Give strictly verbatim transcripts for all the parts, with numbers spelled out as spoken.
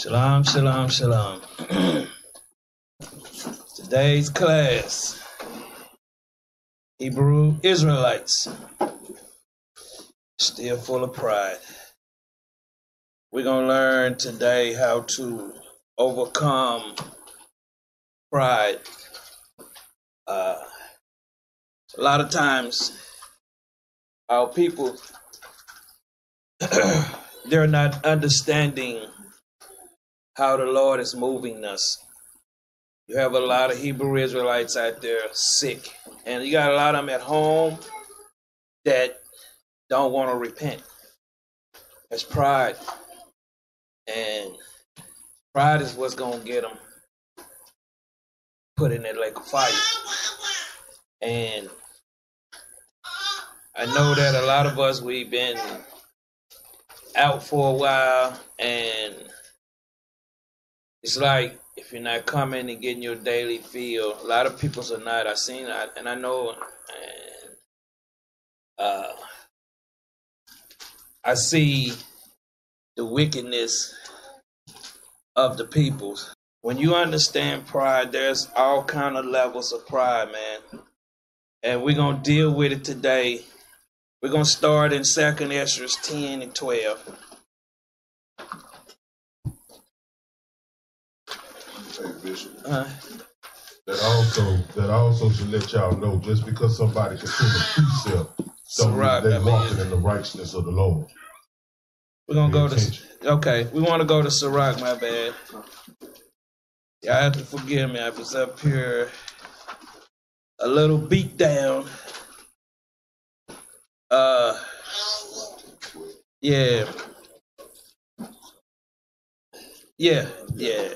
Shalom, shalom, shalom. Today's class, Hebrew Israelites, still full of pride. We're going to learn today how to overcome pride. Uh, a lot of times, our people, they're not understanding how the Lord is moving us. You have a lot of Hebrew Israelites out there sick, and you got a lot of them at home that don't want to repent. That's pride, and pride is what's going to get them put in that lake of fire. And I know that a lot of us, we've been out for a while, and it's like, if you're not coming and getting your daily feel, a lot of people's are not. I've seen, I, and I know, and, uh, I see the wickedness of the peoples. When you understand pride, there's all kind of levels of pride, man. And we're going to deal with it today. We're going to start in Second Esdras ten and twelve. Uh, that also that also should let y'all know, just because somebody considers precept, so they're walking in the righteousness of the Lord. We're gonna go to okay. We want to go to Sirach. My bad. Y'all have to forgive me. I was up here a little beat down. Uh, yeah, yeah, yeah.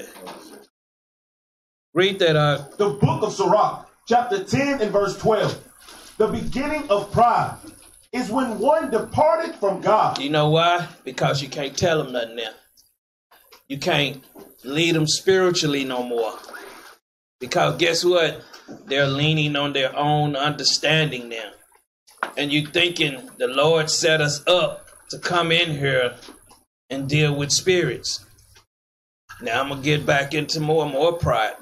Read that out. The book of Sirach, chapter ten and verse twelve. The beginning of pride is when one departed from God. You know why? Because you can't tell them nothing now. You can't lead them spiritually no more. Because guess what? They're leaning on their own understanding now. And you thinking the Lord set us up to come in here and deal with spirits. Now I'm going to get back into more and more pride.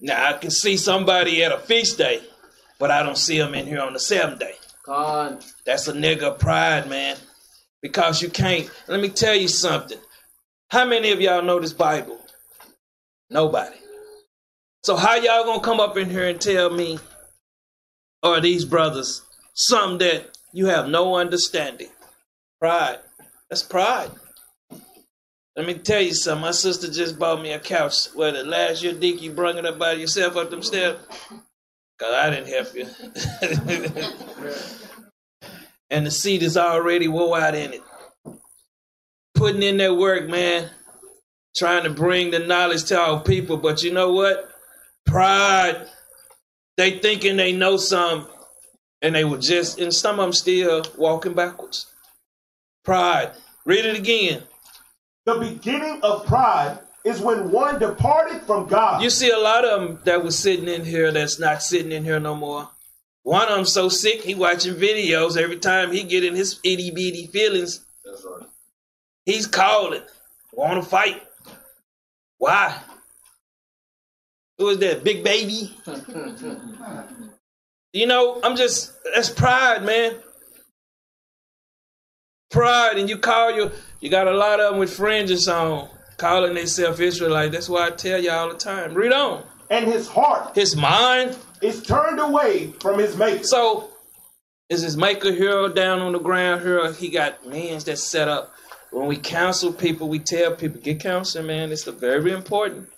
Now, I can see somebody at a feast day, but I don't see them in here on the seventh day. God. That's a nigga pride, man. Because you can't. Let me tell you something. How many of y'all know this Bible? Nobody. So how y'all going to come up in here and tell me, or these brothers, something that you have no understanding? Pride. That's pride. Let me tell you something. My sister just bought me a couch. Well, the last year, Deke, you brung it up by yourself up them steps. Because I didn't help you. And the seat is already wore out in it. Putting in that work, man. Trying to bring the knowledge to our people. But you know what? Pride. They thinking they know some. And they were just, and some of them still walking backwards. Pride. Read it again. The beginning of pride is when one departed from God. You see a lot of them that was sitting in here that's not sitting in here no more. One of them so sick, he watching videos every time he get in his itty bitty feelings. That's right. He's calling. Want to fight. Why? Who is that? Big baby? You know, I'm just, that's pride, man. Pride, and you call your, you got a lot of them with fringes on, calling themselves Israelite. That's why I tell you all the time. Read on. And his heart, his mind, is turned away from his maker. So, is his maker here down on the ground here? He got men that set up. When we counsel people, we tell people, get counseling, man. It's very important.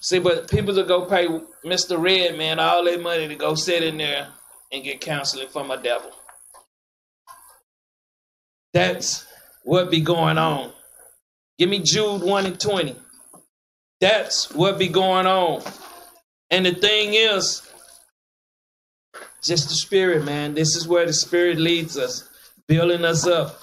See, but people that go pay Mister Red, man, all their money to go sit in there and get counseling from a devil. That's what be going on. Give me Jude one and twenty. That's what be going on. And the thing is, just the spirit, man. This is where the spirit leads us, building us up.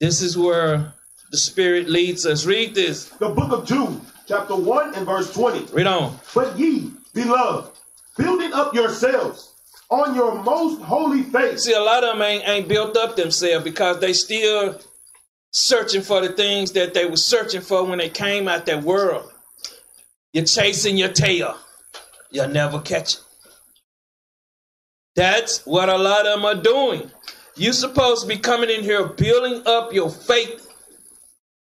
This is where the spirit leads us. Read this. The book of Jude, chapter one and verse twenty. Read on. But ye, beloved, building up yourselves on your most holy faith. See, a lot of them ain't, ain't built up themselves because they still searching for the things that they were searching for when they came out that world. You're chasing your tail. You'll never catch it. That's what a lot of them are doing. You're supposed to be coming in here building up your faith.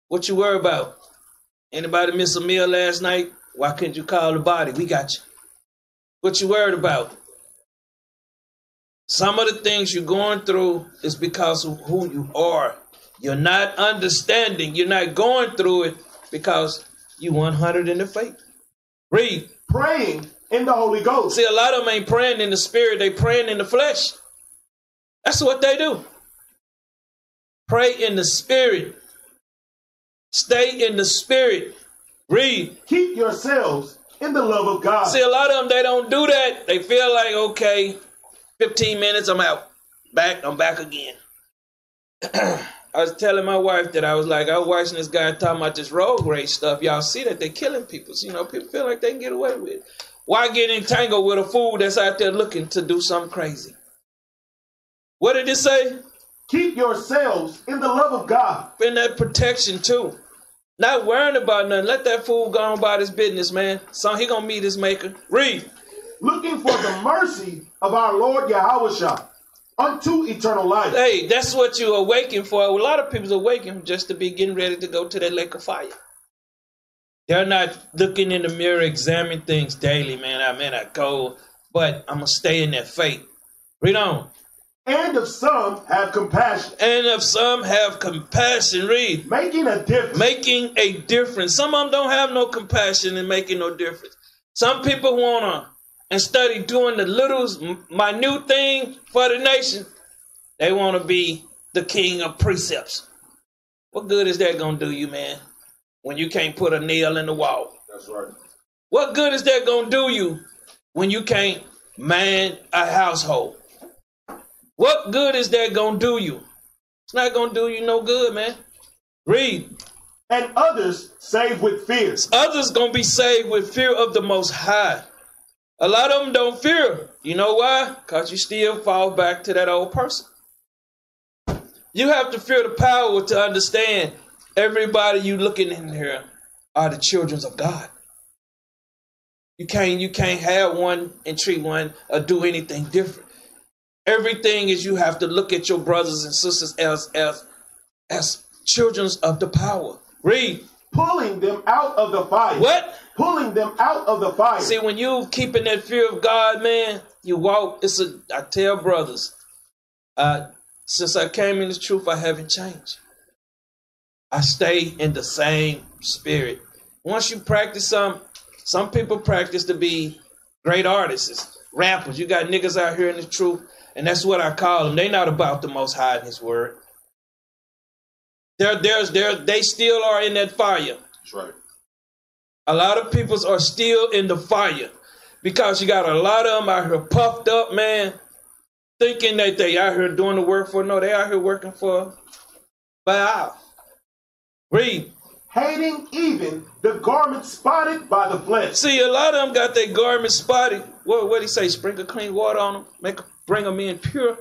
What you worry about? Anybody miss a meal last night? Why couldn't you call the body? We got you. What you worried about? Some of the things you're going through is because of who you are. You're not understanding. You're not going through it because you one hundred in the faith. Read. Praying in the Holy Ghost. See, a lot of them ain't praying in the spirit. They praying in the flesh. That's what they do. Pray in the spirit. Stay in the spirit. Read. Keep yourselves in the love of God. See, a lot of them, they don't do that. They feel like, okay, fifteen minutes, I'm out. Back, I'm back again. I was telling my wife that I was like, I was watching this guy talking about this road rage stuff. Y'all see that they're killing people. So, you know, people feel like they can get away with it. Why get entangled with a fool that's out there looking to do something crazy? What did it say? Keep yourselves in the love of God. In that protection too. Not worrying about nothing. Let that fool go on about his business, man. So he going to meet his maker. Read. Looking for the mercy of our Lord Yahuwashah. Unto eternal life. Hey, that's what you're awakening for. A lot of people's awakening just to be getting ready to go to that lake of fire. They're not looking in the mirror, examining things daily, man. I mean, I go, but I'm going to stay in that faith. Read on. And of some have compassion. And of some have compassion. Read. Making a difference. Making a difference. Some of them don't have no compassion and making no difference. Some people want to and study doing the little minute thing for the nation. They want to be the king of precepts. What good is that going to do you, man, when you can't put a nail in the wall? That's right. What good is that going to do you when you can't man a household? What good is that going to do you? It's not going to do you no good, man. Read. And others saved with fear. Others going to be saved with fear of the Most High. A lot of them don't fear. You know why? Because you still fall back to that old person. You have to fear the power to understand everybody you looking in here are the children of God. You can't, you can't have one and treat one or do anything different. Everything is you have to look at your brothers and sisters as, as, as children of the power. Read. Pulling them out of the fire. What? Pulling them out of the fire. See, when you keeping that fear of God, man, you walk. It's a. I tell brothers, uh, since I came in the truth, I haven't changed. I stay in the same spirit. Once you practice some, some people practice to be great artists, rappers. You got niggas out here in the truth, and that's what I call them. They not about the Most High in His Word. They're, they're, they're, they still are in that fire. That's right. A lot of people are still in the fire because you got a lot of them out here puffed up, man, thinking that they out here doing the work for. No, they out here working for Baal. Read. Hating even the garment spotted by the flesh. See, a lot of them got their garment spotted. What did he say? Sprinkle clean water on them, make, bring them in pure.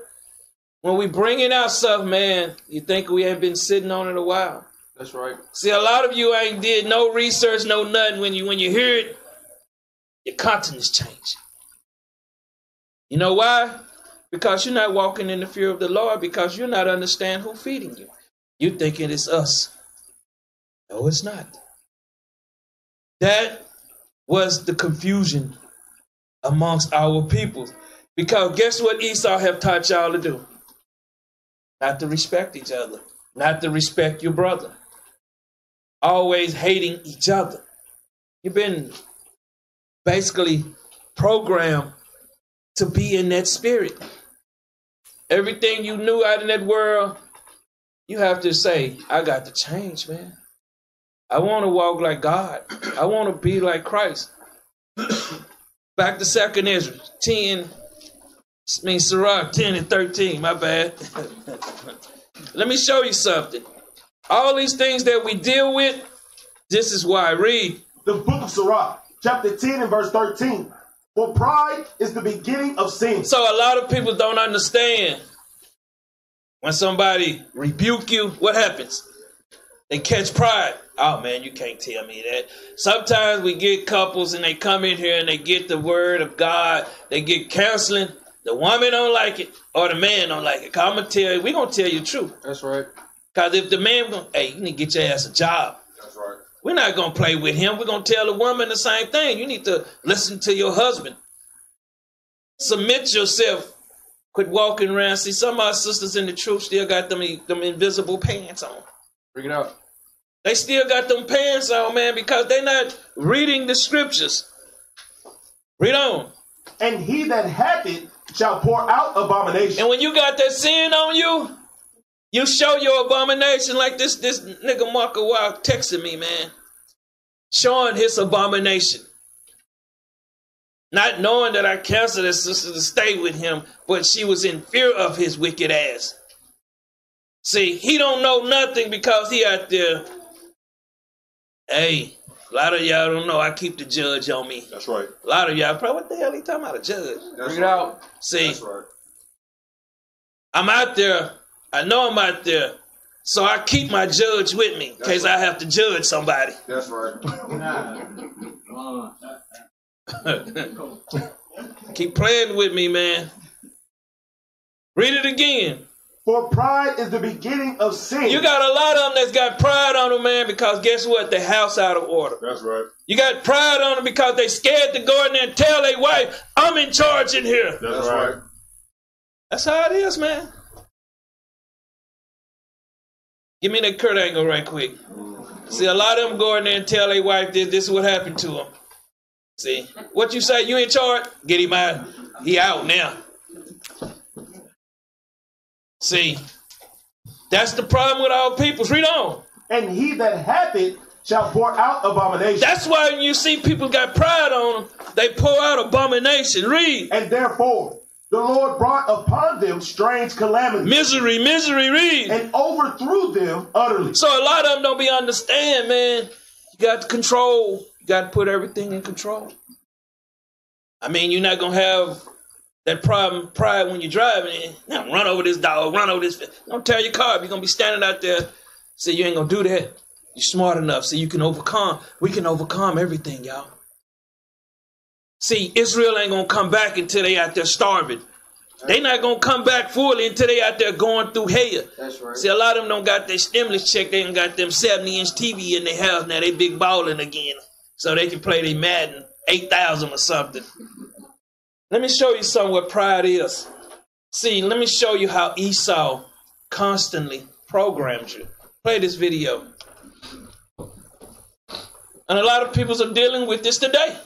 When we bringing out stuff, man, you think we ain't been sitting on it a while. That's right. See, a lot of you ain't did no research, no nothing. When you when you hear it, your countenance change. You know why? Because you're not walking in the fear of the Lord, because you're not understanding who's feeding you. You thinking it's us. No, it's not. That was the confusion amongst our people. Because guess what Esau have taught y'all to do? Not to respect each other. Not to respect your brother. Always hating each other. You've been basically programmed to be in that spirit. Everything you knew out in that world, you have to say, I got to change, man. I want to walk like God. I want to be like Christ. Back to Second Esdras, ten. I mean, Sirach ten and thirteen, my bad. Let me show you something. All these things that we deal with, this is why I read. The book of Sirach, chapter ten and verse thirteen. For pride is the beginning of sin. So a lot of people don't understand. When somebody rebuke you, what happens? They catch pride. Oh, man, you can't tell me that. Sometimes we get couples and they come in here and they get the word of God. They get counseling. The woman don't like it or the man don't like it. Cause I'm going to tell you, we're going to tell you the truth. That's right. Because if the man, gonna, hey, you need to get your ass a job. That's right. We're not going to play with him. We're going to tell the woman the same thing. You need to listen to your husband. Submit yourself. Quit walking around. See, some of our sisters in the truth still got them, them invisible pants on. Bring it out. They still got them pants on, man, because they're not reading the scriptures. Read on. And he that hath it shall pour out abomination. And when you got that sin on you, you show your abomination like this this nigga Michael Wild texting me, man. Showing his abomination. Not knowing that I counseled his sister to stay with him, but she was in fear of his wicked ass. See, he don't know nothing because he out there. Hey, a lot of y'all don't know. I keep the judge on me. That's right. A lot of y'all probably, what the hell he talking about, a judge? Bring it out. See, that's right. I'm out there. I know I'm out there. So I keep my judge with me in case I have to judge somebody. That's right. Keep playing with me, man. Read it again. For pride is the beginning of sin. You got a lot of them that's got pride on them, man, because guess what? Their house out of order. That's right. You got pride on them because they scared to go in there and tell their wife, I'm in charge in here. That's, that's right. right. That's how it is, man. Give me that Kurt Angle right quick. See, a lot of them go in there and tell their wife this, this is what happened to them. See, what you say, you in charge? Get him out. He out now. See, that's the problem with all peoples. Read on. And he that hath it shall pour out abomination. That's why you see people got pride on them. They pour out abomination. Read. And therefore the Lord brought upon them strange calamity. Misery, misery, read. And overthrew them utterly. So a lot of them don't be understand, man. You got to control. You got to put everything in control. I mean, you're not going to have that problem, pride when you're driving. Now run over this dog, run over this. Don't tear your car up. You're going to be standing out there. Say, you ain't going to do that. You're smart enough. So you can overcome. We can overcome everything, y'all. See, Israel ain't going to come back until they out there starving. They not going to come back fully until they out there going through hell. That's right. See, a lot of them don't got their stimulus check. They ain't got them seventy inch T V in their house. Now they big balling again. So they can play their Madden eight thousand or something. Let me show you something what pride is. See, let me show you how Esau constantly programs you. Play this video. And a lot of people are dealing with this today.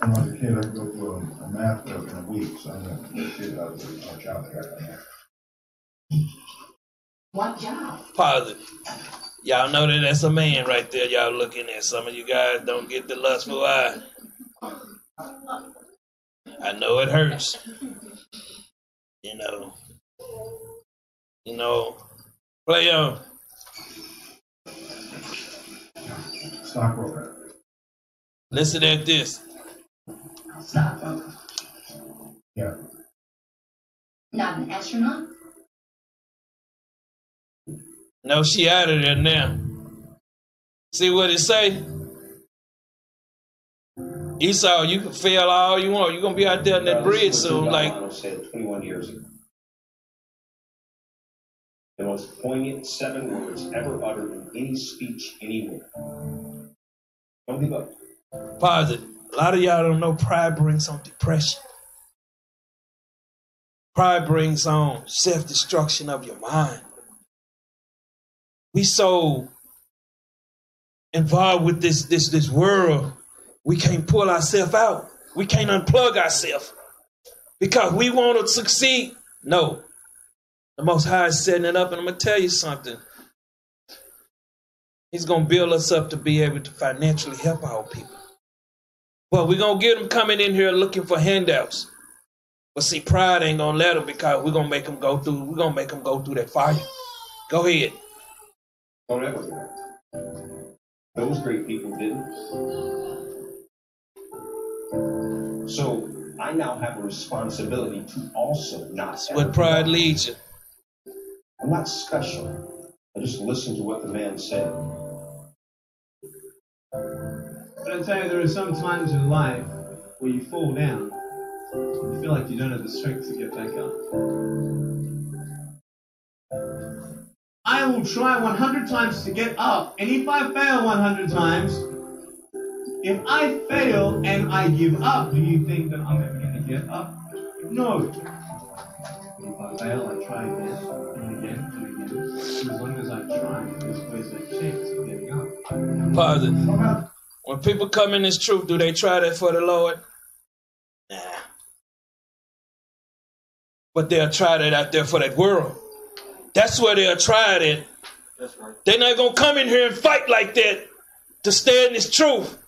I was a kid, I go to a, a math club in a week, so I got to shit out of the watch out there. Watch out. Positive. Y'all know that that's a man right there y'all looking at. Some of you guys don't get the lustful eye. I know it hurts. You know. You know. Play on. Stockbroker. Listen at this. Stockbroker. Yeah. Not an astronaut? No, she out of there now. See what it say? Esau, you can fail all you want. You're going to be out there on that bridge soon. Like I said twenty-one years ago. The most poignant seven words ever uttered in any speech anywhere. Don't give up. Pause it. A lot of y'all don't know pride brings on depression. Pride brings on self-destruction of your mind. We so involved with this, this, this world, we can't pull ourselves out. We can't unplug ourselves because we want to succeed. No, the Most High is setting it up. And I'm going to tell you something. He's going to build us up to be able to financially help our people. But we're going to get them coming in here looking for handouts. But see, pride ain't going to let them because we're going to make them go through. We're going to make them go through that fire. Go ahead. Don't ever do that. Those great people didn't. So I now have a responsibility to also not. That's what pride leads you. I'm not special. I just listened to what the man said. But I tell you, there are some times in life where you fall down and you feel like you don't have the strength to get back up. I will try one hundred times to get up, and if I fail one hundred times, if I fail and I give up, do you think that I'm ever going to get up? No. If I fail, I try again and again and again. As long as I try, there's always a chance of getting up. Pardon. When people come in this truth, do they try that for the Lord? Nah. But they'll try that out there for that world. That's where they'll try it. That's right. They're not going to come in here and fight like that to stand this truth.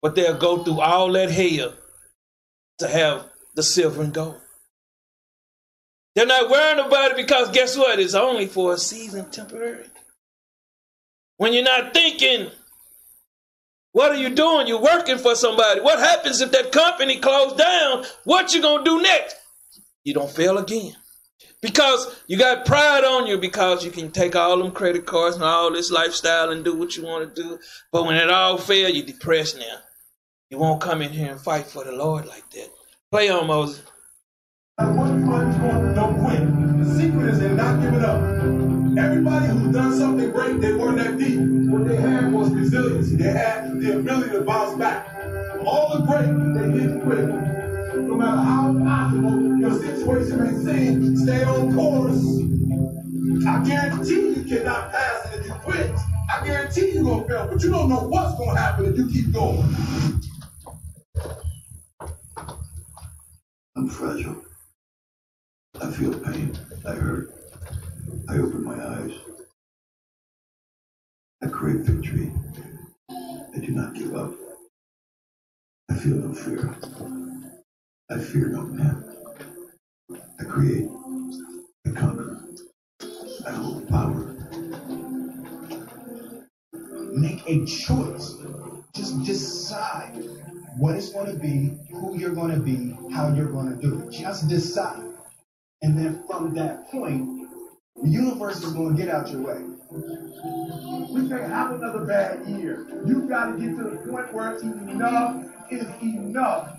But they'll go through all that hell to have the silver and gold. They're not worrying about it because guess what? It's only for a season, temporary. When you're not thinking, what are you doing? You're working for somebody. What happens if that company closed down? What you going to do next? You don't fail again. Because you got pride on you, because you can take all them credit cards and all this lifestyle and do what you want to do. But when it all fails, you're depressed now. You won't come in here and fight for the Lord like that. Play on, Moses. At one point, don't quit. The secret is in not giving up. Everybody who's done something great, they weren't that deep. What they had was resiliency. They had the ability to bounce back. All the great, they didn't quit. No matter how possible your situation may seem, stay on course. I guarantee you cannot pass it if you quit. I guarantee you're going to fail, but you don't know what's going to happen if you keep going. I'm fragile. I feel pain. I hurt. I open my eyes. I crave victory. I do not give up. I feel no fear. I fear no man. I create. I conquer. I hold power. Make a choice. Just decide what it's going to be, who you're going to be, how you're going to do it. Just decide. And then from that point, the universe is going to get out your way. We can't have another bad year. You've got to get to the point where enough is enough.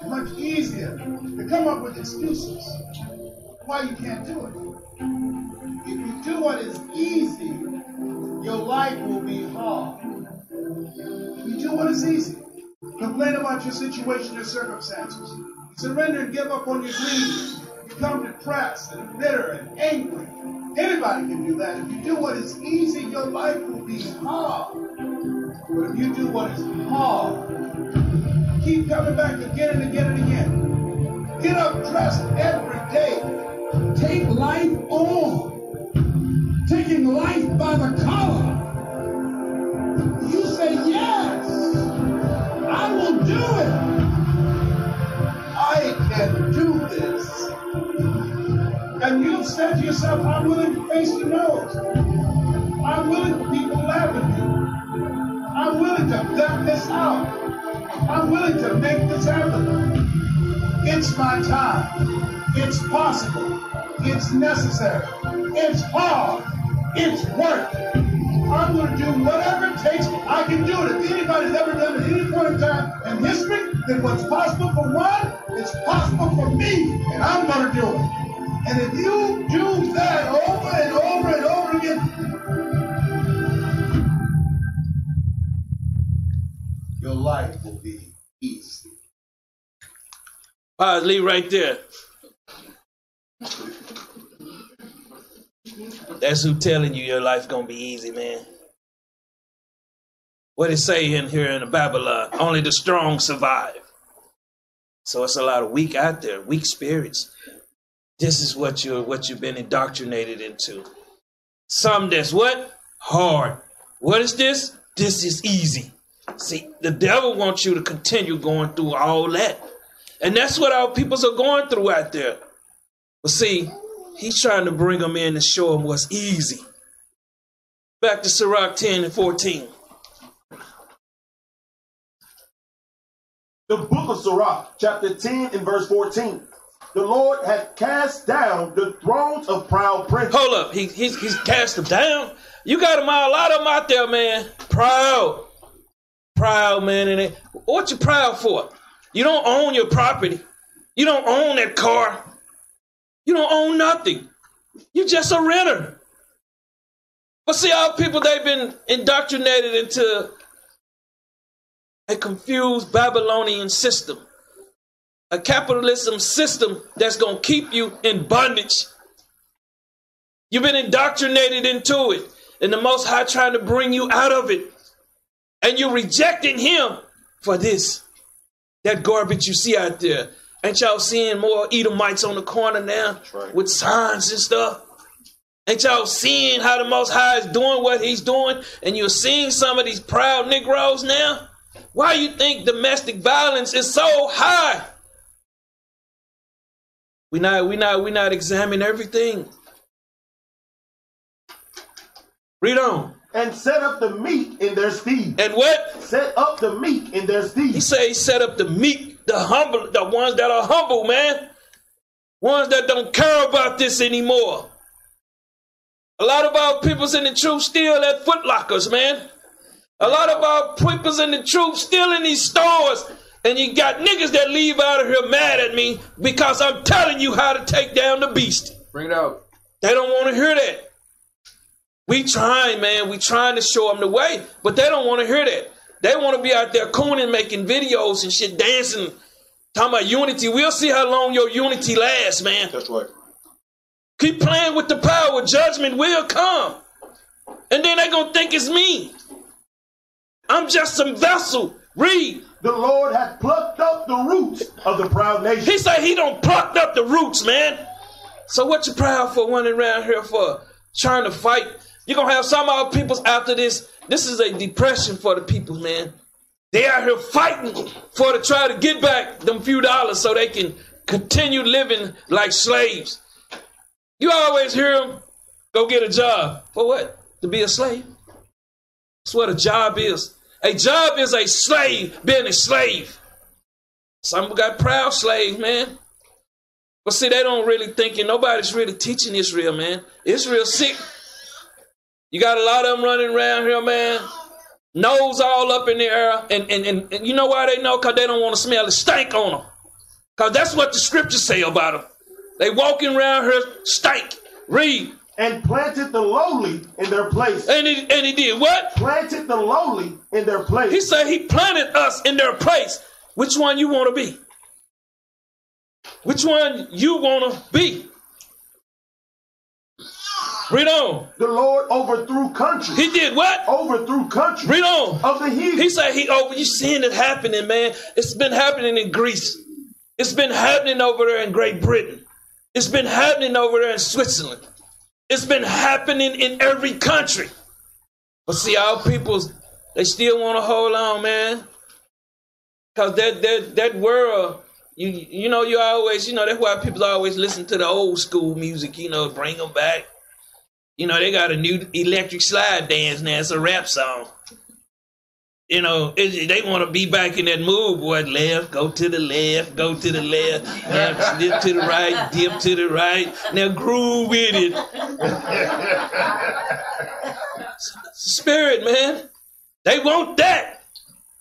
It's much easier to come up with excuses why you can't do it. If you do what is easy, your life will be hard. You do what is easy. Complain about your situation and circumstances. Surrender and give up on your dreams. Become depressed and bitter and angry. Anybody can do that. If you do what is easy, your life will be hard. But if you do what is hard, keep coming back again and again and again. Get up dressed every day. Take life on. Taking life by the collar. You say, yes, I will do it. I can do this. And you've said to yourself, I'm willing to face the nose. I'm willing to people laugh at you. I'm willing to duck this out. I'm willing to make this happen. It's my time. It's possible. It's necessary. It's hard. It's worth it. I'm going to do whatever it takes. I can do it. If anybody's ever done it at any point in time in history, then what's possible for one is possible for me, and I'm going to do it. And if you do that over and over and over again, your life will be easy. Pause, leave right there. That's who telling you your life gonna be easy, man. What it say in here in the Babylon? Only the strong survive. So it's a lot of weak out there, weak spirits. This is what you're what you've been indoctrinated into. Some that's what? Hard. What is this? This is easy. See, the devil wants you to continue going through all that. And that's what our peoples are going through out there. But see, he's trying to bring them in and show them what's easy. Back to Sirach ten and fourteen. The book of Sirach, chapter ten and verse fourteen. The Lord hath cast down the thrones of proud princes. Hold up. He, he's, he's cast them down. You got them all, a lot of them out there, man. Proud. Proud, man. And it, what you proud for? You don't own your property. You don't own that car. You don't own nothing. You're just a renter. But see, our people, they've been indoctrinated into a confused Babylonian system, a capitalism system that's going to keep you in bondage. You've been indoctrinated into it, and the Most High trying to bring you out of it. And you're rejecting him for this, that garbage you see out there. Ain't y'all seeing more Edomites on the corner now? That's right. With signs and stuff? Ain't y'all seeing how the Most High is doing what he's doing? And you're seeing some of these proud Negroes now? Why you think domestic violence is so high? We not, we not, we not examining everything. Read on. And set up the meek in their stead. And what? Set up the meek in their stead. He say set up the meek, the humble, the ones that are humble, man. Ones that don't care about this anymore. A lot of our people's in the truth still at Foot Lockers, man. A lot of our people's in the truth still in these stores. And you got niggas that leave out of here mad at me because I'm telling you how to take down the beast. Bring it out. They don't want to hear that. We trying, man. We trying to show them the way, but they don't want to hear that. They want to be out there cooning, making videos and shit, dancing, talking about unity. We'll see how long your unity lasts, man. That's right. Keep playing with the power. Judgment will come. And then they're going to think it's me. I'm just some vessel. Read. The Lord hath plucked up the roots of the proud nation. He said he don't plucked up the roots, man. So what you proud for running around here for? Trying to fight. You're going to have some of our peoples after this. This is a depression for the people, man. They out here fighting for to try to get back them few dollars so they can continue living like slaves. You always hear them, go get a job. For what? To be a slave. That's what a job is. A job is a slave being a slave. Some got proud slaves, man. But see, they don't really think, and nobody's really teaching Israel, man. Israel's sick. You got a lot of them running around here, man. Nose all up in the air. And, and, and, and you know why they know? Because they don't want to smell the stank on them. Because that's what the scriptures say about them. They walking around here stank. Read. And planted the lowly in their place. And he, and he did what? Planted the lowly in their place. He said he planted us in their place. Which one you want to be? Which one you want to be? Read on. The Lord overthrew countries. He did what? Overthrew countries. Read on. Of the heathen. He said he over. You seeing it happening, man. It's been happening in Greece. It's been happening over there in Great Britain. It's been happening over there in Switzerland. It's been happening in every country. But see, our peoples, they still want to hold on, man. Because that, that, that world... You you know, you always, you know, that's why people always listen to the old school music, you know, bring them back. You know, they got a new electric slide dance now. It's a rap song. You know, it, they want to be back in that mood, boy. Left, go to the left, go to the left, left, dip to the right, dip to the right. Now groove with it. Spirit, man. They want that,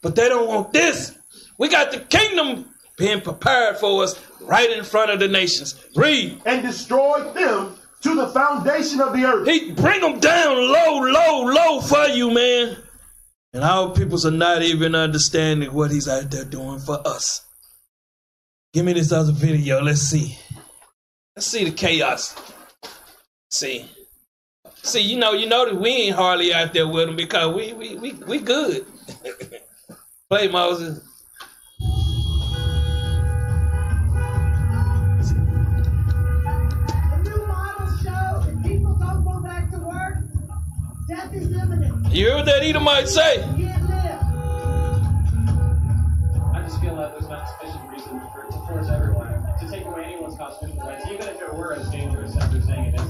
but they don't want this. We got the kingdom being prepared for us right in front of the nations. Read. And destroyed them to the foundation of the earth. He bring them down low, low, low for you, man. And our peoples are not even understanding what he's out there doing for us. Give me this other video. Let's see. Let's see the chaos. See. See, you know, you know that we ain't hardly out there with them because we we we we good. Play, Moses. You heard that Edomite say? I just feel that there's not sufficient reason for, to force everyone to take away anyone's constitutional rights, even if it were as dangerous as they're saying it is.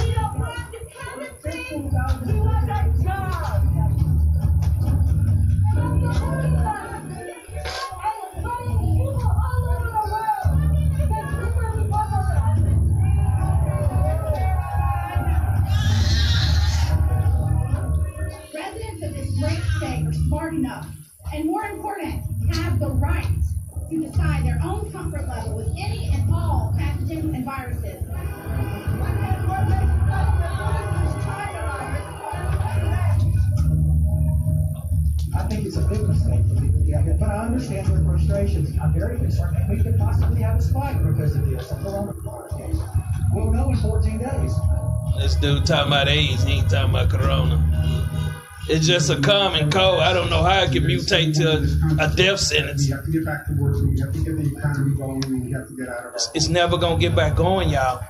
We don't want dependency. We want our job. and viruses. I think it's a big mistake for people to get here, but I understand their frustrations. I'm very concerned that we could possibly have a spike because of this. I'm going to Florida case. We'll know in fourteen days. This dude talking about AIDS, he ain't talking about corona. It's just a common cold. I don't know how it can mutate to a death sentence. We have to get back to work. We have to get the economy going. And we have to get out of our. It's never going to get back going, y'all.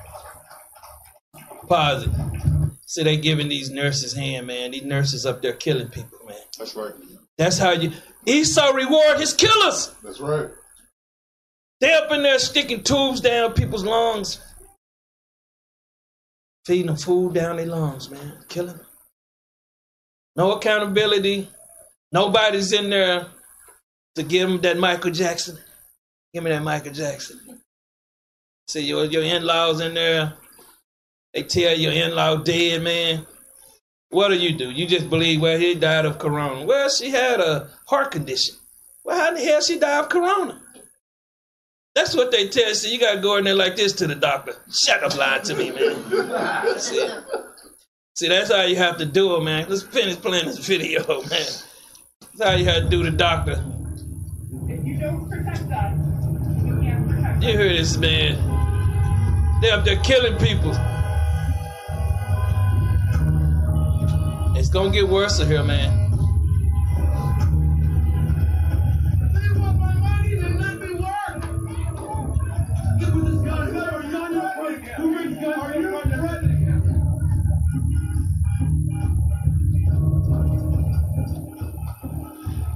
Pause it. See, they giving these nurses hand, man. These nurses up there killing people, man. That's right. That's how you... Esau reward his killers. That's right. They up in there sticking tubes down people's lungs. Feeding them food down their lungs, man. Killing them. No accountability. Nobody's in there to give them that Michael Jackson. Give me that Michael Jackson. See, your, your in-laws in there. They tell your in-law dead, man. What do you do? You just believe, well, he died of corona. Well, she had a heart condition. Well, how the hell she died of corona? That's what they tell you. So you got to go in there like this to the doctor. Shut up, lying to me, man. See? See, that's how you have to do it, man. Let's finish playing this video, man. That's how you have to do the doctor. If you don't protect us, you can't protect us. You hear this, man. They're up there killing people. It's going to get worse in here, man.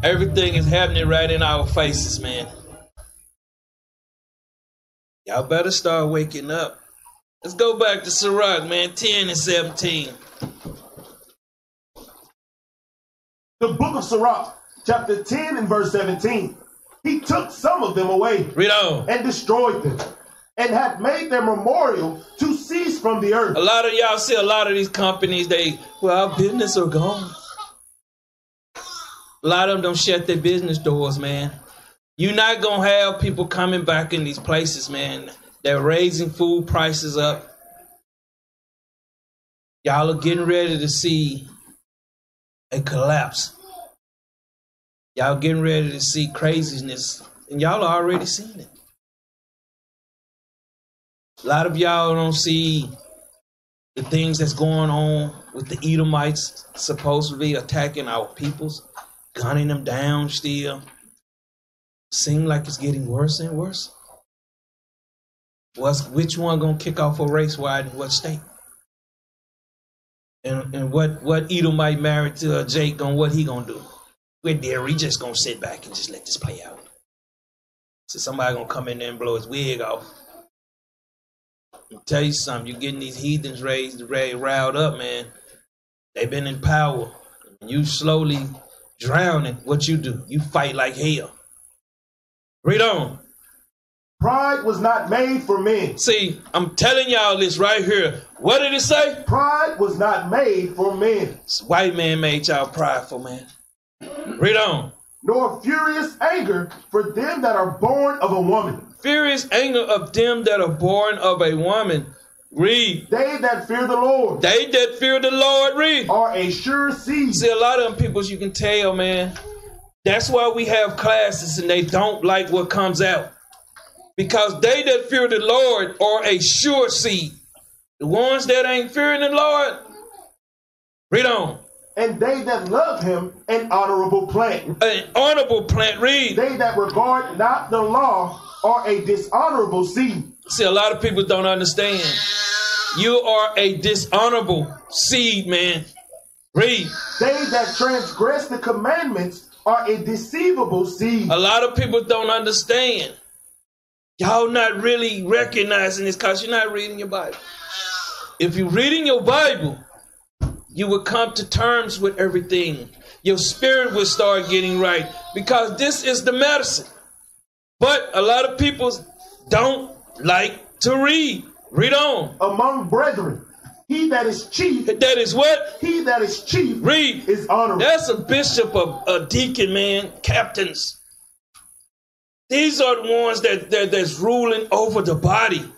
Everything is happening right in our faces, man. Y'all better start waking up. Let's go back to Sirach, man, ten and seventeen. The book of Sirach, chapter ten and verse seventeen. He took some of them away. Read on. And destroyed them, and had made their memorial to cease from the earth. A lot of y'all see a lot of these companies, they, well, our business are gone. A lot of them don't shut their business doors, man. You're not going to have people coming back in these places, man. They're raising food prices up. Y'all are getting ready to see a collapse. Y'all getting ready to see craziness. And y'all are already seeing it. A lot of y'all don't see the things that's going on with the Edomites supposedly attacking our peoples. Gunning them down still. Seem like it's getting worse and worse. What's, which one gonna kick off a race wide in what state? And and what what Edomite married to a Jake on what he gonna do? We're there, he just gonna sit back and just let this play out. So somebody gonna come in there and blow his wig off. I'll tell you something, you're getting these heathens raised, raised riled up, man. They've been in power. You slowly drowning, what you do? You fight like hell. Read on. Pride was not made for men. See, I'm telling y'all this right here. What did it say? Pride was not made for men. This white man made y'all prideful, man. Read on. Nor furious anger for them that are born of a woman. Furious anger of them that are born of a woman. Read. They that fear the Lord. They that fear the Lord, read. Are a sure seed. See, a lot of them people, you can tell, man. That's why we have classes and they don't like what comes out. Because they that fear the Lord are a sure seed. The ones that ain't fearing the Lord, read on. And they that love him, an honorable plant. An honorable plant, read. They that regard not the law are a dishonorable seed. See, a lot of people don't understand. You are a dishonorable seed, man. Read. They that transgress the commandments are a deceivable seed. A lot of people don't understand. Y'all not really recognizing this because you're not reading your Bible. If you're reading your Bible, you will come to terms with everything. Your spirit will start getting right because this is the medicine. But a lot of people don't like to read. Read on. Among brethren, he that is chief. That is what? He that is chief. Read. Is honorable. That's a bishop, a, a deacon, man. Captains. These are the ones that, that that's ruling over the body.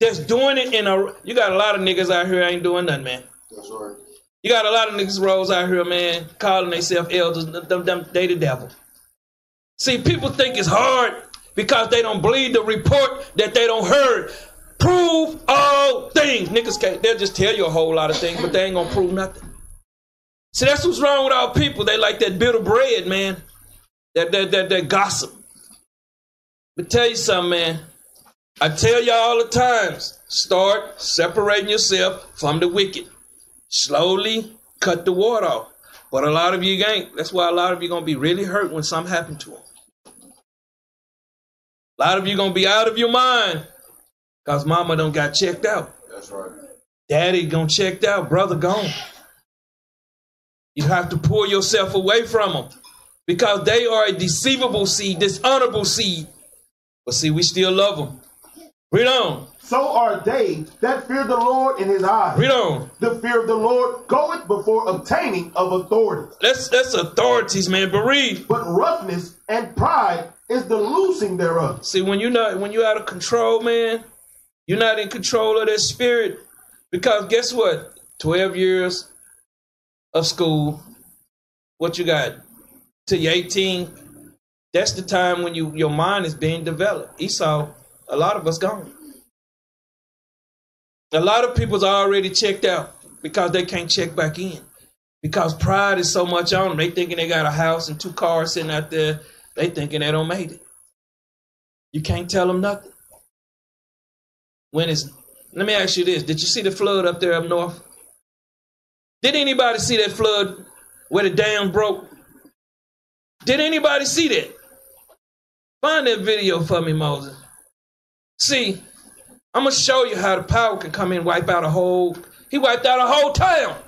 That's doing it in a, you got a lot of niggas out here ain't doing nothing, man. That's right. You got a lot of niggas rolls out here, man, calling themselves elders. Them, them, they the devil. See, people think it's hard because they don't believe the report that they don't heard. Prove all things. Niggas can't, they'll just tell you a whole lot of things, but they ain't gonna prove nothing. See, that's what's wrong with our people. They like that bitter bread, man. That, that, that, that gossip. But tell you something, man. I tell you all the times, start separating yourself from the wicked. Slowly cut the water off. But a lot of you ain't. That's why a lot of you going to be really hurt when something happened to them. A lot of you going to be out of your mind because mama done got checked out. That's right. Daddy gone checked out. Brother gone. You have to pull yourself away from them because they are a deceivable seed, dishonorable seed. But see, we still love them. Read on. So are they that fear the Lord in his eyes. Read on. The fear of the Lord goeth before obtaining of authority. That's, that's authorities, man. But read. But roughness and pride is the loosing thereof. See, when you're not, when you're out of control, man, you're not in control of that spirit. Because guess what? twelve years of school. What you got? Till you're eighteen. That's the time when you, your mind is being developed. Esau. A lot of us gone. A lot of people's already checked out because they can't check back in. Because pride is so much on them. They thinking they got a house and two cars sitting out there. They thinking they don't made it. You can't tell them nothing. When it's, let me ask you this. Did you see the flood up there up north? Did anybody see that flood where the dam broke? Did anybody see that? Find that video for me, Moses. See, I'm going to show you how the power can come in and wipe out a whole, he wiped out a whole town.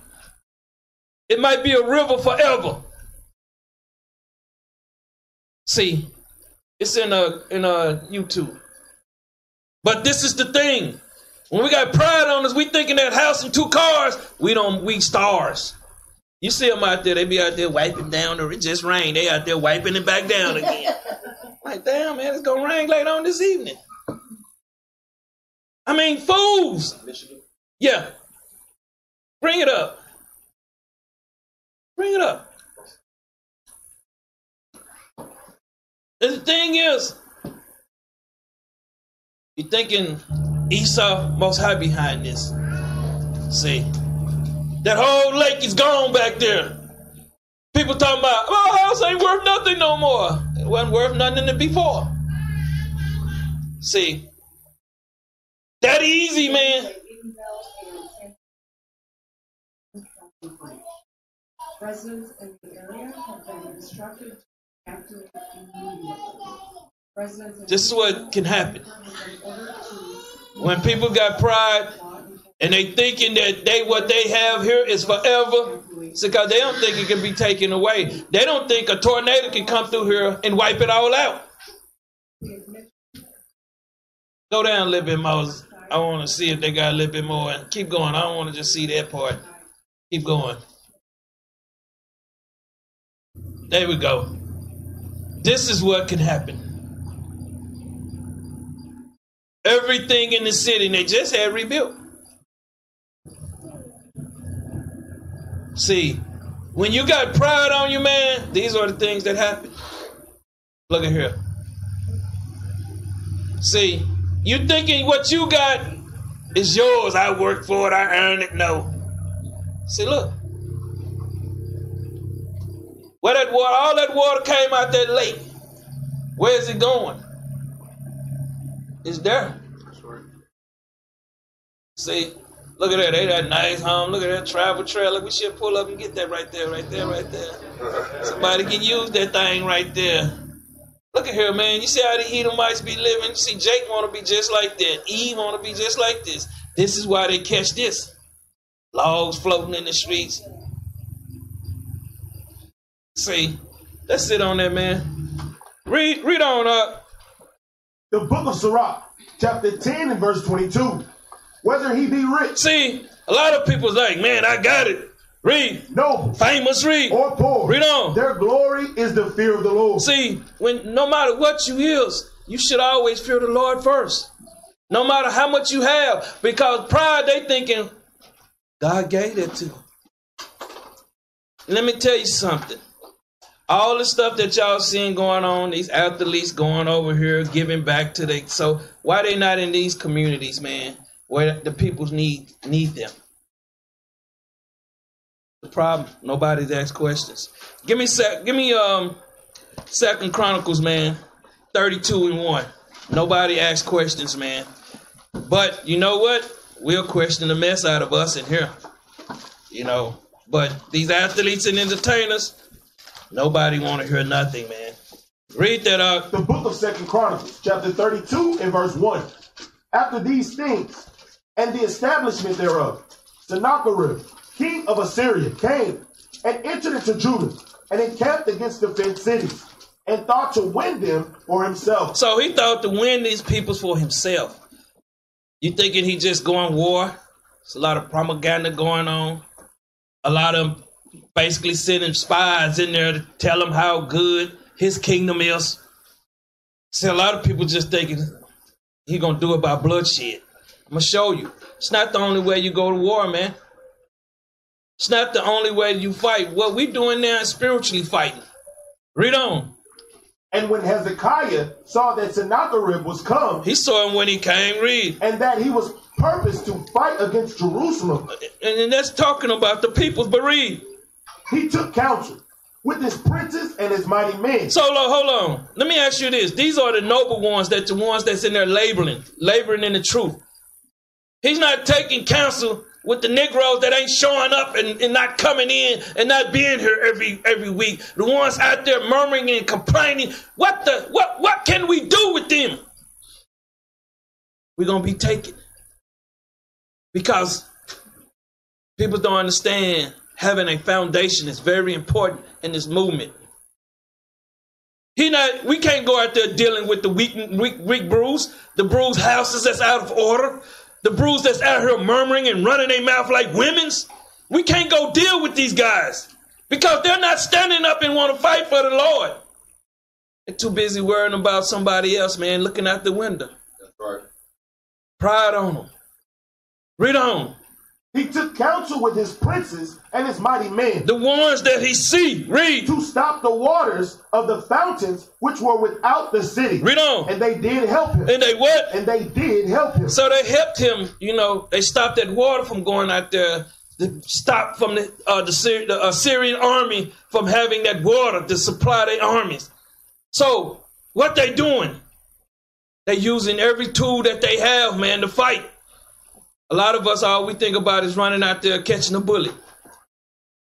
It might be a river forever. See, it's in a, in a YouTube. But this is the thing. When we got pride on us, we thinking that house and two cars, we don't, we stars. You see them out there, they be out there wiping down, or it just rained. They out there wiping it back down again. Like, damn, man, it's going to rain later on this evening. I mean, fools. Michigan. Yeah. Bring it up. Bring it up. And the thing is, you're thinking Esau Most High behind this. See, that whole lake is gone back there. People talking about, my house ain't worth nothing no more. It wasn't worth nothing before. See. That easy, man. Residents in the area have been instructed to evacuate immediately. This is what can happen. When people got pride and they thinking that they what they have here is forever, it's because they don't think it can be taken away. They don't think a tornado can come through here and wipe it all out. Go down a little bit, Moses. I want to see if they got a little bit more. And keep going. I don't want to just see that part. Keep going. There we go. This is what can happen. Everything in the city, and they just had rebuilt. See, when you got pride on you, man, these are the things that happen. Look at here. See, you thinking what you got is yours. I worked for it. I earned it. No. See, look. Where that water, all that water came out that lake. Where is it going? It's there. That's right. See, look at that. They got nice home. Look at that travel trailer. We should pull up and get that right there, right there, right there. Somebody can use that thing right there. Look at here, man. You see how the Edomites be living? You see, Jake want to be just like that. Eve want to be just like this. This is why they catch this. Logs floating in the streets. See, let's sit on that, man. Read, read on up. The book of Sirach, chapter ten and verse twenty-two. Whether he be rich. See, a lot of people's like, man, I got it. Read. No. Famous read. Or poor. Read on. Their glory is the fear of the Lord. See, when no matter what you is, you should always fear the Lord first. no matter how much you have, because pride, they thinking God gave it to them. Let me tell you something. All the stuff that y'all seen going on, these athletes going over here, giving back to they. So why they not in these communities, man, where the people need, need them? The problem, nobody's asked questions. Give me, sec, give me um, Second Chronicles, man, thirty-two and one. Nobody asked questions, man. But you know what? We'll question the mess out of us in here, you know. But these athletes and entertainers, nobody want to hear nothing, man. Read that out. The book of Second Chronicles, chapter thirty-two and verse one. After these things and the establishment thereof, Sennacherib, king of Assyria, came and entered into Judah and encamped against the fenced cities and thought to win them for himself. So he thought to win these peoples for himself. You thinking he just going war? There's a lot of propaganda going on. A lot of basically sending spies in there to tell them how good his kingdom is. See, a lot of people just thinking he gonna do it by bloodshed. I'm gonna show you. It's not the only way you go to war, man. It's not the only way you fight. What we doing now is spiritually fighting. Read on. And when Hezekiah saw that Sennacherib was come, he saw him when he came. Read. And that he was purposed to fight against Jerusalem. And, and that's talking about the peoples. But read. He took counsel with his princes and his mighty men. So look, hold on. Let me ask you this. These are the noble ones, that the ones that's in there laboring, laboring in the truth. He's not taking counsel with the Negroes that ain't showing up and, and not coming in and not being here every every week. The ones out there murmuring and complaining. What the what what can we do with them? We're gonna be taken. Because people don't understand. Having a foundation is very important in this movement. He not, we can't go out there dealing with the weak, weak, weak brews, the brews houses that's out of order, the brews that's out here murmuring and running their mouth like women's. We can't go deal with these guys because they're not standing up and want to fight for the Lord. They're too busy worrying about somebody else, man, looking out the window. That's right. Pride on them. Read on. He took counsel with his princes and his mighty men. The ones that he see. Read. To stop the waters of the fountains which were without the city. Read on. And they did help him. And they what? And they did help him. So they helped him. You know, they stopped that water from going out there. They stopped from the, uh, the, Syri the Assyrian army from having that water to supply their armies. So what they doing? They using every tool that they have, man, to fight. A lot of us, all we think about is running out there catching a bullet.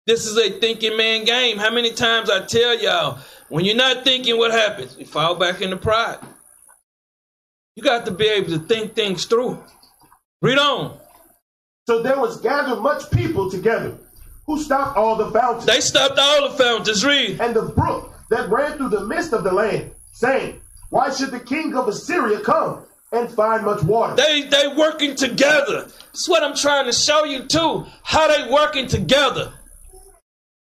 This is a thinking man game. How many times I tell y'all, when you're not thinking, what happens? You fall back into pride. You got to be able to think things through. Read on. So there was gathered much people together who stopped all the fountains. They stopped all the fountains. Read. And the brook that ran through the midst of the land, saying, why should the king of Assyria come and find much water? They they working together. That's what I'm trying to show you too. How they working together.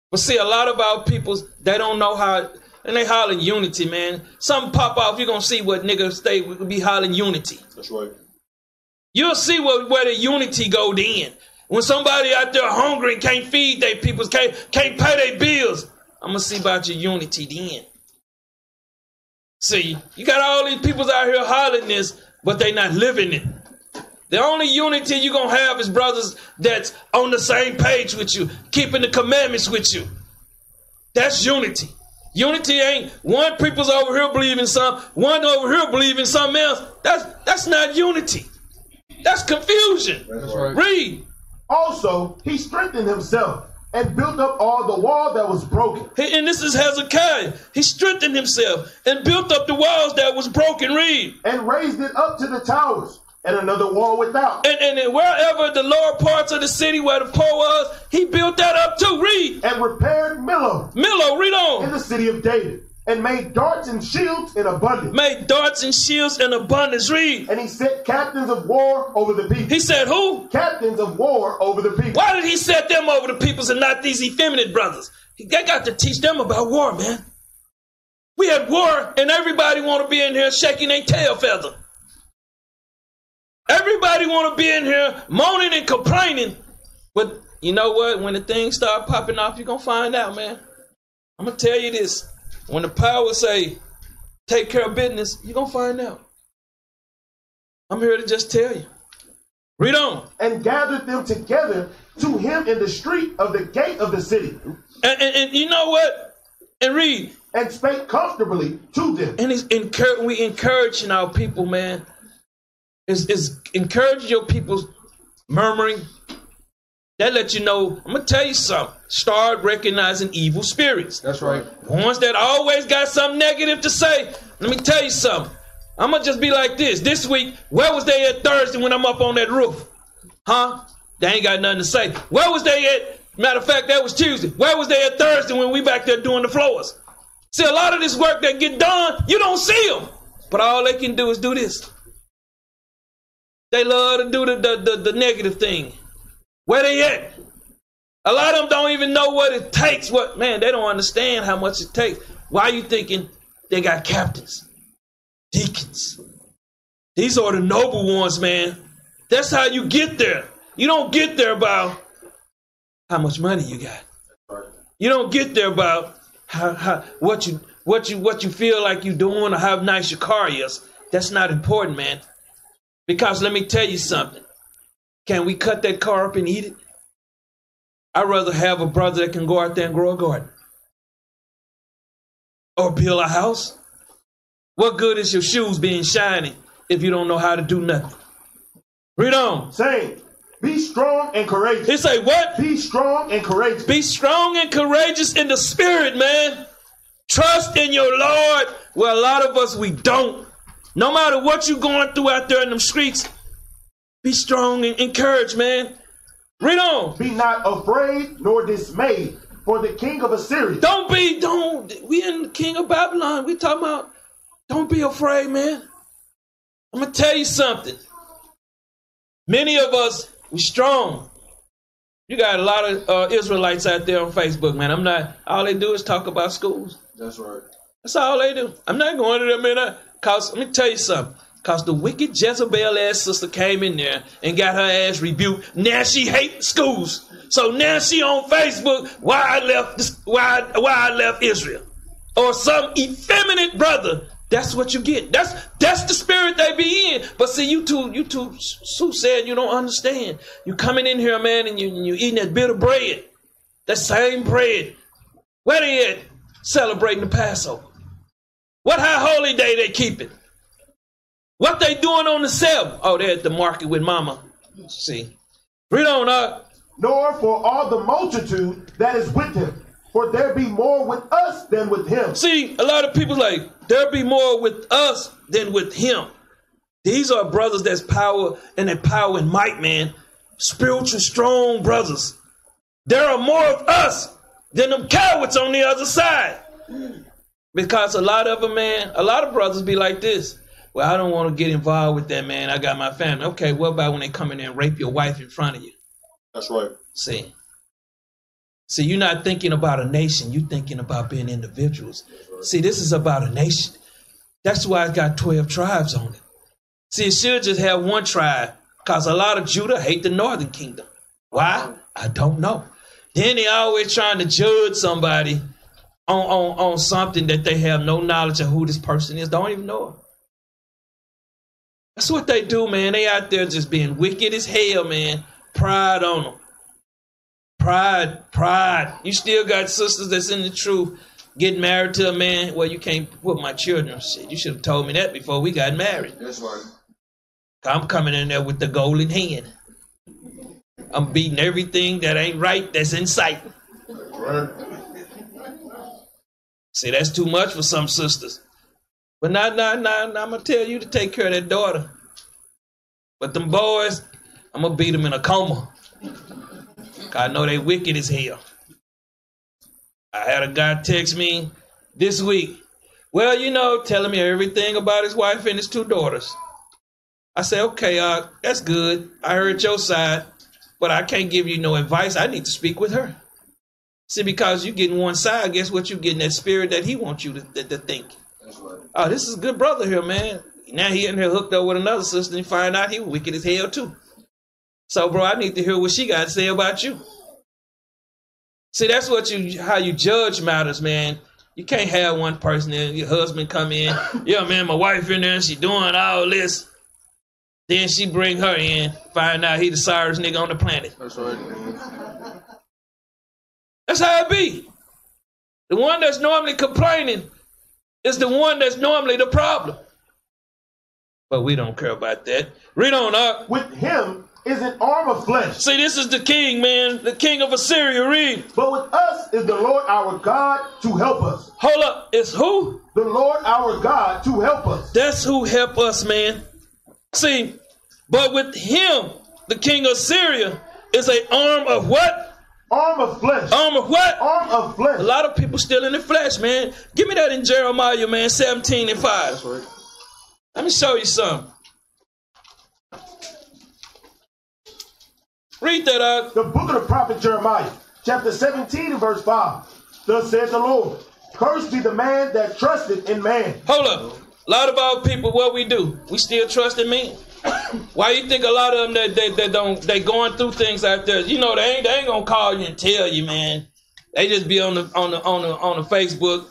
But see, a lot of our peoples, they don't know how, and they hollering unity, man. Something pop off, you're gonna see what niggas they would be hollering unity. That's right. You'll see what, where the unity go then. When somebody out there hungry and can't feed their peoples, can't can't pay their bills, I'm gonna see about your unity then. See, you got all these peoples out here hollering this, but they not living it. The only unity you're going to have is brothers that's on the same page with you, keeping the commandments with you. That's unity. Unity ain't one people's over here believing some, one over here believing something else. That's, that's not unity. That's confusion. That's right. Read. Also, he strengthened himself and built up all the wall that was broken. He, and this is Hezekiah. He strengthened himself and built up the walls that was broken. Read. And raised it up to the towers and another wall without. And, and, and wherever the lower parts of the city where the poor was, he built that up too. Read. And repaired Millo. Millo, read on. In the city of David. And made darts and shields in abundance. Made darts and shields in abundance. Read. And he set captains of war over the people. He said who? Captains of war over the people. Why did he set them over the peoples and not these effeminate brothers? They got to teach them about war, man. We had war and everybody want to be in here shaking their tail feather. Everybody want to be in here moaning and complaining. But you know what? When the things start popping off, you're going to find out, man. I'm going to tell you this. When the power say, take care of business, you're going to find out. I'm here to just tell you. Read on. And gathered them together to him in the street of the gate of the city. And, and, and you know what? And read. And spake comfortably to them. And it's encouraging, we encouraging our people, man. It's, it's encouraging your people's murmuring. That lets you know, I'm going to tell you something. Start recognizing evil spirits. That's right. Ones that always got something negative to say. Let me tell you something. I'm going to just be like this. This week, where was they at Thursday when I'm up on that roof? Huh? They ain't got nothing to say. Where was they at? Matter of fact, that was Tuesday. Where was they at Thursday when we back there doing the floors? See, a lot of this work that get done, you don't see them. But all they can do is do this. They love to do the, the, the, the negative thing. Where they at? A lot of them don't even know what it takes. What, man, they don't understand how much it takes. Why are you thinking they got captains, deacons? These are the noble ones, man. That's how you get there. You don't get there by how much money you got. You don't get there by how, how, what you what you what you feel like you're doing or how nice your car is. That's not important, man. Because let me tell you something. Can we cut that car up and eat it? I'd rather have a brother that can go out there and grow a garden or build a house. What good is your shoes being shiny if you don't know how to do nothing? Read on. Say, be strong and courageous. He say what? Be strong and courageous. Be strong and courageous in the spirit, man. Trust in your Lord. Well, a lot of us, we don't. No matter what you're going through out there in them streets, be strong and encouraged, man. Read on. Be not afraid nor dismayed for the king of Assyria. Don't be, don't, we in the king of Babylon. We talking about, don't be afraid, man. I'm going to tell you something. Many of us, we strong. You got a lot of uh, Israelites out there on Facebook, man. I'm not, all they do is talk about schools. That's right. That's all they do. I'm not going to them in a, cause, let me tell you something. Because the wicked Jezebel ass sister came in there and got her ass rebuked. Now she hates schools. So now she on Facebook, why I left, why, why I left Israel. Or some effeminate brother. That's what you get. That's that's the spirit they be in. But see, you two, you two, Sue said you don't understand. You coming in here, man, and you you eating that bitter bread. That same bread. Where they at? Celebrating the Passover. What high holy day they keeping? What they doing on the seventh? Oh, they're at the market with mama. See, read on up. Nor for all the multitude that is with him, for there be more with us than with him. See, a lot of people like, there be more with us than with him. These are brothers that's power and that power and might, man. Spiritual strong brothers. There are more of us than them cowards on the other side. Because a lot of them, man, a lot of brothers be like this. Well, I don't want to get involved with that, man. I got my family. Okay, what about when they come in there and rape your wife in front of you? That's right. See? See, you're not thinking about a nation. You're thinking about being individuals. Right. See, this is about a nation. That's why it's got twelve tribes on it. See, it should just have one tribe because a lot of Judah hate the northern kingdom. Why? I don't know. Then they always trying to judge somebody on, on, on something that they have no knowledge of who this person is. Don't even know it. That's what they do, man. They out there just being wicked as hell, man. Pride on them. Pride, pride. You still got sisters that's in the truth getting married to a man. Well, you can't put my children. Shit, you should have told me that before we got married. That's right. I'm coming in there with the golden hand. I'm beating everything that ain't right that's in sight. That's right. See, that's too much for some sisters. But now, now, now, now, I'm going to tell you to take care of that daughter. But them boys, I'm going to beat them in a coma. I know they wicked as hell. I had a guy text me this week. Well, you know, telling me everything about his wife and his two daughters. I said, okay, uh, that's good. I heard your side, but I can't give you no advice. I need to speak with her. See, because you getting one side, guess what? You getting that spirit that he wants you to, to, to think. Oh, this is a good brother here, man. now he in here hooked up with another sister and find out he was wicked as hell too. So, bro, I need to hear what she got to say about you. See, that's what you how you judge matters, man. You can't have one person and your husband come in. Yeah, man, my wife in there, she doing all this. Then she bring her in, find out he the sorriest nigga on the planet. That's right, man. That's how it be. The one that's normally complaining is the one that's normally the problem. But we don't care about that. Read on up. With him is an arm of flesh. See, this is the king, man. The king of Assyria. Read. But with us is the Lord our God to help us. Hold up. It's who? The Lord our God to help us. That's who help us, man. See, but with him, the king of Assyria, is an arm of what? Arm of flesh. Arm of what? Arm of flesh. A lot of people still in the flesh, man. Give me that in Jeremiah, man, seventeen and five. That's right. Let me show you something. Read that out. The book of the prophet Jeremiah, chapter seventeen and verse five. Thus says the Lord, cursed be the man that trusted in man. Hold up. A lot of our people, what we do, we still trust in men. Why you think a lot of them that they, they don't they going through things out there? You know, they ain't they ain't gonna call you and tell you, man. They just be on the on the on the on the Facebook.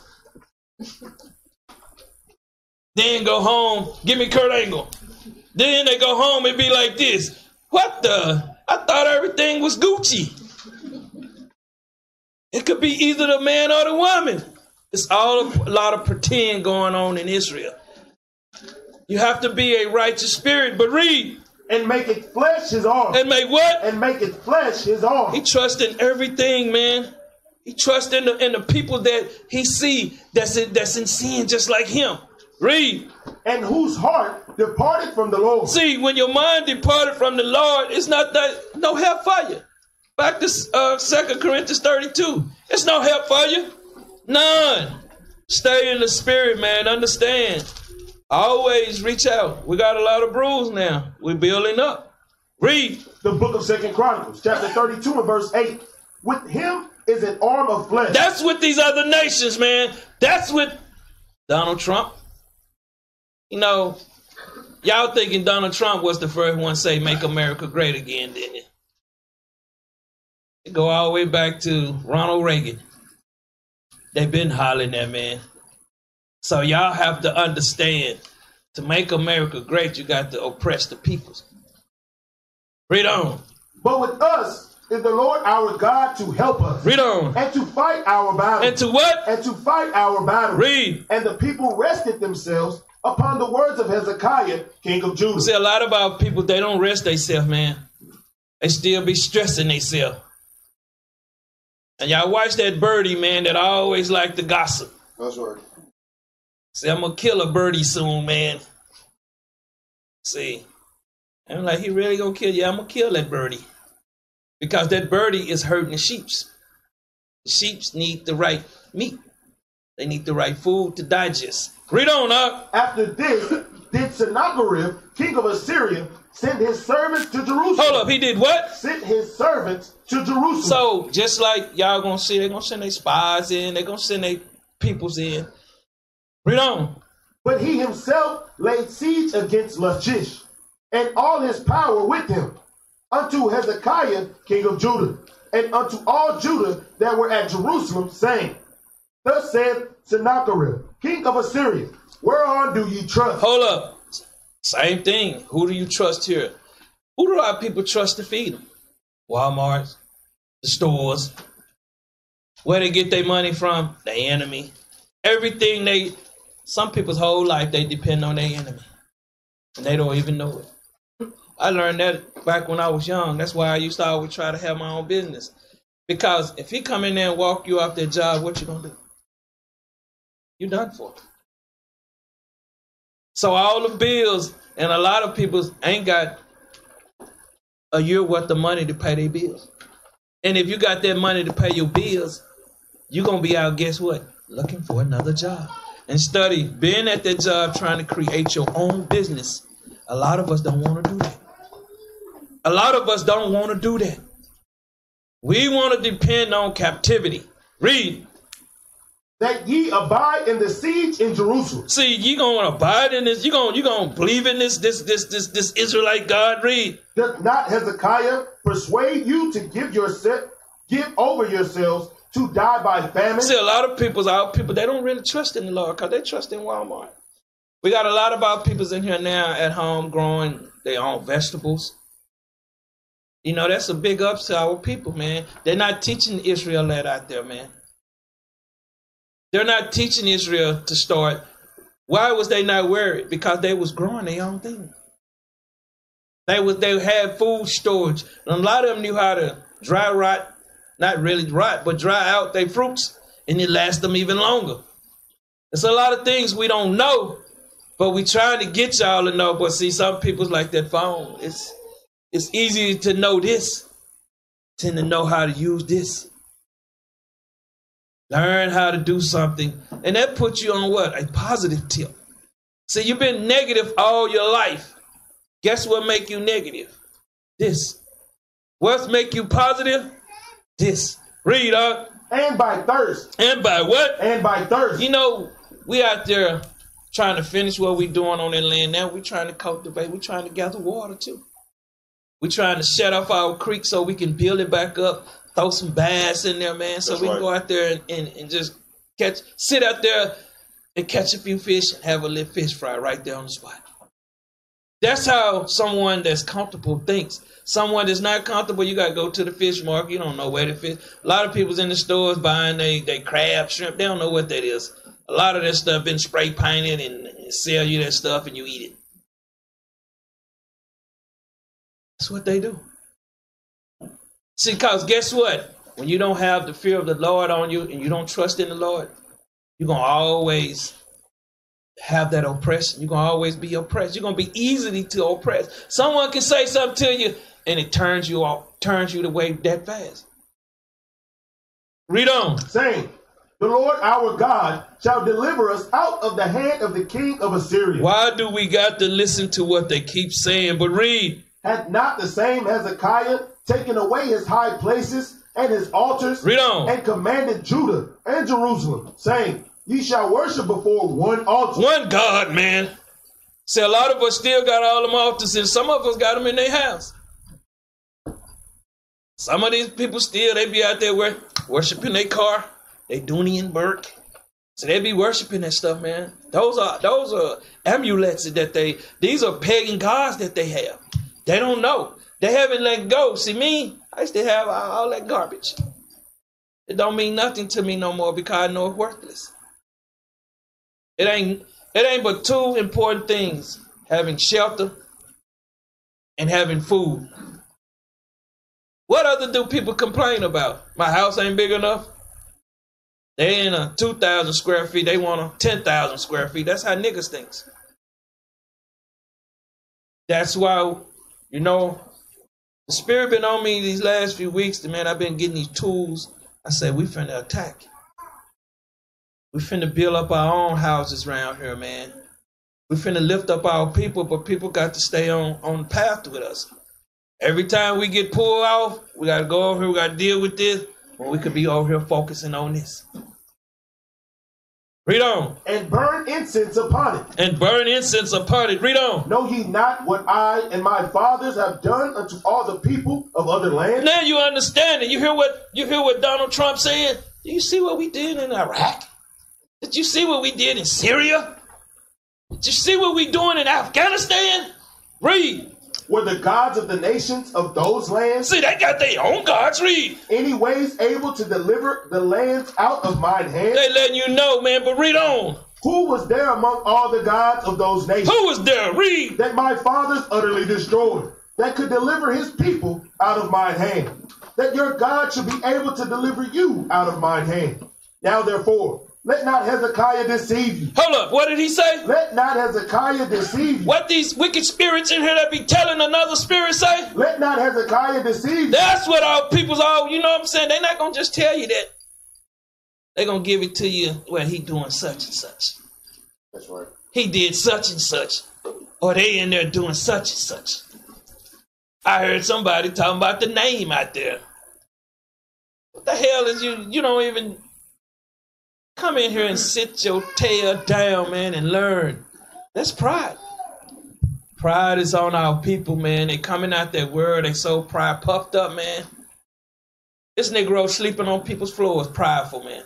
Then go home, give me Kurt Angle. Then they go home and be like this. What the? I thought everything was Gucci. It could be either the man or the woman. It's all a, a lot of pretend going on in Israel. You have to be a righteous spirit, but read. And make it flesh his arm. And make what? And make it flesh his arm. He trusts in everything, man. He trusts in the, in the people that he see that's in, that's in sin just like him. Read. And whose heart departed from the Lord. See, when your mind departed from the Lord, it's not that, no help for you. Back to uh, Second Corinthians thirty-two. It's no help for you. None. Stay in the spirit, man. Understand. Always reach out. We got a lot of rules now. We're building up. Read. The book of Second Chronicles, chapter thirty-two and verse eight. With him is an arm of flesh. That's with these other nations, man. That's with Donald Trump. You know, y'all thinking Donald Trump was the first one to say, make America great again, didn't it? It go all the way back to Ronald Reagan. They've been hollering at, man. So y'all have to understand, to make America great, you got to oppress the peoples. Read on. But with us is the Lord our God to help us. Read on. And to fight our battle. And to what? And to fight our battle. Read. And the people rested themselves upon the words of Hezekiah, king of Judah. See, a lot of our people, they don't rest themselves, man. They still be stressing themselves. And y'all watch that birdie, man, that I always like to gossip. That's right. See, I'm going to kill a birdie soon, man. See. I'm like, he really going to kill you? I'm going to kill that birdie. Because that birdie is hurting the sheeps. The sheeps need the right meat. They need the right food to digest. Read on up. After this, did Sennacherib, king of Assyria, send his servants to Jerusalem. Hold up, he did what? Sent his servants to Jerusalem. So, just like y'all gonna see, they're gonna send their spies in, they're gonna send their peoples in. Read on. But he himself laid siege against Lachish, and all his power with him, unto Hezekiah, king of Judah, and unto all Judah that were at Jerusalem, saying, thus said Sennacherib, king of Assyria, whereon do ye trust? Hold up. Same thing. Who do you trust here? Who do our people trust to feed them? Walmart, the stores. Where they get their money from? The enemy. Everything they, some people's whole life, they depend on their enemy. And they don't even know it. I learned that back when I was young. That's why I used to always try to have my own business. Because if he come in there and walk you off that job, what you gonna do? You're done for. So all the bills, and a lot of people ain't got a year worth of money to pay their bills. And if you got that money to pay your bills, you're going to be out, guess what? Looking for another job. And study, being at that job, trying to create your own business. A lot of us don't want to do that. A lot of us don't want to do that. We want to depend on captivity. Read. that ye abide in the siege in Jerusalem. See, you're going to abide in this. You're going you gonna believe in this, this, this, this, this Israelite God. Read. Does not Hezekiah persuade you to give yourself, give over yourselves to die by famine? See, a lot of people's out people, they don't really trust in the Lord because they trust in Walmart. We got a lot of our peoples in here now at home growing their own vegetables. You know, that's a big up to our people, man. They're not teaching Israel that out there, man. They're not teaching Israel to start. Why was they not worried? Because they was growing their own thing. They was they had food storage. And a lot of them knew how to dry rot, not really rot, but dry out their fruits, and it lasts them even longer. There's a lot of things we don't know, but we trying to get y'all to know. But see, some people's like that phone. It's it's easy to know this, than to know how to use this. Learn how to do something. And that puts you on what? A positive tip. See, you've been negative all your life. Guess what make you negative? This. What's make you positive? This. Read up. And by thirst. And by what? And by thirst. You know, we out there trying to finish what we doing on that land now. We're trying to cultivate. We're trying to gather water too. We're trying to shut off our creek so we can build it back up. Throw some bass in there, man, so That's we can right. go out there and, and, and just catch, sit out there and catch a few fish and have a little fish fry right there on the spot. That's how someone that's comfortable thinks. Someone that's not comfortable, you got to go to the fish market. You don't know where to fish. A lot of people's in the stores buying they, they crab, shrimp. They don't know what that is. A lot of that stuff been spray painted and, and sell you that stuff and you eat it. That's what they do. See, because guess what? When you don't have the fear of the Lord on you and you don't trust in the Lord, you're going to always have that oppression. You're going to always be oppressed. You're going to be easily to oppress. Someone can say something to you and it turns you off, turns you the way that fast. Read on. Saying, the Lord our God shall deliver us out of the hand of the king of Assyria. Why do we got to listen to what they keep saying? But read. Hath not the same Hezekiah taken away his high places and his altars, read on, and commanded Judah and Jerusalem, saying, ye shall worship before one altar. One God, man. See, a lot of us still got all them altars, and some of us got them in their house. Some of these people still, they be out there worshiping their car, they Dunian Burke. So they be worshiping that stuff, man. Those are, those are amulets that they, these are pagan gods that they have. They don't know. They haven't let go. See me, I still have all that garbage. It don't mean nothing to me no more because I know it's worthless. It ain't, it ain't but two important things, having shelter and having food. What other do people complain about? My house ain't big enough. They ain't a two thousand square feet. They want a ten thousand square feet. That's how niggas thinks. That's why, you know, the spirit been on me these last few weeks. Man, I've been getting these tools. I said, we finna attack. We finna build up our own houses around here, man. We finna lift up our people, but people got to stay on, on the path with us. Every time we get pulled off, we gotta go over here, we gotta deal with this, when we could be over here focusing on this. Read on. And burn incense upon it. And burn incense upon it. Read on. Know ye not what I and my fathers have done unto all the people of other lands? Now you understand it. You hear what you hear what Donald Trump saying? Do you see what we did in Iraq? Did you see what we did in Syria? Did you see what we doing in Afghanistan? Read. Were the gods of the nations of those lands? See, they got their own gods. Read. Anyways, able to deliver the lands out of mine hand. They letting you know, man, but read on. Who was there among all the gods of those nations? Who was there? Read. That my fathers utterly destroyed, that could deliver his people out of mine hand. That your God should be able to deliver you out of mine hand. Now, therefore, let not Hezekiah deceive you. Hold up. What did he say? Let not Hezekiah deceive you. What these wicked spirits in here that be telling another spirit say? Let not Hezekiah deceive you. That's what our people's all, you know what I'm saying? They're not going to just tell you that. They're going to give it to you. Well, he doing such and such. That's right. He did such and such. Or they in there doing such and such. I heard somebody talking about the name out there. What the hell is you? You don't even... Come in here and sit your tail down, man, and learn. That's pride. Pride is on our people, man. They coming out that word. They so pride puffed up, man. This Negro sleeping on people's floors, prideful, man.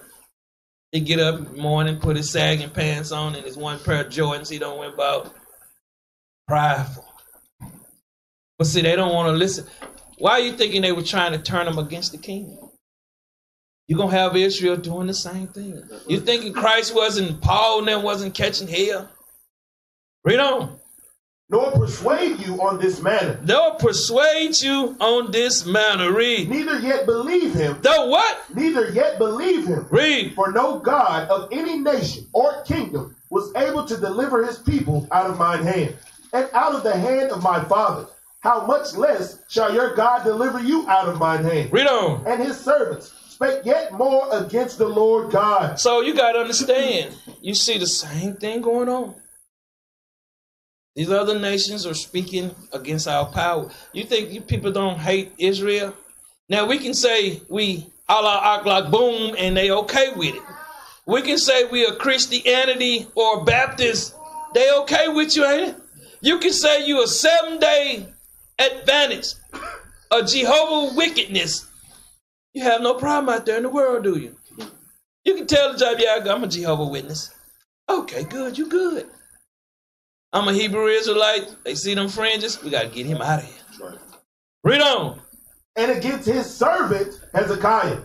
He get up in the morning, put his sagging pants on and his one pair of Jordans he don't wear about. Prideful. But see, they don't want to listen. Why are you thinking they were trying to turn them against the kingdom? You're going to have Israel doing the same thing. You thinking Christ wasn't, Paul and them wasn't catching hell? Read on. Nor persuade you on this matter. Nor persuade you on this matter. Read. Neither yet believe him. Though what? Neither yet believe him. Read. For no God of any nation or kingdom was able to deliver his people out of mine hand, and out of the hand of my father. How much less shall your God deliver you out of mine hand? Read on. And his servants spake yet more against the Lord God. So you got to understand, you see the same thing going on. These other nations are speaking against our power. You think you people don't hate Israel? Now we can say we Allah Akhlaq boom and they okay with it. We can say we are Christianity or Baptist. They okay with you, ain't it? You can say you a seven-day Adventist, a Jehovah wickedness. You have no problem out there in the world, do you? You can tell the job, yeah, I'm a Jehovah Witness. Okay, good, you good. I'm a Hebrew Israelite. They see them fringes. We got to get him out of here. Right. Read on. And against his servant, Hezekiah.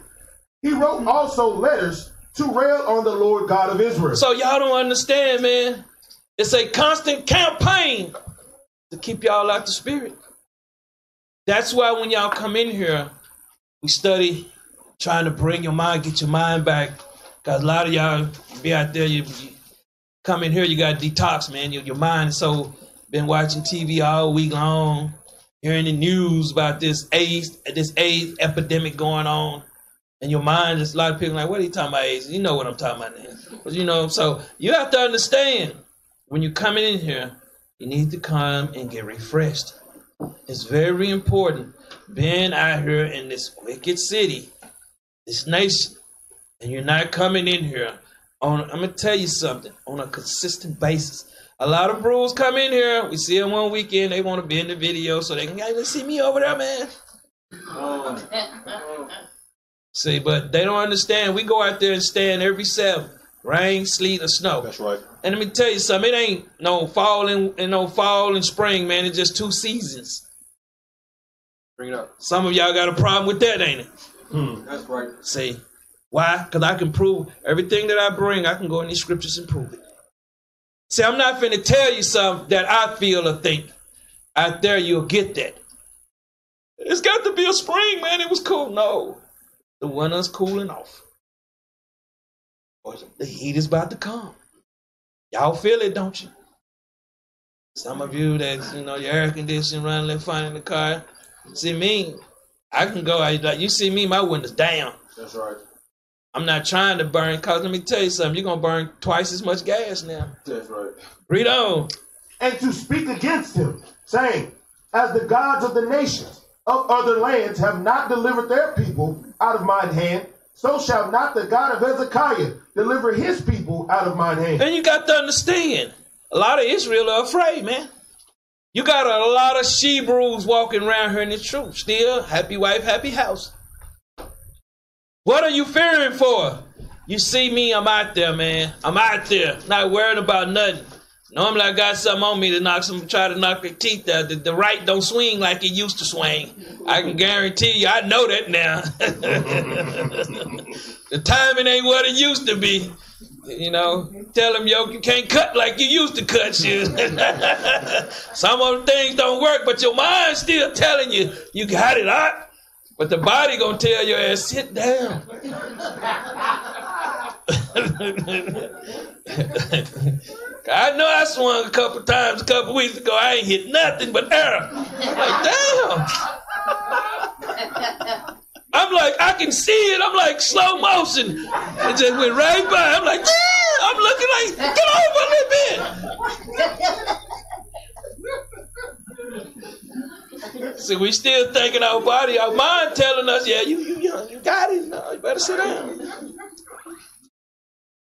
He wrote also letters to rail on the Lord God of Israel. So y'all don't understand, man. It's a constant campaign to keep y'all out the spirit. That's why when y'all come in here, we study trying to bring your mind, get your mind back. Because a lot of y'all be out there, you, you come in here, you got detox, man. Your, your mind is so, been watching T V all week long, hearing the news about this AIDS, this AIDS epidemic going on. And your mind is, a lot of people like, what are you talking about AIDS? You know what I'm talking about now. But you know, so you have to understand, when you're coming in here, you need to come and get refreshed. It's very important being out here in this wicked city, this nation, and you're not coming in here on, I'm going to tell you something, on a consistent basis. A lot of bros come in here. We see them one weekend. They want to be in the video so they can hey, see me over there, man. Oh. See, but they don't understand. We go out there and stand every seven. Rain, sleet, or snow. That's right. And let me tell you something. It ain't no fall and, and no fall and spring, man. It's just two seasons. Bring it up. Some of y'all got a problem with that, ain't it? Hmm. That's right. See. Why? Because I can prove everything that I bring. I can go in these scriptures and prove it. See, I'm not finna tell you something that I feel or think. Out there, you'll get that. It's got to be a spring, man. It was cool. No. The winter's cooling off. Or the heat is about to come. Y'all feel it, don't you? Some of you that, you know, your air conditioning running left fine in the car. See me, I can go, I, like, you see me, my window's down. That's right. I'm not trying to burn, because let me tell you something, you're going to burn twice as much gas now. That's right. Read on. And to speak against him, saying, as the gods of the nations of other lands have not delivered their people out of mine hand, so shall not the God of Hezekiah deliver his people out of mine hand. And you got to understand, a lot of Israel are afraid, man. You got a lot of Hebrews walking around here in the truth. Still, happy wife, happy house. What are you fearing for? You see me, I'm out there, man. I'm out there, not worried about nothing. Normally I got something on me to knock some, try to knock their teeth out. The, the right don't swing like it used to swing. I can guarantee you, I know that now. The timing ain't what it used to be. You know, tell them, yo, you can't cut like you used to cut you. Some of the things don't work, but your mind's still telling you, you got it up. But the body gonna tell your ass, sit down. I know I swung a couple times a couple weeks ago. I ain't hit nothing but air. I'm like, damn. I'm like, I can see it. I'm like, slow motion. It just went right by. I'm like, damn. I'm looking like, get over a little bit. See, we still thinking our body, our mind telling us, yeah, you, you, you got it. No, you better sit down.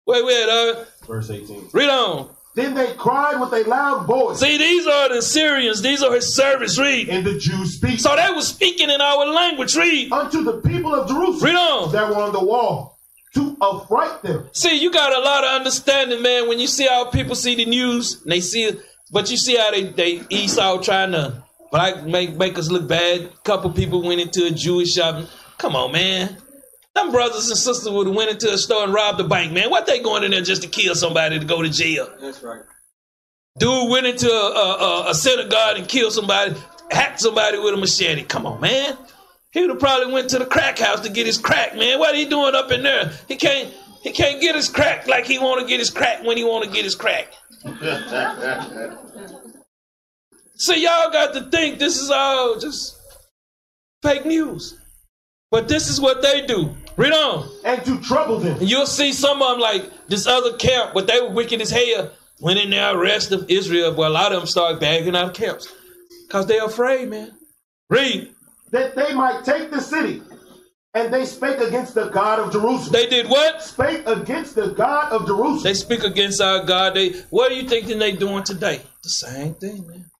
Wait, wait, uh, verse eighteen. Read on. Then they cried with a loud voice. See, these are the Syrians. These are his servants. Read. And the Jews speak. So they were speaking in our language. Read. Unto the people of Jerusalem. Read on. That were on the wall to affright them. See, you got a lot of understanding, man. When you see how people see the news, and they see it, but you see how they, they Esau trying to like make, make us look bad. A couple people went into a Jewish shop. Come on, man. Them brothers and sisters would have went into a store and robbed the bank, man. What they going in there just to kill somebody to go to jail? That's right. Dude went into a, a, a synagogue and killed somebody, hacked somebody with a machete. Come on, man. He would have probably went to the crack house to get his crack, man. What are he doing up in there? He can't, he can't get his crack like he want to get his crack when he want to get his crack. See, y'all got to think this is all just fake news. But this is what they do. Read on. And to trouble them. And you'll see some of them like this other camp, but they were wicked as hell. Went in there, arrested Israel. Well, a lot of them started bagging out of camps because they're afraid, man. Read. That they might take the city. And they spake against the God of Jerusalem. They did what? Spake against the God of Jerusalem. They speak against our God. They, what do you think they're doing today? The same thing, man.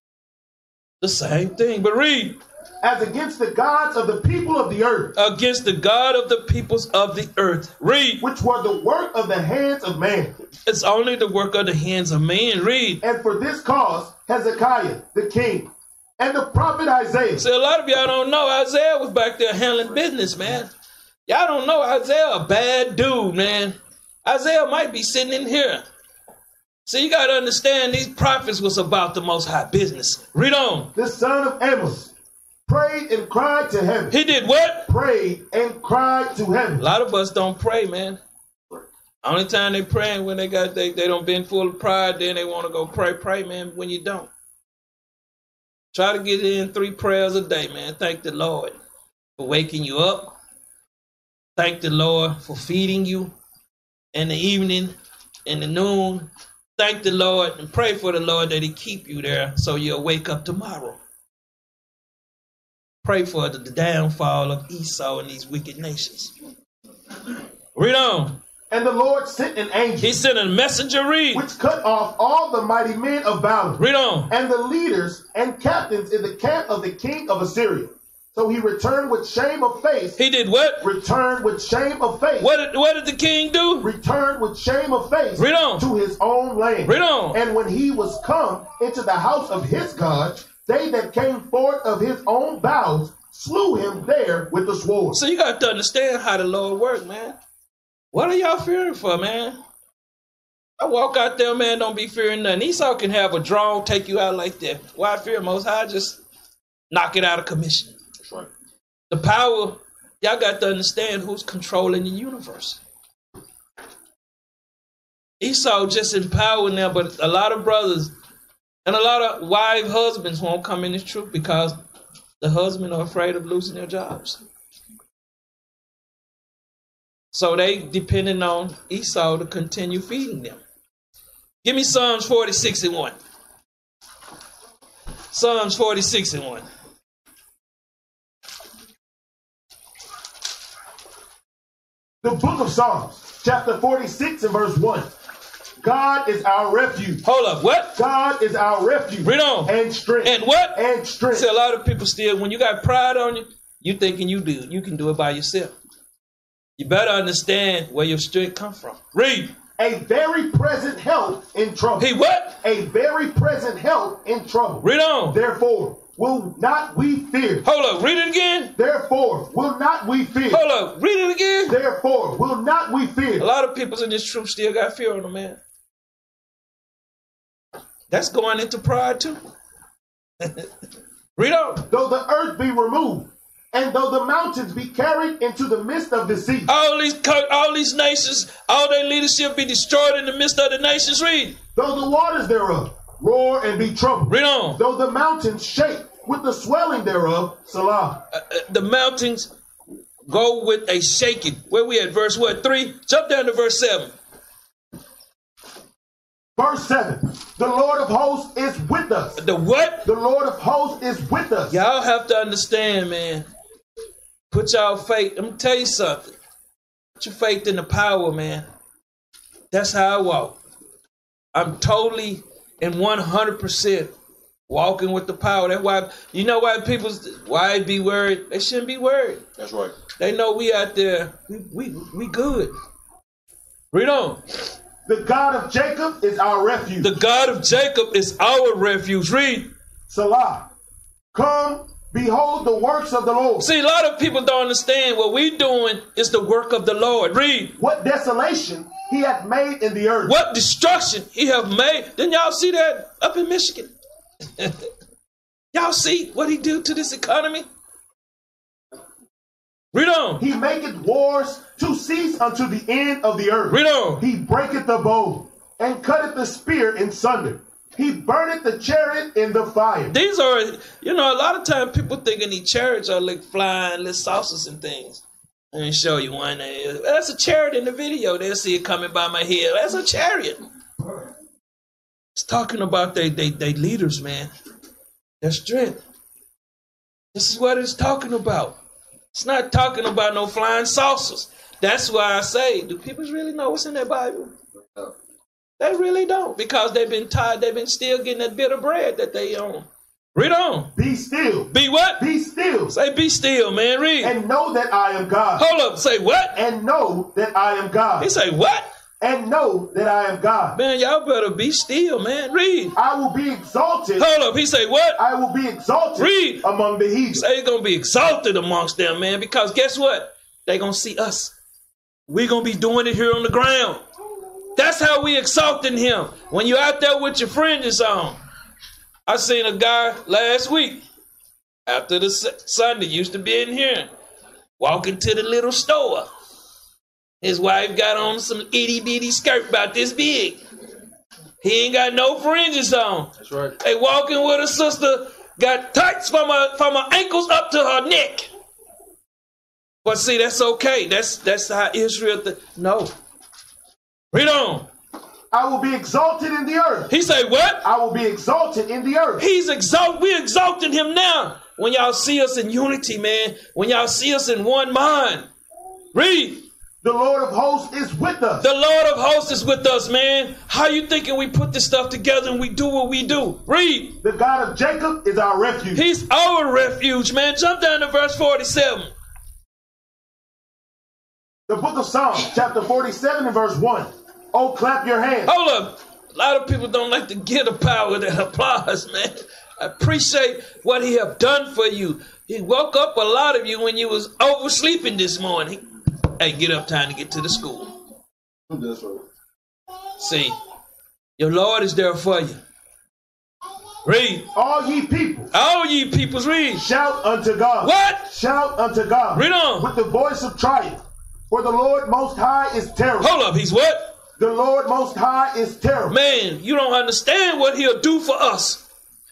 The same thing. But read. As against the gods of the people of the earth. Against the God of the peoples of the earth. Read. Which were the work of the hands of man. It's only the work of the hands of man. Read. And for this cause, Hezekiah, the king, and the prophet Isaiah. See, a lot of y'all don't know Isaiah was back there handling business, man. Y'all don't know Isaiah, a bad dude, man. Isaiah might be sitting in here. So you got to understand these prophets was about the Most High business. Read on. The son of Amos prayed and cried to heaven. He did what? Prayed and cried to heaven. A lot of us don't pray, man. Only time they praying when they got they, they don't been full of pride, then they want to go pray, pray, man, when you don't. Try to get in three prayers a day, man. Thank the Lord for waking you up. Thank the Lord for feeding you in the evening, in the noon. Thank the Lord and pray for the Lord that he keep you there so you'll wake up tomorrow. Pray for the downfall of Esau and these wicked nations. Read on. And the Lord sent an angel. He sent a messenger, read. Which cut off all the mighty men of Babylon. Read on. And the leaders and captains in the camp of the king of Assyria. So he returned with shame of face. He did what? Returned with shame of face. What did, what did the king do? Returned with shame of face. Read on. To his own land. Read on. And when he was come into the house of his God, they that came forth of his own bowels slew him there with the sword. So you got to understand how the Lord worked, man. What are y'all fearing for, man? I walk out there, man, don't be fearing nothing. Esau can have a drone take you out like that. Why fear Most High? Just knock it out of commission. That's right. The power, y'all got to understand who's controlling the universe. Esau just in power now, but a lot of brothers... and a lot of wives, husbands won't come in this truth because the husbands are afraid of losing their jobs. So they depending on Esau to continue feeding them. Give me Psalms forty-six and one. Psalms forty-six and one. The book of Psalms, chapter forty-six and verse one. God is our refuge. Hold up, what? God is our refuge. Read on. And strength. And what? And strength. See, a lot of people still, when you got pride on you, you thinking you do, you can do it by yourself. You better understand where your strength come from. Read. A very present help in trouble. He what? A very present help in trouble. Read on. Therefore, will not we fear. Hold up, read it again. Therefore, will not we fear. Hold up, read it again. Therefore, will not we fear. A lot of people in this troop still got fear on them, man. That's going into pride too. Read on. Though the earth be removed, and though the mountains be carried into the midst of the sea. All these, all these nations, all their leadership be destroyed in the midst of the nations. Read. Though the waters thereof roar and be troubled. Read on. Though the mountains shake with the swelling thereof. Salah. Uh, uh, the mountains go with a shaking. Where we at? Verse what? Three. Jump down to verse seven. Verse seven, the Lord of hosts is with us. The what? The Lord of hosts is with us. Y'all have to understand, man. Put y'all faith. Let me tell you something. Put your faith in the power, man. That's how I walk. I'm totally and one hundred percent walking with the power. That's why, you know why people, why be worried? They shouldn't be worried. That's right. They know we out there. We, we, we good. Read on. The God of Jacob is our refuge. The God of Jacob is our refuge. Read. Selah. Come, behold the works of the Lord. See, a lot of people don't understand what we're doing is the work of the Lord. Read. What desolation he hath made in the earth. What destruction he hath made. Didn't y'all see that up in Michigan? Y'all see what he do to this economy? Read on. He maketh wars to cease unto the end of the earth. Read on. He breaketh the bow and cutteth the spear in sunder. He burneth the chariot in the fire. These are, you know, a lot of times people thinking these chariots are like flying little saucers and things. Let me show you one. That's a chariot in the video. They'll see it coming by my head. That's a chariot. It's talking about they, they, they leaders, man. Their strength. This is what it's talking about. It's not talking about no flying saucers. That's why I say, do people really know what's in their Bible? They really don't, because they've been tired. They've been still getting that bit of bread that they own. Read on. Be still. Be what? Be still. Say be still, man. Read. And know that I am God. Hold up. Say what? And know that I am God. He say what? And know that I am God. Man, y'all better be still, man. Read. I will be exalted. Hold up. He say what? I will be exalted. Read. Among the heathen. Say he's going to be exalted amongst them, man, because guess what? They're going to see us. We're going to be doing it here on the ground. That's how we exalting him. When you're out there with your fringes on. I seen a guy last week after the Sunday, used to be in here, walking to the little store. His wife got on some itty bitty skirt about this big. He ain't got no fringes on. That's right. They walking with a sister, got tights from her from her ankles up to her neck. But see, that's okay. That's that's how Israel. Th no. Read on. I will be exalted in the earth. He say what? I will be exalted in the earth. He's exalted. We're exalting him now. When y'all see us in unity, man. When y'all see us in one mind. Read. The Lord of hosts is with us. The Lord of hosts is with us, man. How you thinking we put this stuff together and we do what we do? Read. The God of Jacob is our refuge. He's our refuge, man. Jump down to verse forty-seven. The book of Psalms, chapter forty-seven and verse one. Oh, clap your hands. Hold up. A lot of people don't like to get the power that applies, man. I appreciate what he have done for you. He woke up a lot of you when you was oversleeping this morning. Hey, get up time to get to the school. That's right. See, your Lord is there for you. Read. All ye people. All ye peoples, read. Shout unto God. What? Shout unto God. Read on. With the voice of triumph. For the Lord Most High is terrible. Hold up, he's what? The Lord Most High is terrible. Man, you don't understand what he'll do for us.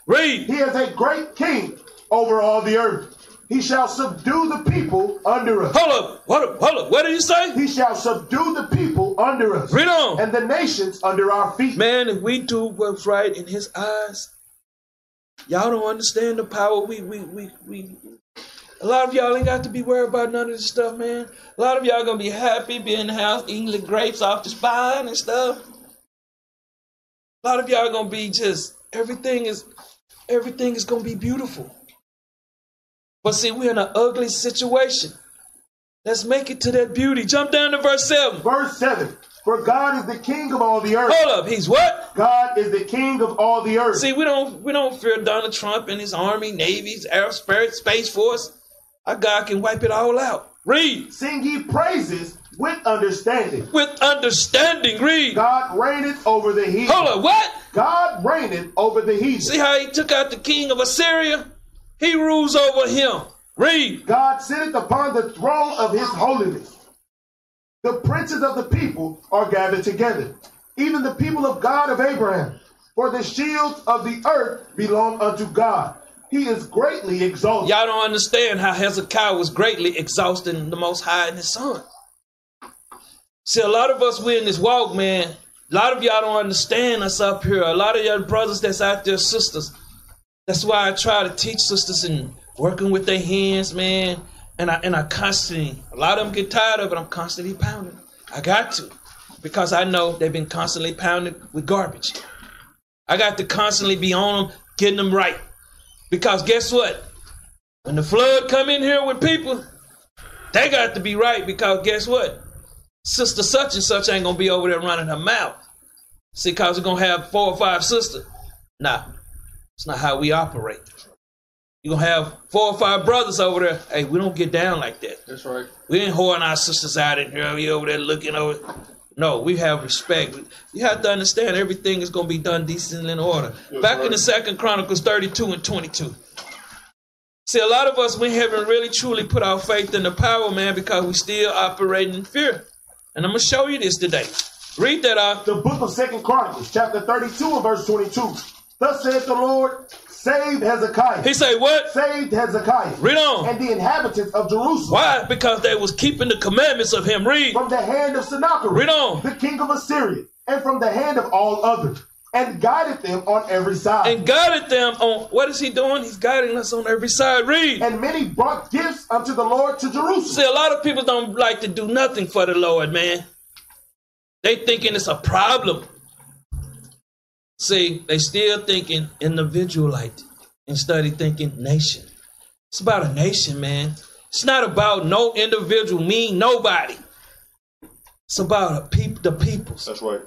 Read. He is a great king over all the earth. He shall subdue the people under us. Hold up. Hold up. Hold up. What did he say? He shall subdue the people under us. Read on. And the nations under our feet. Man, if we do what's right in his eyes, y'all don't understand the power we, we, we, we. A lot of y'all ain't got to be worried about none of this stuff, man. A lot of y'all going to be happy, be in the house, eating the grapes off the spine and stuff. A lot of y'all going to be just, everything is, everything is going to be beautiful. But see, we're in an ugly situation. Let's make it to that beauty. Jump down to verse seven. Verse seven. For God is the king of all the earth. Hold up. He's what? God is the king of all the earth. See, we don't we don't fear Donald Trump and his army, navies, air, space force. Our God can wipe it all out. Read. Sing ye praises with understanding. With understanding. Read. God reigneth over the heathen. Hold up. What? God reigneth over the heathen. See how he took out the king of Assyria? He rules over him. Read. God sitteth upon the throne of his holiness. The princes of the people are gathered together, even the people of God of Abraham. For the shields of the earth belong unto God. He is greatly exalted. Y'all don't understand how Hezekiah was greatly exalting the Most High and his son. See, a lot of us, we're in this walk, man. A lot of y'all don't understand us up here. A lot of y'all brothers that's out there, sisters. That's why I try to teach sisters and working with their hands, man. And I and I constantly, a lot of them get tired of it. I'm constantly pounding. I got to, because I know they've been constantly pounded with garbage. I got to constantly be on them, getting them right. Because guess what? When the flood come in here with people, they got to be right, because guess what? Sister such and such ain't going to be over there running her mouth. See, because we're going to have four or five sisters. Nah, it's not how we operate. You're going to have four or five brothers over there. Hey, we don't get down like that. That's right. We ain't hoarding our sisters out in here. We over there looking over. No, we have respect. You have to understand everything is going to be done decently in order. That's Back right. in the Second Chronicles thirty-two and twenty-two. See, a lot of us, we haven't really truly put our faith in the power, man, because we still operating in fear. And I'm going to show you this today. Read that out. The book of Second Chronicles, chapter thirty-two and verse twenty-two. Thus saith the Lord, saved Hezekiah. He said what? Saved Hezekiah. Read on. And the inhabitants of Jerusalem. Why? Because they was keeping the commandments of him. Read. From the hand of Sennacherib. Read on. The king of Assyria. And from the hand of all others. And guided them on every side. And guided them on, what is he doing? He's guiding us on every side. Read. And many brought gifts unto the Lord to Jerusalem. See, a lot of people don't like to do nothing for the Lord, man. They thinking it's a problem. See, they still thinking individualite instead of thinking nation. It's about a nation, man. It's not about no individual, me, nobody. It's about a peop the peoples. That's right.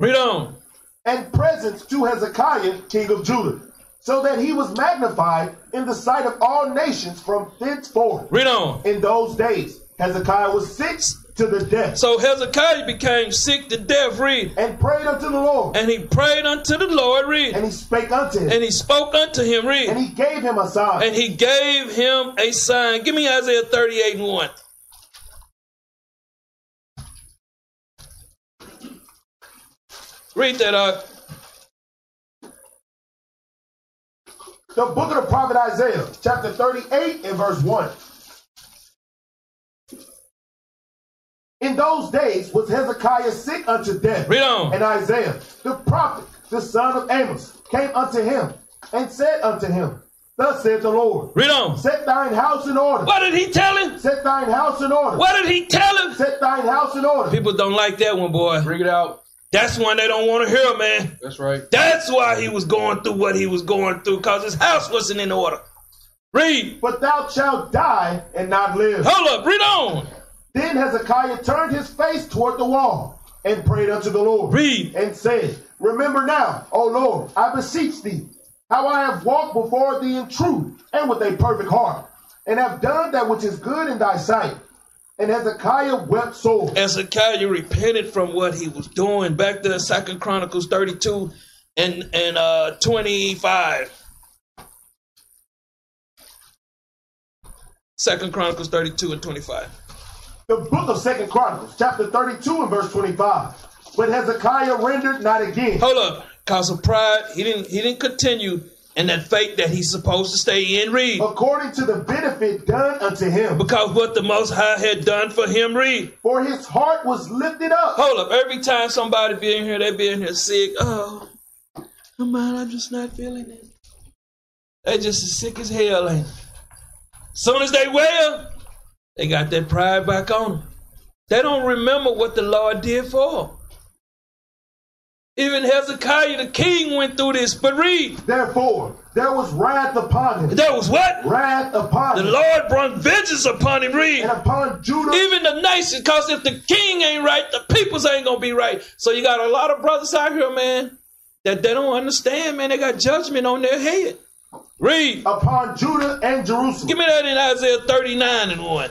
Read on. And presents to Hezekiah, king of Judah, so that he was magnified in the sight of all nations from thenceforth. Read on. In those days, Hezekiah was sick to the death. So Hezekiah became sick to death. Read. And prayed unto the Lord. And he prayed unto the Lord. Read. And he spake unto him. And he spoke unto him. Read. And he gave him a sign. And he gave him a sign. Give me Isaiah thirty-eight and one. Read that up. The book of the prophet Isaiah, chapter thirty-eight and verse one. In those days was Hezekiah sick unto death. Read on. And Isaiah, the prophet, the son of Amos, came unto him and said unto him, thus said the Lord. Read on. Set thine house in order. What did he tell him? Set thine house in order. What did he tell him? Set thine house in order. People don't like that one, boy. Bring it out. That's one they don't want to hear, man. That's right. That's why he was going through what he was going through, because his house wasn't in order. Read. But thou shalt die and not live. Hold up. Read on. Then Hezekiah turned his face toward the wall and prayed unto the Lord. Read. And said, remember now, O Lord, I beseech thee, how I have walked before thee in truth and with a perfect heart, and have done that which is good in thy sight. And Hezekiah wept sore. Hezekiah repented from what he was doing. Back to Second Chronicles thirty-two and twenty-five. Second Chronicles thirty-two and twenty-five. The book of Second Chronicles, chapter thirty-two and verse twenty-five. But Hezekiah rendered not again. Hold up. Because of pride, he didn't, he didn't continue and that faith that he's supposed to stay in. Read. According to the benefit done unto him. Because what the Most High had done for him. Read. For his heart was lifted up. Hold up. Every time somebody be in here, they be in here sick. Oh, come on, I'm just not feeling it. They just as sick as hell, ain't it? Soon as they well, they got that pride back on them. They don't remember what the Lord did for them. Even Hezekiah the king went through this, but read. Therefore, there was wrath upon him. There was what? Wrath upon him. The Lord brought vengeance upon him. Read. And upon Judah. Even the nation, because if the king ain't right, the peoples ain't going to be right. So you got a lot of brothers out here, man, that they don't understand, man. They got judgment on their head. Read. Upon Judah and Jerusalem. Give me that in Isaiah thirty-nine and one.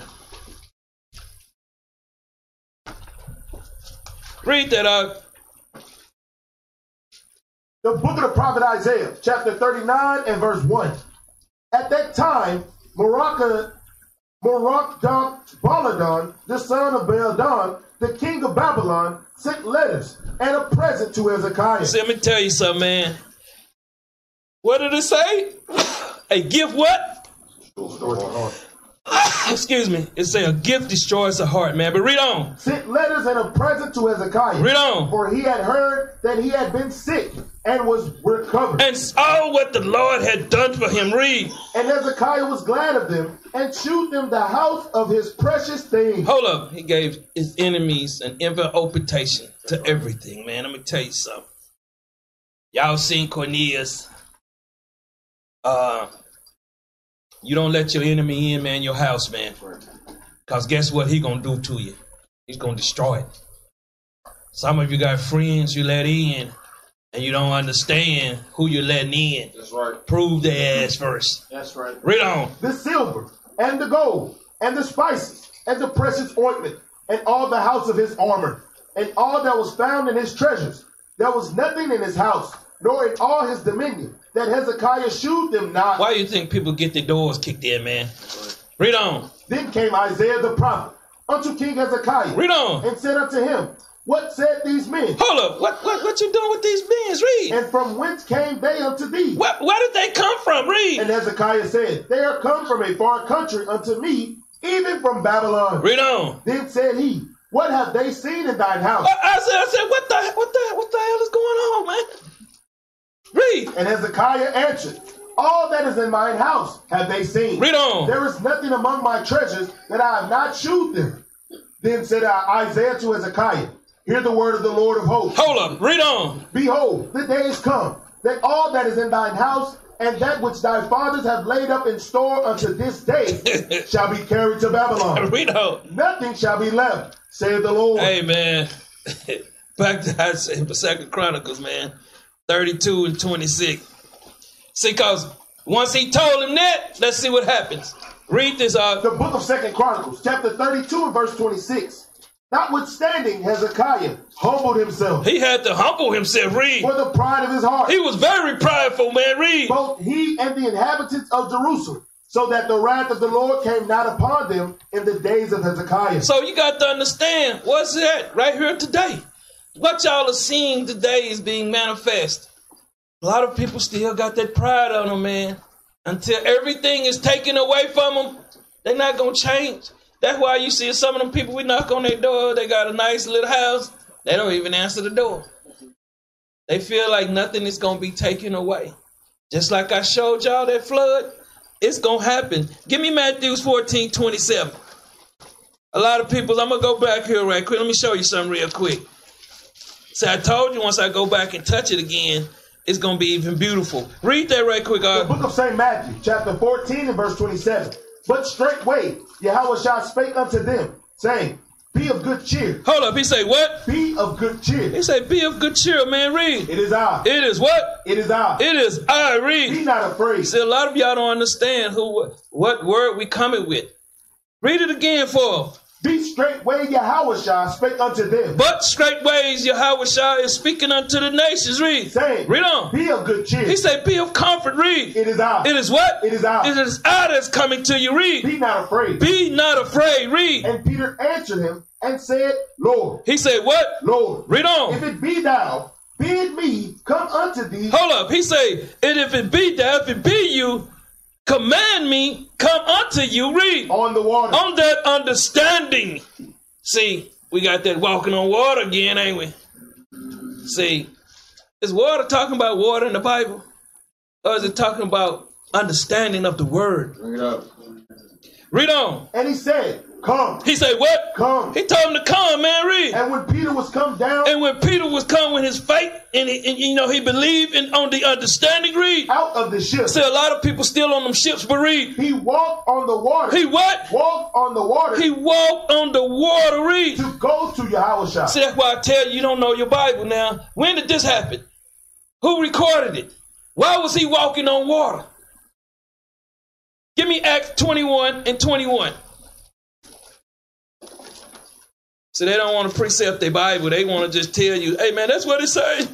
Read that out. The book of the prophet Isaiah, chapter thirty-nine and verse one. At that time, Merodach-Baladan, the son of Baladan, the king of Babylon, sent letters and a present to Hezekiah. See, let me tell you something, man. What did it say? A gift what? Excuse me. It said a gift destroys the heart, man. But read on. Sent letters and a present to Hezekiah. Read on. For he had heard that he had been sick. and was recovered. And saw what the Lord had done for him. Read. And Hezekiah was glad of them and shewed them the house of his precious things. Hold up. He gave his enemies an invitation to everything, man. Let me tell you something. Y'all seen Cornelius. Uh, you don't let your enemy in, man, your house, man. Because guess what he going to do to you? He's going to destroy it. Some of you got friends you let in, and you don't understand who you're letting in. That's right. Prove their ass first. That's right. Read on. The silver and the gold and the spices and the precious ointment and all the house of his armor and all that was found in his treasures. There was nothing in his house nor in all his dominion that Hezekiah shewed them not. Why do you think people get their doors kicked in, man? Right. Read on. Then came Isaiah the prophet unto King Hezekiah. Read on. And said unto him, what said these men? Hold up. What, what, what you doing with these men? Read. And from whence came they unto thee? What, where did they come from? Read. And Hezekiah said, they are come from a far country unto me, even from Babylon. Read on. Then said he, what have they seen in thine house? I said, I said, what the, what the, what the hell is going on, man? Read. And Hezekiah answered, all that is in mine house have they seen. Read on. There is nothing among my treasures that I have not shewed them. Then said Isaiah to Hezekiah, hear the word of the Lord of hosts. Hold up. Read on. Behold, the day is come, that all that is in thine house and that which thy fathers have laid up in store unto this day shall be carried to Babylon. Read on. Nothing shall be left, saith the Lord. Hey, man. Back to Isaiah, Second Chronicles, man. thirty-two and twenty-six. See, because once he told him that, let's see what happens. Read this out. The book of Second Chronicles, chapter thirty-two and verse twenty-six. Notwithstanding, Hezekiah humbled himself. He had to humble himself. Read. For the pride of his heart. He was very prideful, man. Read. Both he and the inhabitants of Jerusalem, so that the wrath of the Lord came not upon them in the days of Hezekiah. So you got to understand, what's that right here today? What y'all are seeing today is being manifest. A lot of people still got that pride on them, man. Until everything is taken away from them, they're not going to change. That's why you see some of them people, we knock on their door, they got a nice little house, they don't even answer the door. They feel like nothing is going to be taken away. Just like I showed y'all that flood, it's going to happen. Give me Matthew fourteen twenty-seven. A lot of people, I'm going to go back here right quick. Let me show you something real quick. See, I told you once I go back and touch it again, it's going to be even beautiful. Read that right quick. The book of Saint Matthew, chapter fourteen and verse twenty-seven. But straightway Yahuwashah spake unto them, saying, be of good cheer. Hold up. He say what? Be of good cheer. He say, be of good cheer, man. Read. It is I. It is what? It is I. It is I. Read. Be not afraid. See, a lot of y'all don't understand who, what word we coming with. Read it again for them. Be straightway Yahuwashah spake unto them. But straightways Yahuwashah is speaking unto the nations. Read. Saying, read on. Be of good cheer. He said, be of comfort. Read. It is I. It is what? It is I. It is I that's coming to you. Read. Be not afraid. Be not afraid. Read. And Peter answered him and said, Lord. He said what? Lord. Read on. If it be thou, bid me come unto thee. Hold up. He said, and if it be thou, if it be you, command me, come unto you. Read. On the water. On that understanding. See, we got that walking on water again, ain't we? See, is water talking about water in the Bible? Or is it talking about understanding of the word? Bring it up. Read on. And he said, come. He said what? Come. He told him to come, man. Read. And when Peter was come down. And when Peter was come with his faith, and, he, and you know, he believed in, on the understanding. Read. Out of the ship. See, a lot of people still on them ships, but read. He walked on the water. He what? Walked on the water. He walked on the water. Read. To go to Yahuwashah. See, that's why I tell you, you don't know your Bible now. When did this happen? Who recorded it? Why was he walking on water? Give me Acts twenty-one and twenty-one. So they don't want to precept their Bible. They want to just tell you, hey, man, that's what it says.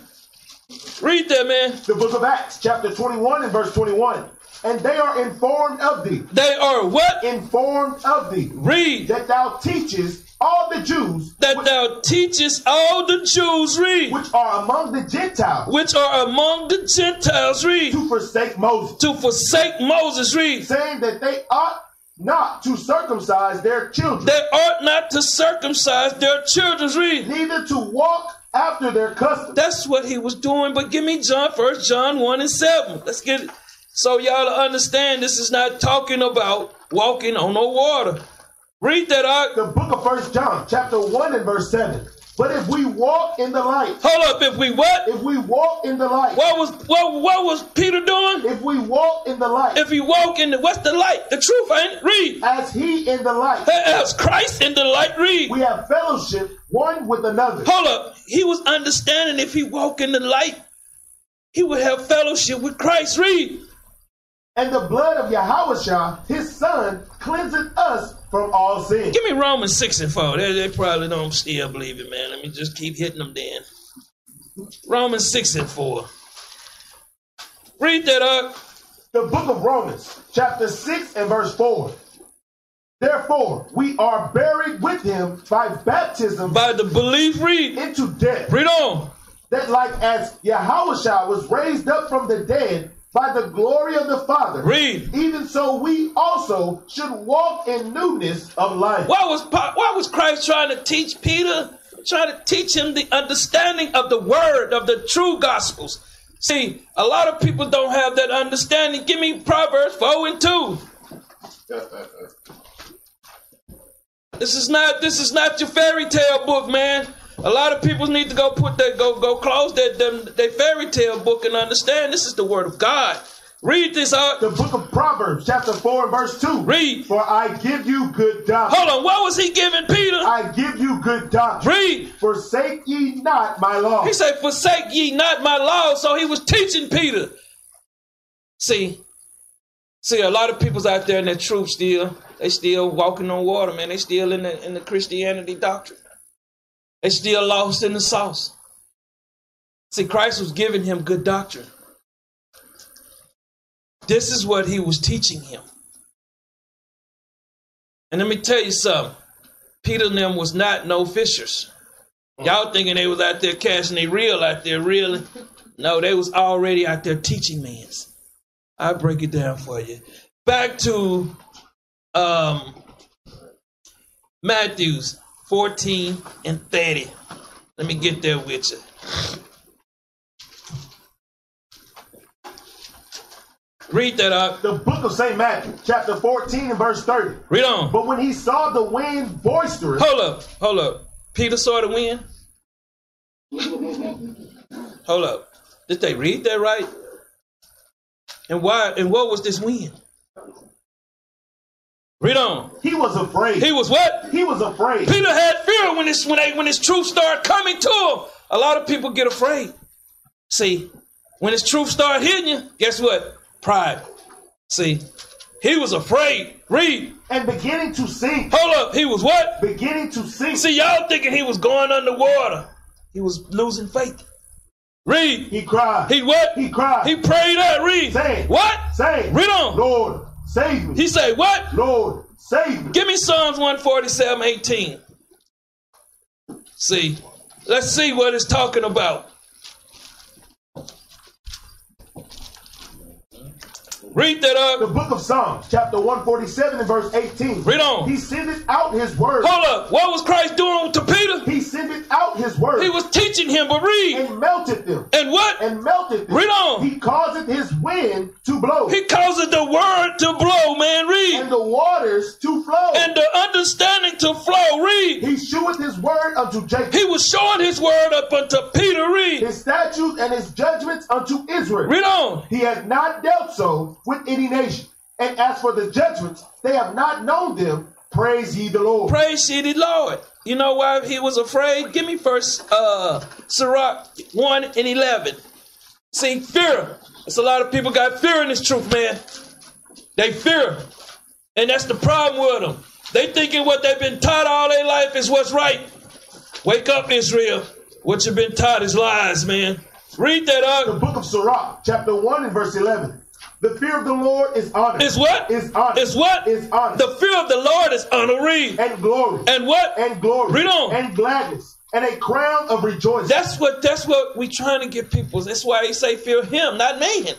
Read that, man. The book of Acts, chapter twenty-one and verse twenty-one. And they are informed of thee. They are what? Informed of thee. Read. That thou teachest all the Jews. That which, thou teachest all the Jews. Read. Which are among the Gentiles. Which are among the Gentiles. Read. To forsake Moses. To forsake Moses. Read. Saying that they ought not to circumcise their children. They ought not to circumcise their children. Read. Neither to walk after their custom. That's what he was doing. But give me John, First John one and seven. Let's get it. So y'all understand this is not talking about walking on no water. Read that out. The book of First John, chapter one and verse seven. But if we walk in the light. Hold up, if we what? If we walk in the light. What was what, what was Peter doing? If we walk in the light. If we walk in the, what's the light? The truth, ain't it? Read. As he in the light. As Christ in the light, read. We have fellowship one with another. Hold up. He was understanding if he walk in the light, he would have fellowship with Christ. Read. And the blood of Yahuwashah, his son, cleanseth us from all sin. Give me Romans six and four. They, they probably don't still believe it, man. Let me just keep hitting them then. Romans six and four. Read that up. The book of Romans, chapter six and verse four. Therefore, we are buried with him by baptism. By the belief, read. Into death. Read on. That like as Yahuwashah was raised up from the dead, by the glory of the Father. Read. Even so we also should walk in newness of life. Why was, why was Christ trying to teach Peter? Trying to teach him the understanding of the word, of the true gospels. See, a lot of people don't have that understanding. Give me Proverbs four and two. This is not, this is not your fairy tale book, man. A lot of people need to go put that, go go close their, their fairy tale book and understand this is the word of God. Read this out. The book of Proverbs, chapter four and verse two. Read. For I give you good doctrine. Hold on, what was he giving Peter? I give you good doctrine. Read. Forsake ye not my law. He said, forsake ye not my law. So he was teaching Peter. See, see, a lot of people's out there in their truth still, they still walking on water, man. They still in the, in the Christianity doctrine. They still lost in the sauce. See, Christ was giving him good doctrine. This is what he was teaching him. And let me tell you something. Peter and them was not no fishers. Y'all thinking they was out there casting a reel out there, reeling. No, they was already out there teaching men. I'll break it down for you. Back to um, Matthew's. fourteen and thirty. Let me get there with you. Read that up. The book of Saint Matthew, chapter fourteen and verse thirty. Read on. But when he saw the wind boisterous. Hold up, hold up. Peter saw the wind. Hold up. Did they read that right? And why? And what was this wind? Read on. He was afraid. He was what? He was afraid. Peter had fear when this, when they, when his truth started coming to him. A lot of people get afraid. See, when his truth started hitting you, guess what? Pride. See, he was afraid. Read. And beginning to sink. Hold up. He was what? Beginning to sink. See, y'all thinking he was going underwater. He was losing faith. Read. He cried. He what? He cried. He prayed out. Read. Say. What? Say. Read on. Lord. Save me. He said, what? Lord, save me. Give me Psalms one forty-seven, eighteen. See, let's see what it's talking about. Read that up. The book of Psalms, chapter one forty-seven and verse eighteen. Read on. He sendeth out his word. Hold up. What was Christ doing to Peter? He sendeth out his word. He was teaching him, but read. And melted them. And what? And melted them. Read on. He causeth his wind to blow. He causeth the word to blow, man. Read. And the waters to flow. And the understanding to flow. Read. He sheweth his word unto Jacob. He was showing his word up unto Peter. Read. His statutes and his judgments unto Israel. Read on. He hath not dealt so with any nation, and as for the judgments, they have not known them. Praise ye the Lord. Praise ye the Lord. You know why he was afraid? Give me first uh, Sirach one and eleven. See, fear. It's a lot of people got fear in this truth, man. They fear, and that's the problem with them. They thinking what they've been taught all their life is what's right. Wake up, Israel. What you've been taught is lies, man. Read that up. The book of Sirach, chapter one and verse eleven. The fear of the Lord is honor. Is what? Is honor. Is what? Is honor. The fear of the Lord is honor. Read. And glory. And what? And glory. Read on. And gladness. And a crown of rejoicing. That's what, that's what we're trying to get people. That's why they say fear him, not man.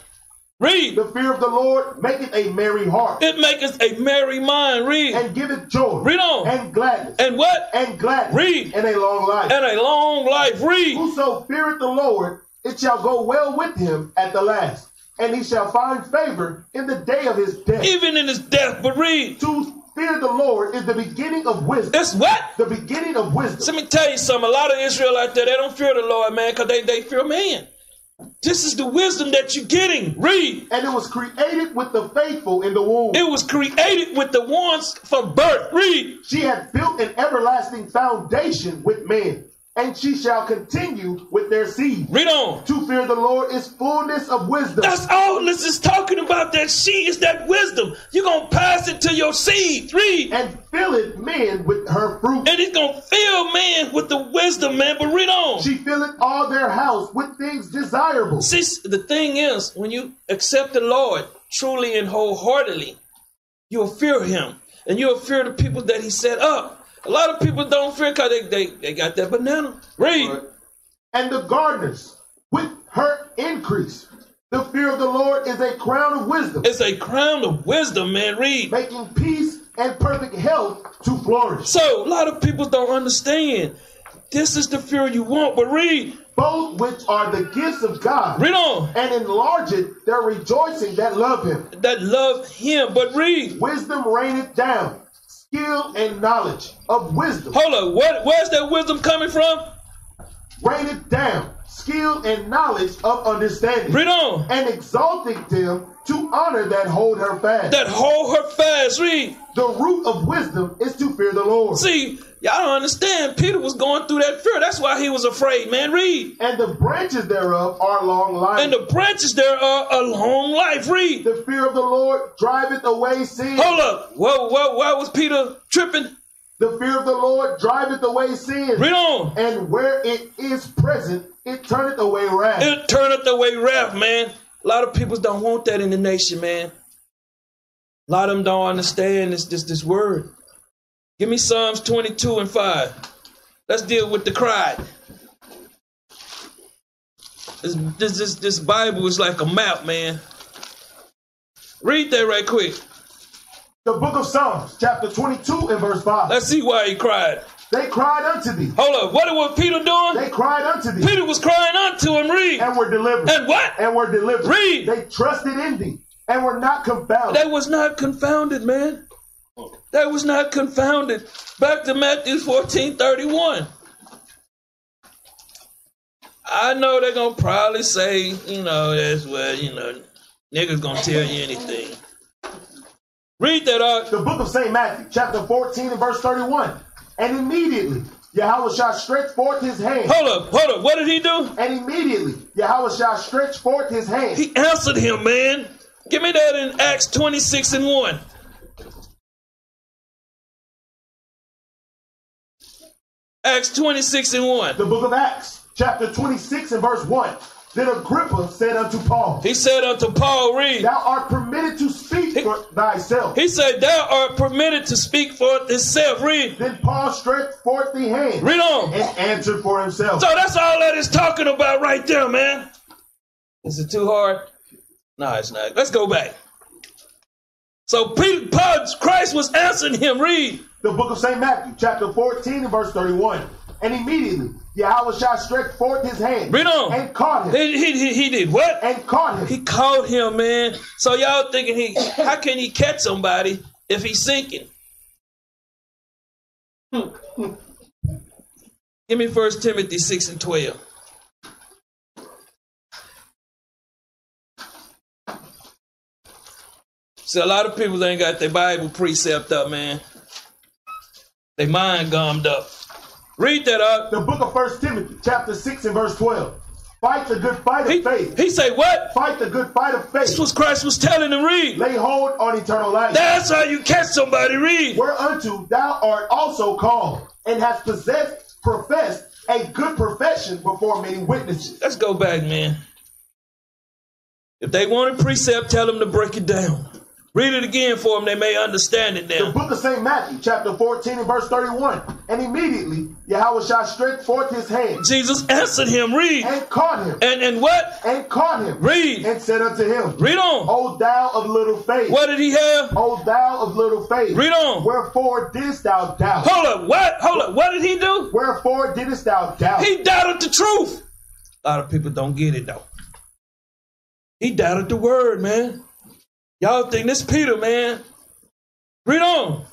Read. The fear of the Lord maketh a merry heart. It maketh a merry mind. Read. And giveth joy. Read on. And gladness. And what? And gladness. Read. And a long life. And a long life. Read. Whoso feareth the Lord, it shall go well with him at the last. And he shall find favor in the day of his death. Even in his death. But read. To fear the Lord is the beginning of wisdom. It's what? The beginning of wisdom. So let me tell you something. A lot of Israel out there, they don't fear the Lord, man, because they, they fear man. This is the wisdom that you're getting. Read. And it was created with the faithful in the womb. It was created with the ones for birth. Read. She had built an everlasting foundation with men, and she shall continue with their seed. Read on. To fear the Lord is fullness of wisdom. That's all this is talking about. That she is that wisdom. You're going to pass it to your seed. Read. And filleth man with her fruit. And he's going to fill man with the wisdom, man. But read on. She filleth all their house with things desirable. See, the thing is, when you accept the Lord truly and wholeheartedly, you'll fear him. And you'll fear the people that he set up. A lot of people don't fear because they, they, they got that banana. Read. Right. And the gardeners with her increase. The fear of the Lord is a crown of wisdom. It's a crown of wisdom, man. Read. Making peace and perfect health to flourish. So a lot of people don't understand. This is the fear you want, but read. Both which are the gifts of God. Read on. And enlarge it, they're rejoicing that love him. That love him, but read. Wisdom reigneth down. Skill and knowledge of wisdom. Hold on, what, where's that wisdom coming from? Rain it down. Skill and knowledge of understanding. Read on. And exalting them to honor that hold her fast. That hold her fast. Read. The root of wisdom is to fear the Lord. See, y'all don't understand. Peter was going through that fear. That's why he was afraid, man. Read. And the branches thereof are long life. And the branches thereof are long life. Read. The fear of the Lord driveth away sin. Hold up. Whoa, whoa, why was Peter tripping? The fear of the Lord driveth away sin. Read on. And where it is present, it turneth away wrath. It turneth away wrath, man. A lot of people don't want that in the nation, man. A lot of them don't understand this, this, this word. Give me Psalms twenty-two and five. Let's deal with the cry. This, this, this, this Bible is like a map, man. Read that right quick. The book of Psalms, chapter twenty-two and verse five. Let's see why he cried. They cried unto thee. Hold up. What was Peter doing? They cried unto thee. Peter was crying unto him. Read. And were delivered. And what? And were delivered. Read. They trusted in thee and were not confounded. They was not confounded, man. They was not confounded. Back to Matthew fourteen thirty-one. I know they're going to probably say, you know, that's what, you know, niggas going to tell you anything. Read that up. The book of Saint Matthew, chapter fourteen and verse thirty-one. And immediately Yahuwashah stretched forth his hand. Hold up, hold up. What did he do? And immediately Yahuwashah stretched forth his hand. He answered him, man. Give me that in Acts twenty-six and one. Acts twenty-six and one. The book of Acts, chapter twenty-six and verse one. Then Agrippa said unto Paul. He said unto Paul, read. Thou art permitted to speak he, for thyself. He said, thou art permitted to speak for thyself. Read. Then Paul stretched forth the hand. Read on. And answered for himself. So that's all that is talking about right there, man. Is it too hard? No, it's not. Let's go back. So Peter, Paul, Christ was answering him. Read. The book of Saint Matthew, chapter fourteen and verse thirty-one. And immediately Yahuwashah stretched forth his hand. Read on. And caught him. He, he, he did what? And caught him. He caught him, man. So y'all thinking, he? how can he catch somebody if he's sinking? Give me First Timothy six and twelve. See, a lot of people ain't got their Bible precept up, man. They mind gummed up. Read that up. The book of First Timothy, chapter six and verse twelve. Fight the good fight of he, faith. He said what? Fight the good fight of faith. This was Christ was telling him, read. Lay hold on eternal life. That's how you catch somebody, read. Whereunto thou art also called, and hast possessed, professed a good profession before many witnesses. Let's go back, man. If they want a precept, tell them to break it down. Read it again for them, they may understand it now. The book of Saint Matthew, chapter fourteen and verse thirty-one. And immediately Yahuwashah stretched forth his hand. Jesus answered him, read. And caught him. And, and what? And caught him. Read. And said unto him. Read on. O thou of little faith. What did he have? O thou of little faith. Read on. Wherefore didst thou doubt? Hold up, what? Hold up, what did he do? Wherefore didst thou doubt? He doubted the truth. A lot of people don't get it though. He doubted the word, man. Y'all think this Peter, man. Read on.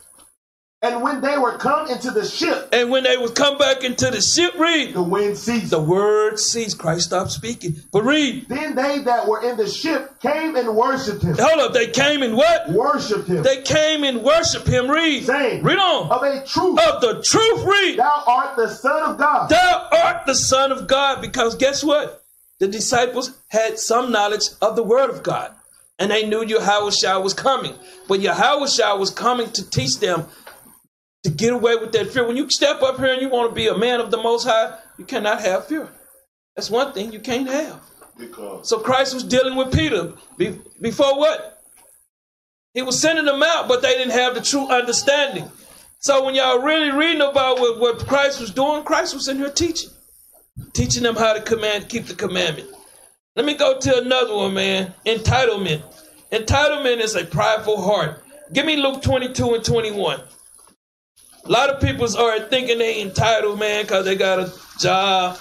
And when they were come into the ship. And when they would come back into the ship, read. The wind ceased. The word ceased. Christ stopped speaking. But read. Then they that were in the ship came and worshipped him. Hold up. They came and what? Worshipped him. They came and worshipped him. Read. Saying. Read on. Of a truth. Of the truth. Read. Thou art the Son of God. Thou art the Son of God. Because guess what? The disciples had some knowledge of the word of God. And they knew Yahuwashah was coming. But Yahuwashah was coming to teach them to get away with that fear. When you step up here and you want to be a man of the Most High, you cannot have fear. That's one thing you can't have. Because. So Christ was dealing with Peter be before what? He was sending them out, but they didn't have the true understanding. So when y'all really reading about what, what Christ was doing, Christ was in here teaching. Teaching them how to command, keep the commandment. Let me go to another one, man. Entitlement. Entitlement is a prideful heart. Give me Luke twenty-two and twenty-one. A lot of people are thinking they entitled, man, because they got a job.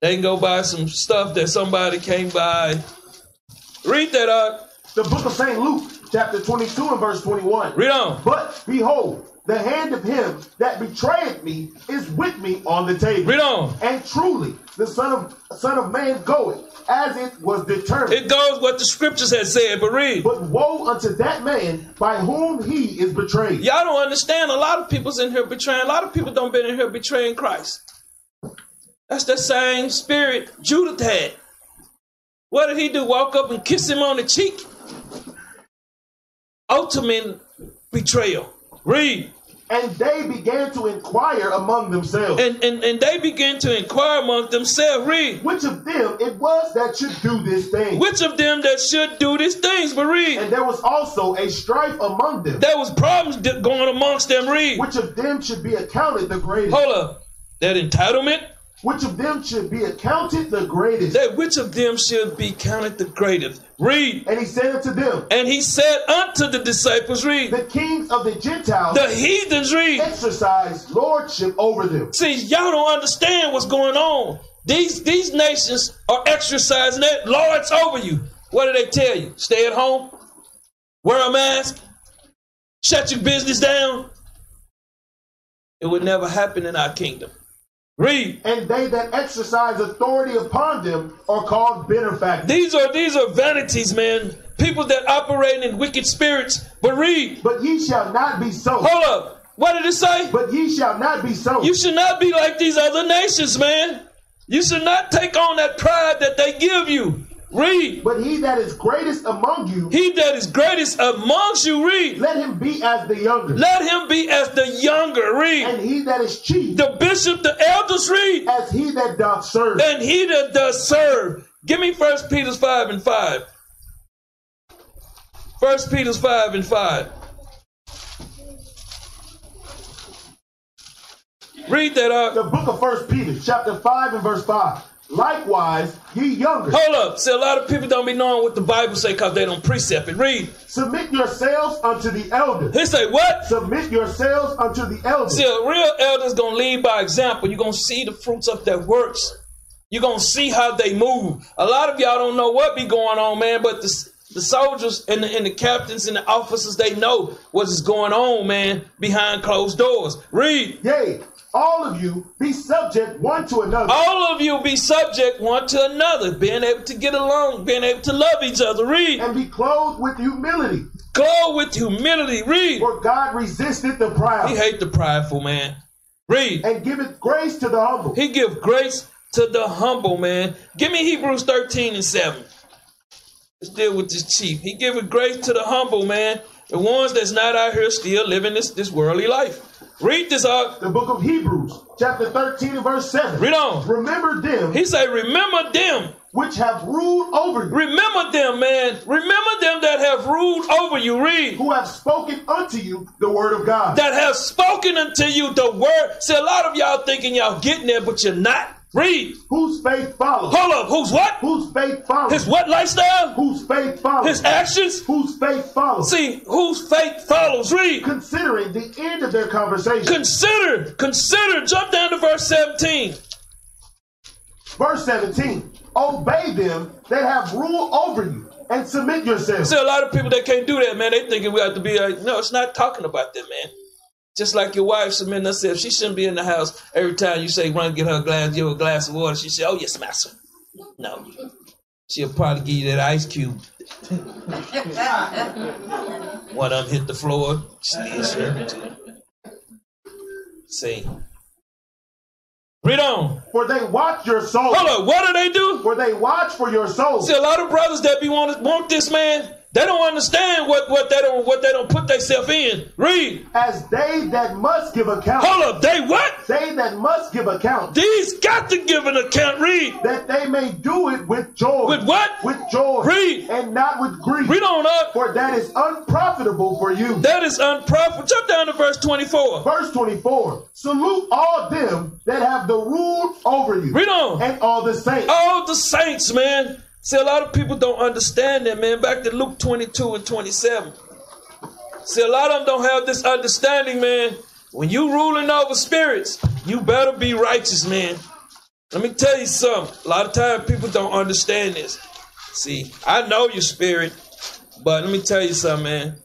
They can go buy some stuff that somebody came by. Read that up. The book of Saint Luke, chapter twenty-two and verse twenty-one. Read on. But behold, the hand of him that betrayed me is with me on the table. Read on. And truly, the Son of Son of Man goeth, as it was determined. It goes what the scriptures had said, but read. But woe unto that man by whom he is betrayed. Y'all don't understand. A lot of people's in here betraying. A lot of people don't been in here betraying Christ. That's the same spirit Judah had. What did he do? Walk up and kiss him on the cheek? Ultimate betrayal. Read. And they began to inquire among themselves. And, and, and they began to inquire among themselves. Read. Which of them it was that should do this thing? Which of them that should do these things? But read. And there was also a strife among them. There was problems going amongst them. Read. Which of them should be accounted the greatest? Hold up. That entitlement? Which of them should be accounted the greatest? That which of them should be counted the greatest? Read. And he said unto them. And he said unto the disciples, read. The kings of the Gentiles. The heathens, read. Exercise lordship over them. See, y'all don't understand what's going on. These, these nations are exercising that lords over you. What do they tell you? Stay at home. Wear a mask. Shut your business down. It would never happen in our kingdom. Read. And they that exercise authority upon them are called benefactors. These are these are vanities, man. People that operate in wicked spirits. But read. But ye shall not be so. Hold up. What did it say? But ye shall not be so. You should not be like these other nations, man. You should not take on that pride that they give you. Read. But he that is greatest among you. He that is greatest amongst you. Read. Let him be as the younger. Let him be as the younger. Read. And he that is chief. The bishop, the elders. Read. As he that doth serve. And he that doth serve. Give me First Peter five and five. First Peter five and five. Read that up. The book of First Peter, chapter five and verse five. Likewise, ye younger. Hold up. See, a lot of people don't be knowing what the Bible say because they don't precept it. Read. Submit yourselves unto the elders. He say what? Submit yourselves unto the elders. See, a real elder's going to lead by example. You're going to see the fruits of their works. You're going to see how they move. A lot of y'all don't know what be going on, man, but the, the soldiers and the, and the captains and the officers, they know what is going on, man, behind closed doors. Read. Yay. All of you be subject one to another. All of you be subject one to another, being able to get along, being able to love each other. Read. And be clothed with humility. Clothed with humility. Read. For God resisteth the proud. He hates the prideful, man. Read. And giveth grace to the humble. He give grace to the humble, man. Give me Hebrews thirteen and seven. Let's deal with this chief. He giveth grace to the humble, man. The ones that's not out here still living this, this worldly life. Read this out. The book of Hebrews, chapter thirteen and verse seven. Read on. Remember them. He said, remember them which have ruled over you. Remember them, man. Remember them that have ruled over you. Read. Who have spoken unto you the word of God. That have spoken unto you the word. See, a lot of y'all thinking y'all getting there, but you're not. Read. Whose faith follows. Hold up. Whose what? Whose faith follows. His what lifestyle? Whose faith follows. His actions? Whose faith follows. See, whose faith follows. Read. Considering the end of their conversation. Consider. Consider. Jump down to verse seventeen. Verse seventeen. Obey them that have rule over you and submit yourselves. See, a lot of people that can't do that, man. They thinking we have to be like, no, it's not talking about that, man. Just like your wife submitting herself, she shouldn't be in the house every time you say, run, get her a glass, give her a glass of water. She say, oh, yes, master. No. She'll probably give you that ice cube. One of them hit the floor. See. Read on. For they watch your soul. Hold on. What do they do? For they watch for your soul. See, a lot of brothers that be want, want this, man. They don't understand what, what they don't what they don't put themselves in. Read. As they that must give account. Hold up, they what? They that must give account. These got to give an account. Read. That they may do it with joy. With what? With joy. Read. And not with grief. Read on up. For that is unprofitable for you. That is unprofitable. Jump down to verse twenty-four. Verse twenty-four. Salute all them that have the rule over you. Read on. And all the saints. All the saints, man. See, a lot of people don't understand that, man. Back to Luke twenty-two and twenty-seven. See, a lot of them don't have this understanding, man. When you ruling over spirits, you better be righteous, man. Let me tell you something. A lot of times people don't understand this. See, I know your spirit, but let me tell you something, man.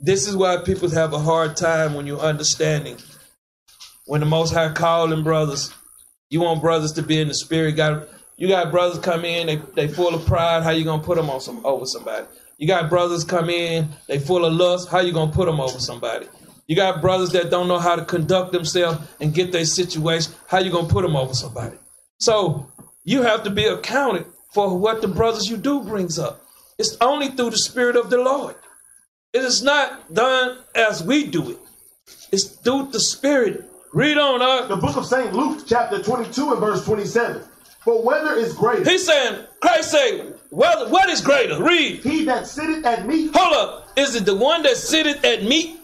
This is why people have a hard time when you're understanding. When the Most High calling brothers, you want brothers to be in the spirit, God. You got brothers come in, they, they full of pride. How you going to put them on some, over somebody? You got brothers come in, they full of lust. How you going to put them over somebody? You got brothers that don't know how to conduct themselves and get their situation. How you going to put them over somebody? So you have to be accounted for what the brothers you do brings up. It's only through the Spirit of the Lord. It is not done as we do it. It's through the Spirit. Read on up. The book of Saint Luke, chapter twenty-two and verse twenty-seven. For whether is greater. He's saying, Christ saying, well, what is greater? Read. He that sitteth at meat. Hold up. Is it the one that sitteth at meat?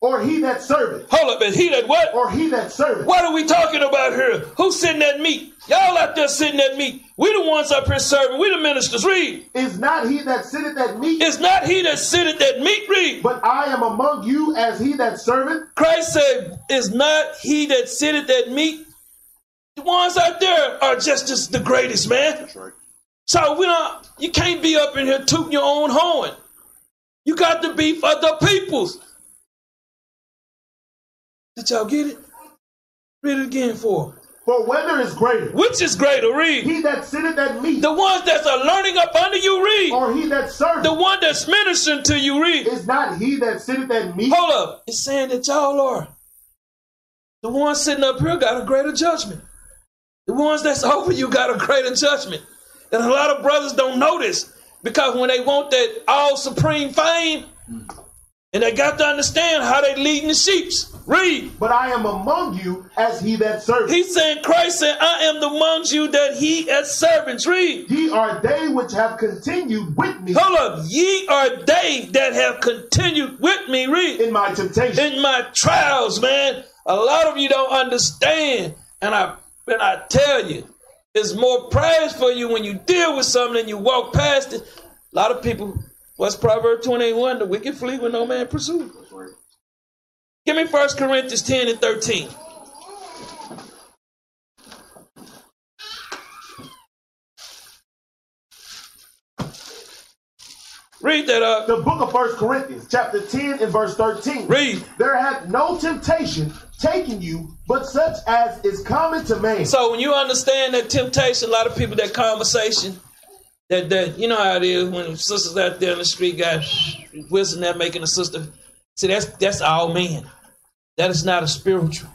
Or he that serveth. Hold up. And he that what? Or he that serveth. What are we talking about here? Who's sitting at meat? Y'all out there sitting at meat. We the ones up here serving. We the ministers. Read. Is not he that sitteth at meat. Is not he that sitteth at meat. Read. But I am among you as he that serveth. Christ said, is not he that sitteth at meat. The ones out there are just, just the greatest, man. That's right. So we don't, you can't be up in here tooting your own horn. You got to be for the peoples. Did y'all get it? Read it again for them. For whether is greater. Which is greater, read. He that sitteth at meat. The ones that are learning up under you, read. Or he that serveth. The one that's ministering to you, read. Is not he that sitteth at meat. Hold up. It's saying that y'all are. The one sitting up here got a greater judgment. The ones that's over you got a greater judgment. And a lot of brothers don't know this because when they want that all supreme fame, and they got to understand how they leading the sheep. Read. But I am among you as he that serveth. He's saying, Christ said, I am among you that he as servants. Read. Ye are they which have continued with me. Hold up. Ye are they that have continued with me. Read. In my temptation. In my trials, man. A lot of you don't understand. And I And I tell you, it's more praise for you when you deal with something and you walk past it. A lot of people, what's Proverbs twenty-eight one? The wicked flee when no man pursues. Give me First Corinthians ten and thirteen. Read that up. The book of First Corinthians, chapter ten and verse thirteen. Read. There hath no temptation taking you, but such as is common to man. So when you understand that temptation, a lot of people, that conversation, that that you know how it is when sisters out there in the street got whistling that making a sister. See, that's that's all men. That is not a spiritual.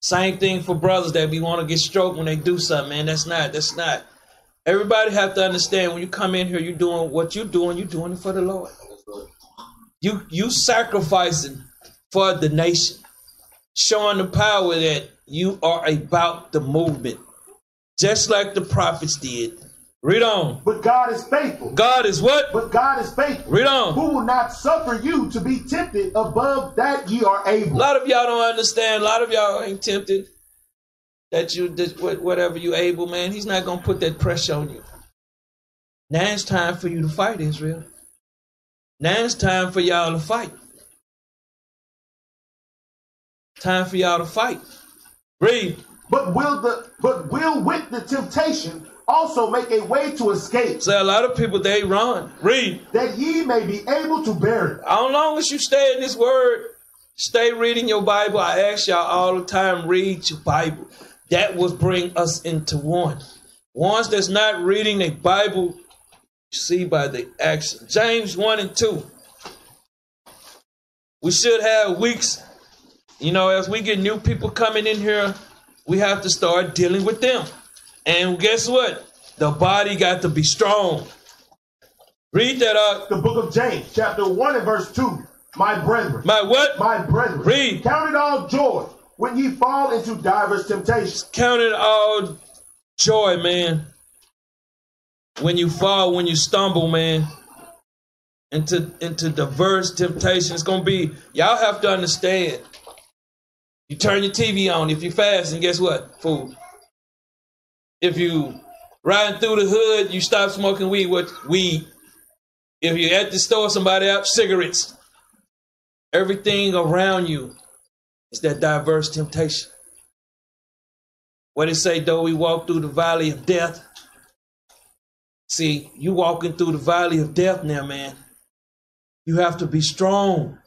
Same thing for brothers that we want to get stroked when they do something, man. That's not, that's not. Everybody have to understand when you come in here, you're doing what you're doing, you're doing it for the Lord. You you sacrificing for the nation. Showing the power that you are about the movement. Just like the prophets did. Read on. But God is faithful. God is what? But God is faithful. Read on. Who will not suffer you to be tempted above that ye are able. A lot of y'all don't understand. A lot of y'all ain't tempted. That you, that whatever you able, man, he's not going to put that pressure on you. Now it's time for you to fight, Israel. Now it's time for y'all to fight. Time for y'all to fight. Read. But will the, but will with the temptation also make a way to escape. So a lot of people, they run. Read. That ye may be able to bear it. As long as you stay in this word, stay reading your Bible. I ask y'all all the time, read your Bible. That will bring us into one. Ones that's not reading the Bible, you see by the action. James one and two. We should have weeks, you know, as we get new people coming in here, we have to start dealing with them. And guess what? The body got to be strong. Read that up. The book of James, chapter one and verse two. My brethren. My what? My brethren. Read. Count it all joy when ye fall into diverse temptations. Count it all joy, man. When you fall, when you stumble, man, into, into diverse temptations. It's going to be, y'all have to understand. You turn your T V on. If you fast, and guess what? Food. If you riding through the hood, you stop smoking weed. What weed? If you're at the store, somebody out, cigarettes. Everything around you is that diverse temptation. What it say, though we walk through the valley of death. See, you walking through the valley of death now, man. You have to be strong.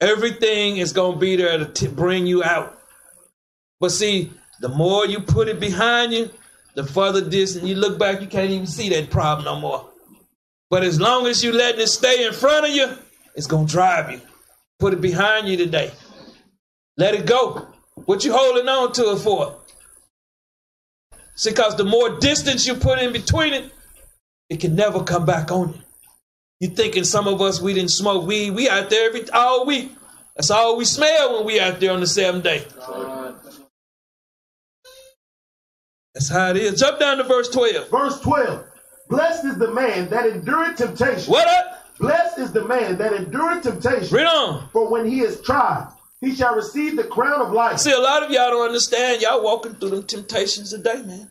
Everything is going to be there to t bring you out. But see, the more you put it behind you, the further distance you look back, you can't even see that problem no more. But as long as you let it stay in front of you, it's going to drive you. Put it behind you today. Let it go. What you holding on to it for? See, because the more distance you put in between it, it can never come back on you. You thinking some of us, we didn't smoke weed. We out there every, all week. That's all we smell when we out there on the seventh day. God. That's how it is. Jump down to verse twelve. Verse twelve. Blessed is the man that endureth temptation. What up? Blessed is the man that endureth temptation. Read on. For when he is tried, he shall receive the crown of life. See, a lot of y'all don't understand. Y'all walking through them temptations today, man.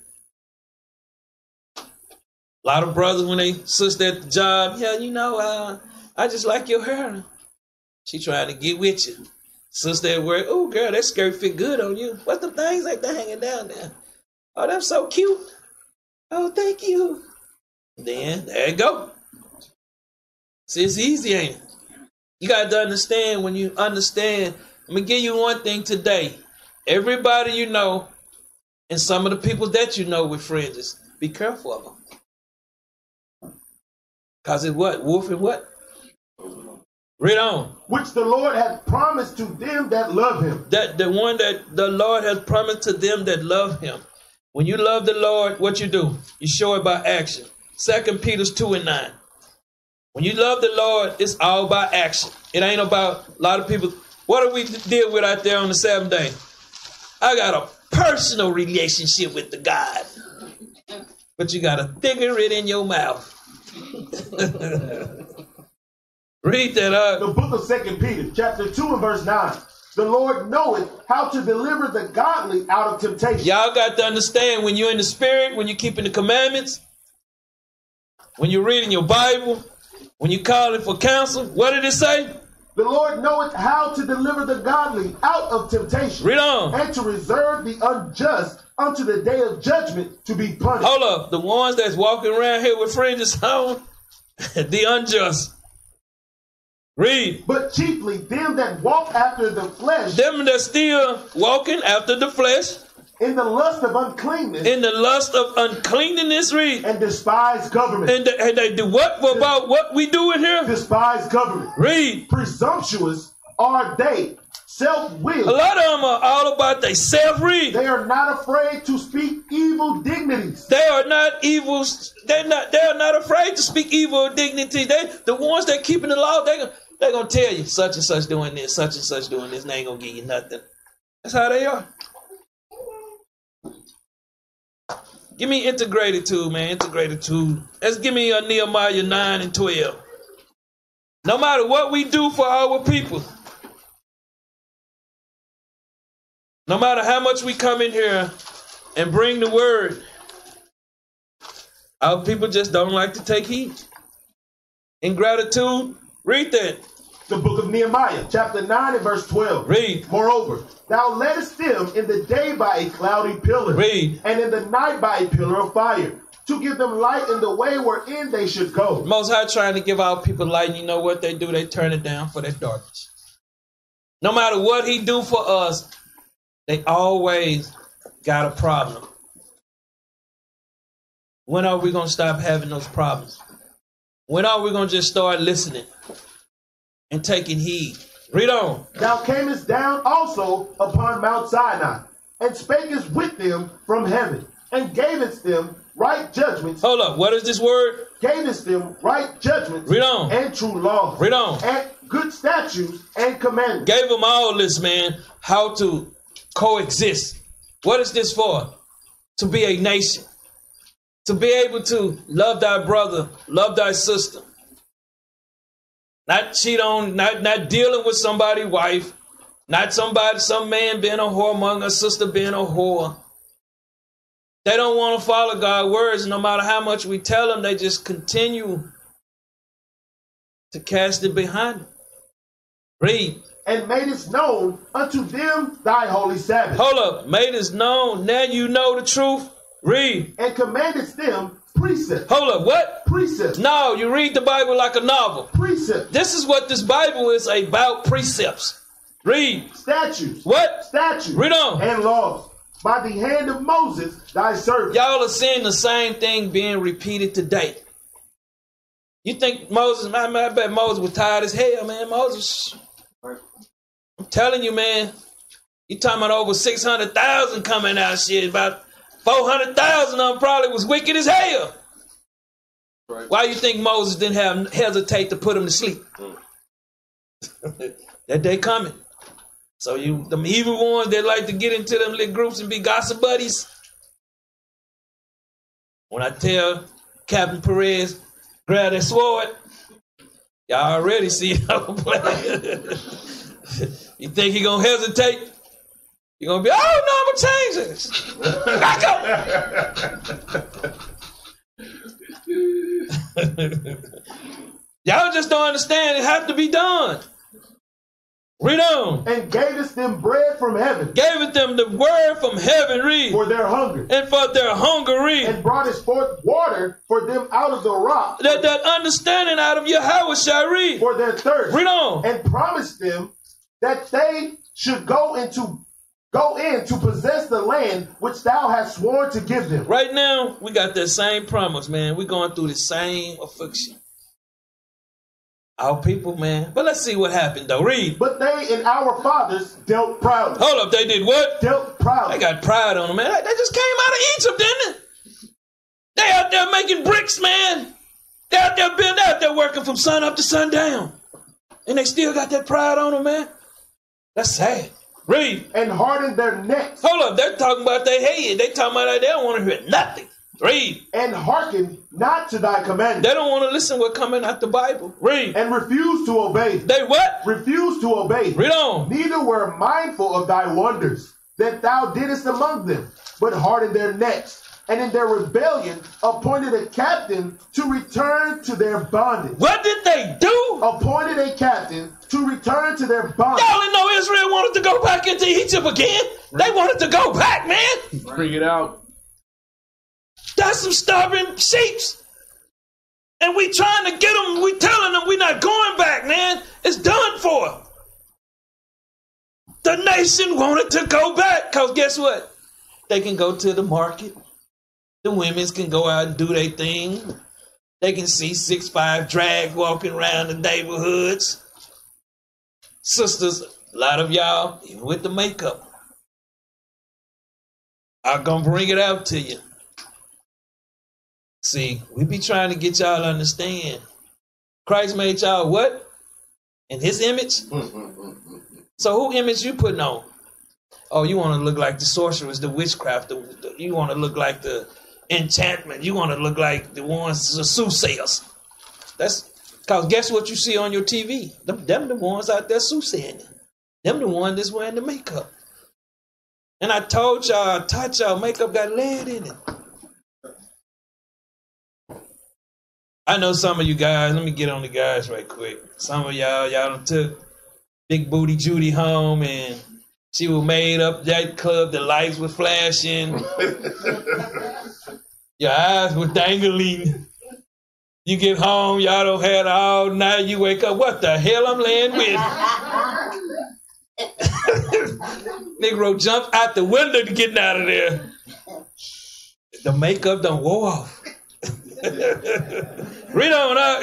A lot of brothers, when they sister at the job, yeah, you know, uh, I just like your hair. She trying to get with you. Sister at work, oh, girl, that skirt fit good on you. What the things like that hanging down there? Oh, that's so cute. Oh, thank you. Then, there you go. See, it's easy, ain't it? You got to understand when you understand. Let me give you one thing today. Everybody you know and some of the people that you know with fringes, be careful of them. Because it what? Wolf and what? Read on. Which the Lord hath promised to them that love him. That the one that the Lord has promised to them that love him. When you love the Lord, what you do? You show it by action. Second Peter two and nine. When you love the Lord, it's all by action. It ain't about a lot of people. What do we deal with out there on the seventh day? I got a personal relationship with the God. But you got a figure it in your mouth. Read that up. The book of Second Peter, chapter two and verse nine. The Lord knoweth how to deliver the godly out of temptation. Y'all got to understand when you're in the spirit, when you're keeping the commandments, when you're reading your Bible, when you're calling for counsel, what did it say? The Lord knoweth how to deliver the godly out of temptation. Read on. And to reserve the unjust unto the day of judgment to be punished. Hold up. The ones that's walking around here with fringes on, the unjust. Read. But chiefly them that walk after the flesh. Them that still walking after the flesh. In the lust of uncleanness. In the lust of uncleanness, read. And despise government. And, the, and they do what about what we do in here? Despise government. Read. Presumptuous are they, self-willed. A lot of them are all about they self-read. They are not afraid to speak evil dignities. They are not evil. They're not. They are not afraid to speak evil dignity. They the ones that keeping the law. They they're gonna tell you such and such doing this, such and such doing this. And they ain't gonna give you nothing. That's how they are. Give me integrated two, man. Integrated two. Let's give me a Nehemiah nine and twelve. No matter what we do for our people, no matter how much we come in here and bring the word, our people just don't like to take heed. Ingratitude, read that. The book of Nehemiah, chapter nine and verse twelve. Read. Moreover, thou leddest them in the day by a cloudy pillar. Read. And in the night by a pillar of fire, to give them light in the way wherein they should go. Most High trying to give our people light, and you know what they do? They turn it down for their darkness. No matter what he do for us, they always got a problem. When are we going to stop having those problems? When are we going to just start listening and taking heed? Read on. Thou camest down also upon Mount Sinai, and spakest with them from heaven, and gavest them right judgments. Hold up. What is this word? Gavest them right judgments. Read on. And true law. Read on. And good statutes and commandments. Gave them all this, man. How to coexist. What is this for? To be a nation. To be able to love thy brother, love thy sister. Not cheat on, not, not dealing with somebody's wife. Not somebody, some man being a whore among a sister being a whore. They don't want to follow God's words. No matter how much we tell them, they just continue to cast it behind them. Read. And made it known unto them thy holy Sabbath. Hold up. Made it known. Now you know the truth. Read. And commanded them precept. Hold up. What? Precept. No, you read the Bible like a novel. Precept. This is what this Bible is about, precepts. Read. Statutes. What? Statutes. Read on. And laws. By the hand of Moses, thy servant. Y'all are seeing the same thing being repeated today. You think Moses, I, I bet Moses was tired as hell, man. Moses, I'm telling you, man, you talking about over six hundred thousand coming out shit. About four hundred thousand of them probably was wicked as hell. Right. Why you think Moses didn't have hesitate to put them to sleep? Mm. That day coming. So you, them evil ones that like to get into them little groups and be gossip buddies. When I tell Captain Perez, grab that sword, y'all already see how I'm playing. You think he gonna hesitate? You gonna be, oh no, I'm gonna change this. Back up. Y'all just don't understand. It have to be done. Read on. And gavest them bread from heaven. Gavest them the word from heaven. Read. For their hunger. And for their hunger. Read. And broughtest forth water for them out of the rock. That that understanding out of Yahuwashah. Read. For their thirst. Read on. And promised them that they should go into go in to possess the land which thou hast sworn to give them. Right now, we got that same promise, man. We're going through the same affliction. Our people, man. But let's see what happened, though. Read. But they and our fathers dealt proudly. Hold up. They did what? Dealt proudly. They got pride on them, man. They just came out of Egypt, didn't they? They out there making bricks, man. They out there building, they out there working from sun up to sundown. And they still got that pride on them, man. That's sad. Read. And hardened their necks. Hold up. They're talking about their head. They talking about that. They don't want to hear nothing. Read. And hearken not to thy commandments. They don't want to listen what's coming out the Bible. Read. And refuse to obey. They what? Refuse to obey. Read on. Neither were mindful of thy wonders that thou didst among them, but hardened their necks, and in their rebellion appointed a captain to return to their bondage. What did they do? Appointed a captain to return to their bondage. Y'all didn't know Israel wanted to go back into Egypt again. They wanted to go back, man. Bring it out. That's some stubborn sheeps. And we trying to get them. We telling them we're not going back, man. It's done for. The nation wanted to go back. Because guess what? They can go to the market. The women can go out and do their thing. They can see six five drag walking around the neighborhoods. Sisters, a lot of y'all, even with the makeup, I'm going to bring it out to you. See, we be trying to get y'all to understand. Christ made y'all what? In his image? So who image you putting on? Oh, you want to look like the sorcerers, the witchcraft. The, the, you want to look like the enchantment. You want to look like the ones, the soothsayers. That's because guess what you see on your T V? Them, them the ones out there soothsaying it. Them the ones that's wearing the makeup. And I told y'all, I taught y'all, makeup got lead in it. I know some of you guys, let me get on the guys right quick. Some of y'all, y'all done took Big Booty Judy home and she was made up that club, the lights were flashing. Your eyes were dangling. You get home, y'all don't have it all night. You wake up, what the hell I'm laying with? Negro jumped out the window to get out of there. The makeup done wore off. Read on up.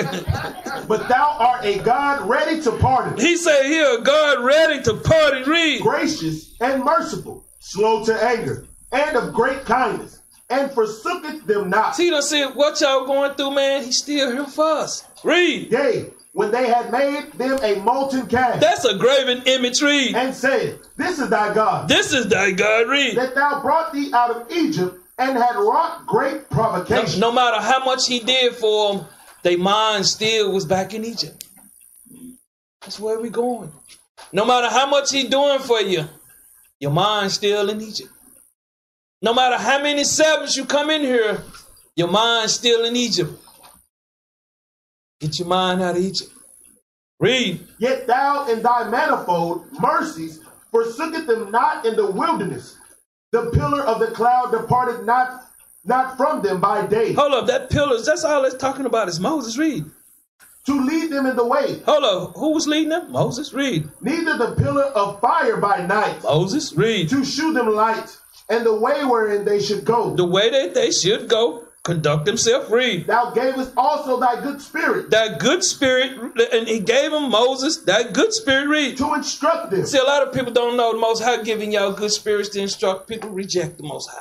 But thou art a God ready to pardon. He said he a God ready to pardon. Read. Gracious and merciful, slow to anger, and of great kindness, and forsooketh them not. See, don't see what y'all going through, man. He's still here for us. Read. Yea, when they had made them a molten calf. That's a graven image. Read. And said, this is thy God. This is thy God. Read. That thou brought thee out of Egypt, and had wrought great provocation. No, no matter how much he did for them, their mind still was back in Egypt. That's where we're going. No matter how much he doing for you, your mind's still in Egypt. No matter how many Sabbaths you come in here, your mind's still in Egypt. Get your mind out of Egypt. Read. Yet thou in thy manifold mercies forsooketh them not in the wilderness. The pillar of the cloud departed not, not from them by day. Hold up, that pillar, that's all it's talking about is Moses. Read. To lead them in the way. Hold up, who was leading them? Moses. Read. Neither the pillar of fire by night. Moses. Read. To shew them light, and the way wherein they should go. The way that they should go, conduct themselves. Read. Thou gavest also thy good spirit. That good spirit, and he gave him Moses, that good spirit. Read. To instruct them. See, a lot of people don't know the Most High giving y'all good spirits to instruct people. Reject the Most High.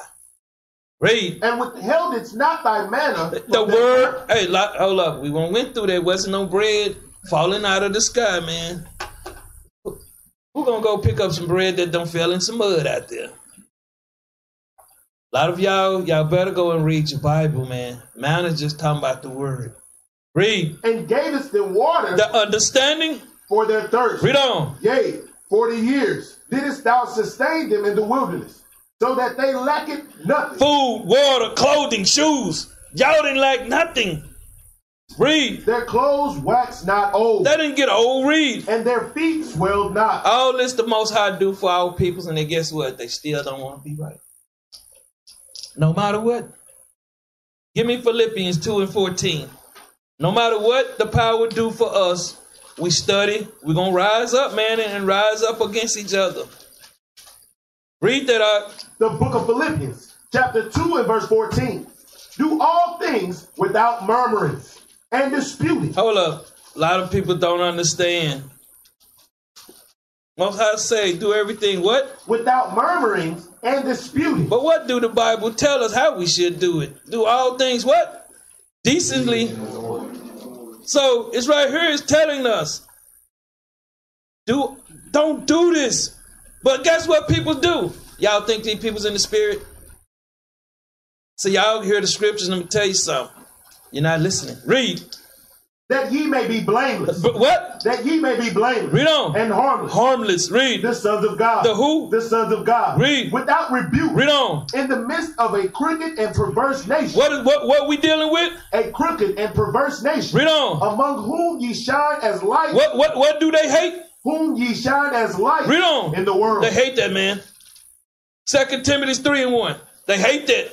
Read. And withheld it's not thy manna. The word, hey, hold up, we went through that. Wasn't no bread falling out of the sky, man. We're gonna go pick up some bread that don't fell in some mud out there. A lot of y'all, y'all better go and read your Bible, man. Man is just talking about the word. Read. And gavest them water. The understanding. For their thirst. Read on. Yea, forty years didst thou sustain them in the wilderness, so that they lacketh nothing. Food, water, clothing, shoes. Y'all didn't lack nothing. Read. Their clothes waxed not old. They didn't get old. Read. And their feet swelled not. All this the Most High do for our peoples, and then guess what? They still don't want to be right. No matter what. Give me Philippians two and fourteen. No matter what the power do for us, we study. We're going to rise up, man, and rise up against each other. Read that out. The book of Philippians, chapter two and verse fourteen. Do all things without murmurings and disputing. Hold up. A lot of people don't understand. Most High say, do everything what? Without murmurings and disputing. But what do the Bible tell us how we should do it? Do all things what? Decently. So it's right here, it's telling us. Do, don't do this. But guess what people do? Y'all think these people's in the spirit? So y'all hear the scriptures, let me tell you something. You're not listening. Read. That ye may be blameless. But what? That ye may be blameless. Read on. And harmless. Harmless. Read. The sons of God. The who? The sons of God. Read. Without rebuke. Read on. In the midst of a crooked and perverse nation. What is what? What we dealing with? A crooked and perverse nation. Read on. Among whom ye shine as light. What? What? What do they hate? Whom ye shine as light. Read on. In the world. They hate that, man. Second Timothy three and one. They hate that.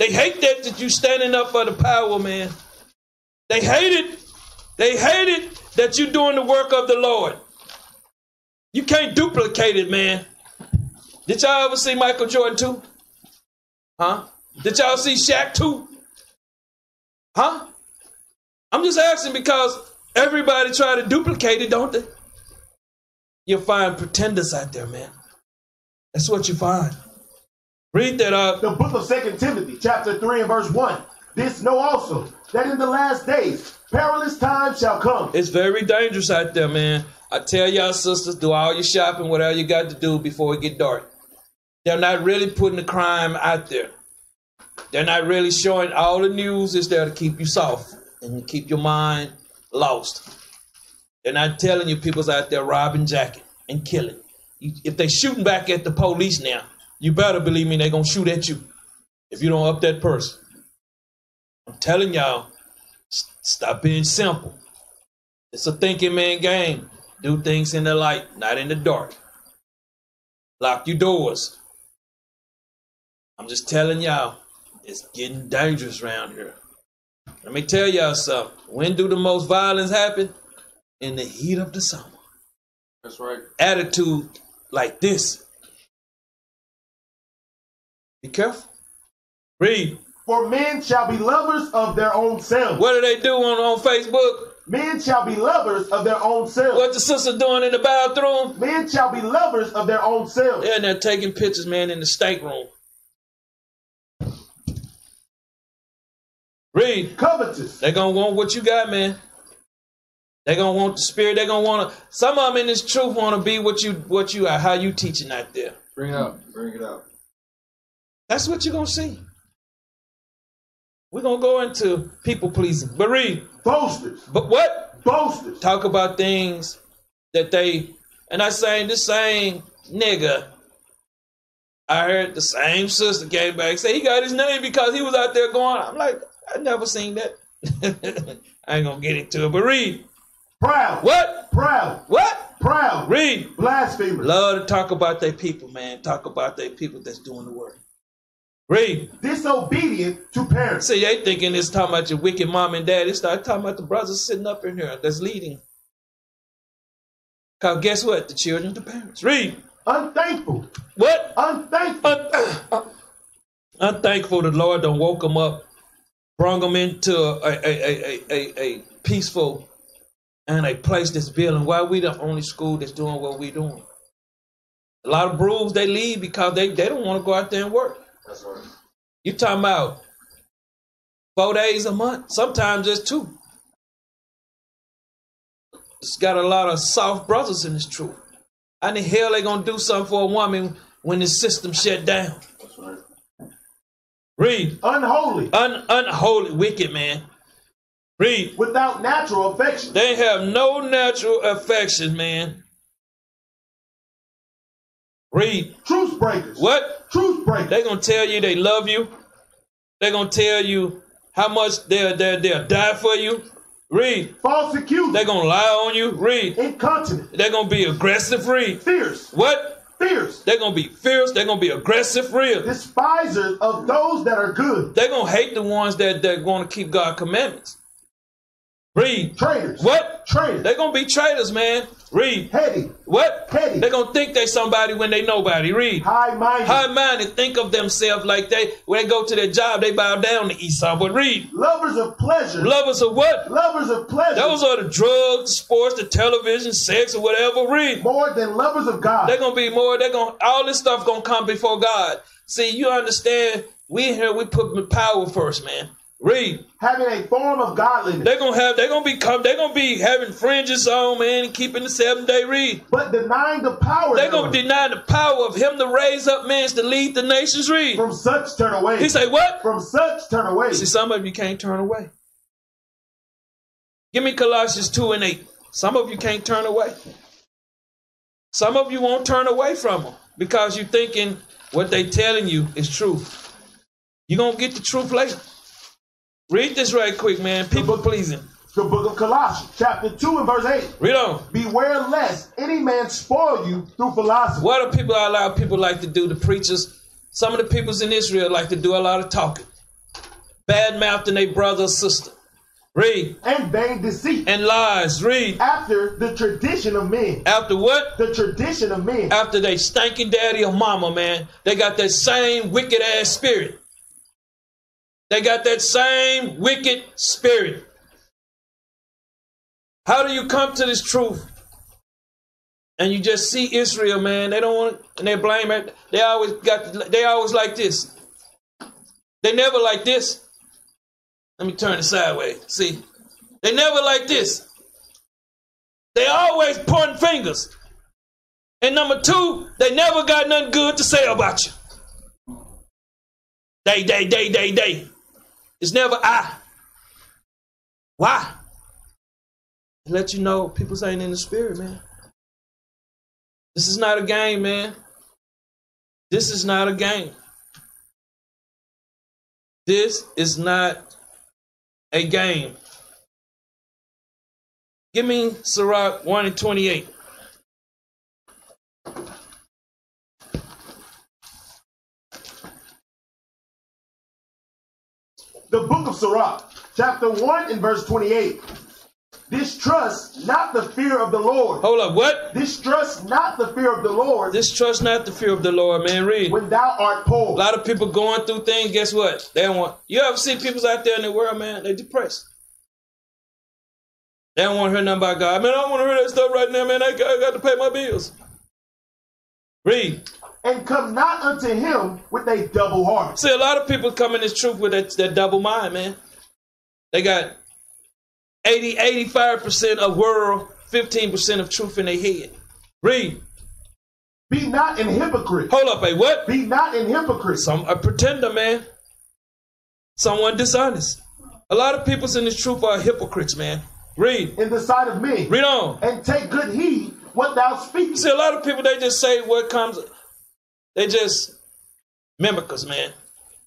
They hate that that you standing up for the power, man. They hate it. They hate it that you're doing the work of the Lord. You can't duplicate it, man. Did y'all ever see Michael Jordan too? Huh? Did y'all see Shaq too? Huh? I'm just asking because everybody try to duplicate it, don't they? You'll find pretenders out there, man. That's what you find. Read that up. The book of Second Timothy, chapter three and verse one. This know also, that in the last days, perilous times shall come. It's very dangerous out there, man. I tell y'all sisters, do all your shopping, whatever you got to do before it get dark. They're not really putting the crime out there. They're not really showing. All the news is there to keep you soft and keep your mind lost. They're not telling you people's out there robbing, jacking, and killing. If they shooting back at the police now, you better believe me, they're going to shoot at you if you don't up that person. I'm telling y'all, stop being simple. It's a thinking man game. Do things in the light, not in the dark. Lock your doors. I'm just telling y'all, it's getting dangerous around here. Let me tell y'all something. When do the most violence happen? In the heat of the summer. That's right. Attitude like this. Be careful. Read. For men shall be lovers of their own selves. What do they do on, on Facebook? Men shall be lovers of their own selves. What the sister doing in the bathroom? Men shall be lovers of their own selves. Yeah, and they're taking pictures, man, in the stateroom. Read. Covetous. They're going to want what you got, man. They're going to want the spirit. They're going to want to. Some of them in this truth want to be what you, what you are, how you teaching out there. Bring it up. Bring it up. That's what you're going to see. We're going to go into people pleasing. But read. Boasters. But what? Boasters. Talk about things that they, and I say the same nigga. I heard the same sister came back and say he got his name because he was out there going. I'm like, I never seen that. I ain't going to get into it. But read. Proud. What? Proud. What? Proud. Read. Blasphemers. Love to talk about their people, man. Talk about their people that's doing the work. Read. Disobedient to parents. See, they thinking it's talking about your wicked mom and dad. They start talking about the brothers sitting up in here that's leading. Because guess what? The children, the parents. Read. Unthankful. What? Unthankful. Un un unthankful. The Lord done woke them up, brought them into a, a, a, a, a peaceful and a place that's building. Why we the only school that's doing what we doing? A lot of brooms, they leave because they, they don't want to go out there and work. That's right. You're talking about four days a month, sometimes it's two. It's got a lot of soft brothers in this truth. How in the hell they gonna do something for a woman when the system shut down? That's right. Read. Unholy. Un unholy, wicked man. Read. Without natural affection. They have no natural affection, man. Read. Truth breakers. What? Truth breakers. They're going to tell you they love you. They're going to tell you how much they'll, they'll, they'll die for you. Read. False accused. They're going to lie on you. Read. Incontinent. They're going to be aggressive. Read. Fierce. What? Fierce. They're going to be fierce. They're going to be aggressive. Read. Despisers of those that are good. They're going to hate the ones that they're going to keep God's commandments. Read. Traitors. What? Traitors. They're going to be traitors, man. Read. Petty. What? Petty. They're going to think they somebody when they nobody. Read. High-minded. High-minded. Think of themselves like they, when they go to their job, they bow down to Esau. But read. Lovers of pleasure. Lovers of what? Lovers of pleasure. Those are the drugs, sports, the television, sex, or whatever. Read. More than lovers of God. They're going to be more. They're going. All this stuff going to come before God. See, you understand, we here, we put power first, man. Read. Having a form of godliness. They're gonna have they're gonna become they're gonna be having fringes on, man, and keeping the seventh day. Read. But denying the power. They're gonna deny the power of him to raise up men to lead the nations. Read. From such turn away. He say what? From such turn away. See, some of you can't turn away. Give me Colossians two and eight. Some of you can't turn away. Some of you won't turn away from them because you're thinking what they're telling you is truth. You're gonna get the truth later. Read this right quick, man. People pleasing. The book of Colossians, chapter two and verse eight. Read on. Beware lest any man spoil you through philosophy. What do people allow people like to do? The preachers, some of the peoples in Israel like to do a lot of talking. Bad mouthing their brother or sister. Read. And vain deceit. And lies. Read. After the tradition of men. After what? The tradition of men. After they stinking daddy or mama, man. They got that same wicked ass spirit. They got that same wicked spirit. How do you come to this truth? And you just see Israel, man. They don't want, and they blame it. They always got. They always like this. They never like this. Let me turn it sideways. See, they never like this. They always pointing fingers. And number two, they never got nothing good to say about you. They, they, they, they, they. It's never I. Why? It let you know people's ain't in the spirit, man. This is not a game, man. This is not a game. This is not a game. Give me Sirach one and twenty-eight. The book of Sirach, chapter one and verse twenty-eight. Distrust not the fear of the Lord. Hold up, what? Distrust not the fear of the Lord. Distrust not the fear of the Lord, man. Read. When thou art poor. A lot of people going through things, guess what? They don't want. You ever see people out there in the world, man? They depressed. They don't want to hear nothing about God. Man, I don't want to hear that stuff right now, man. I got, I got to pay my bills. Read. And come not unto him with a double heart. See, a lot of people come in this truth with that, that double mind, man. They got eighty, eighty-five percent of world, fifteen percent of truth in their head. Read. Be not an hypocrite. Hold up, a what? Be not an hypocrite. Some a pretender, man. Someone dishonest. A lot of people in this truth are hypocrites, man. Read. In the sight of men. Read on. And take good heed what thou speakest. See, a lot of people, they just say what comes. They just mimickers, man.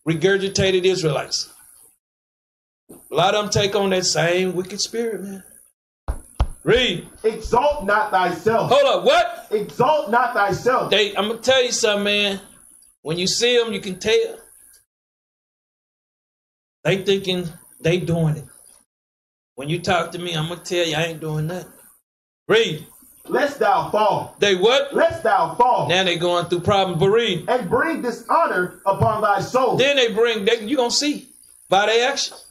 Regurgitated Israelites. A lot of them take on that same wicked spirit, man. Read. Exalt not thyself. Hold up, what? Exalt not thyself. They, I'm going to tell you something, man. When you see them, you can tell. They thinking they doing it. When you talk to me, I'm going to tell you I ain't doing nothing. Read. Lest thou fall. They what? Lest thou fall. Now they going through problems. But read. And bring dishonor upon thy soul. Then they bring, they, you going to see by their actions.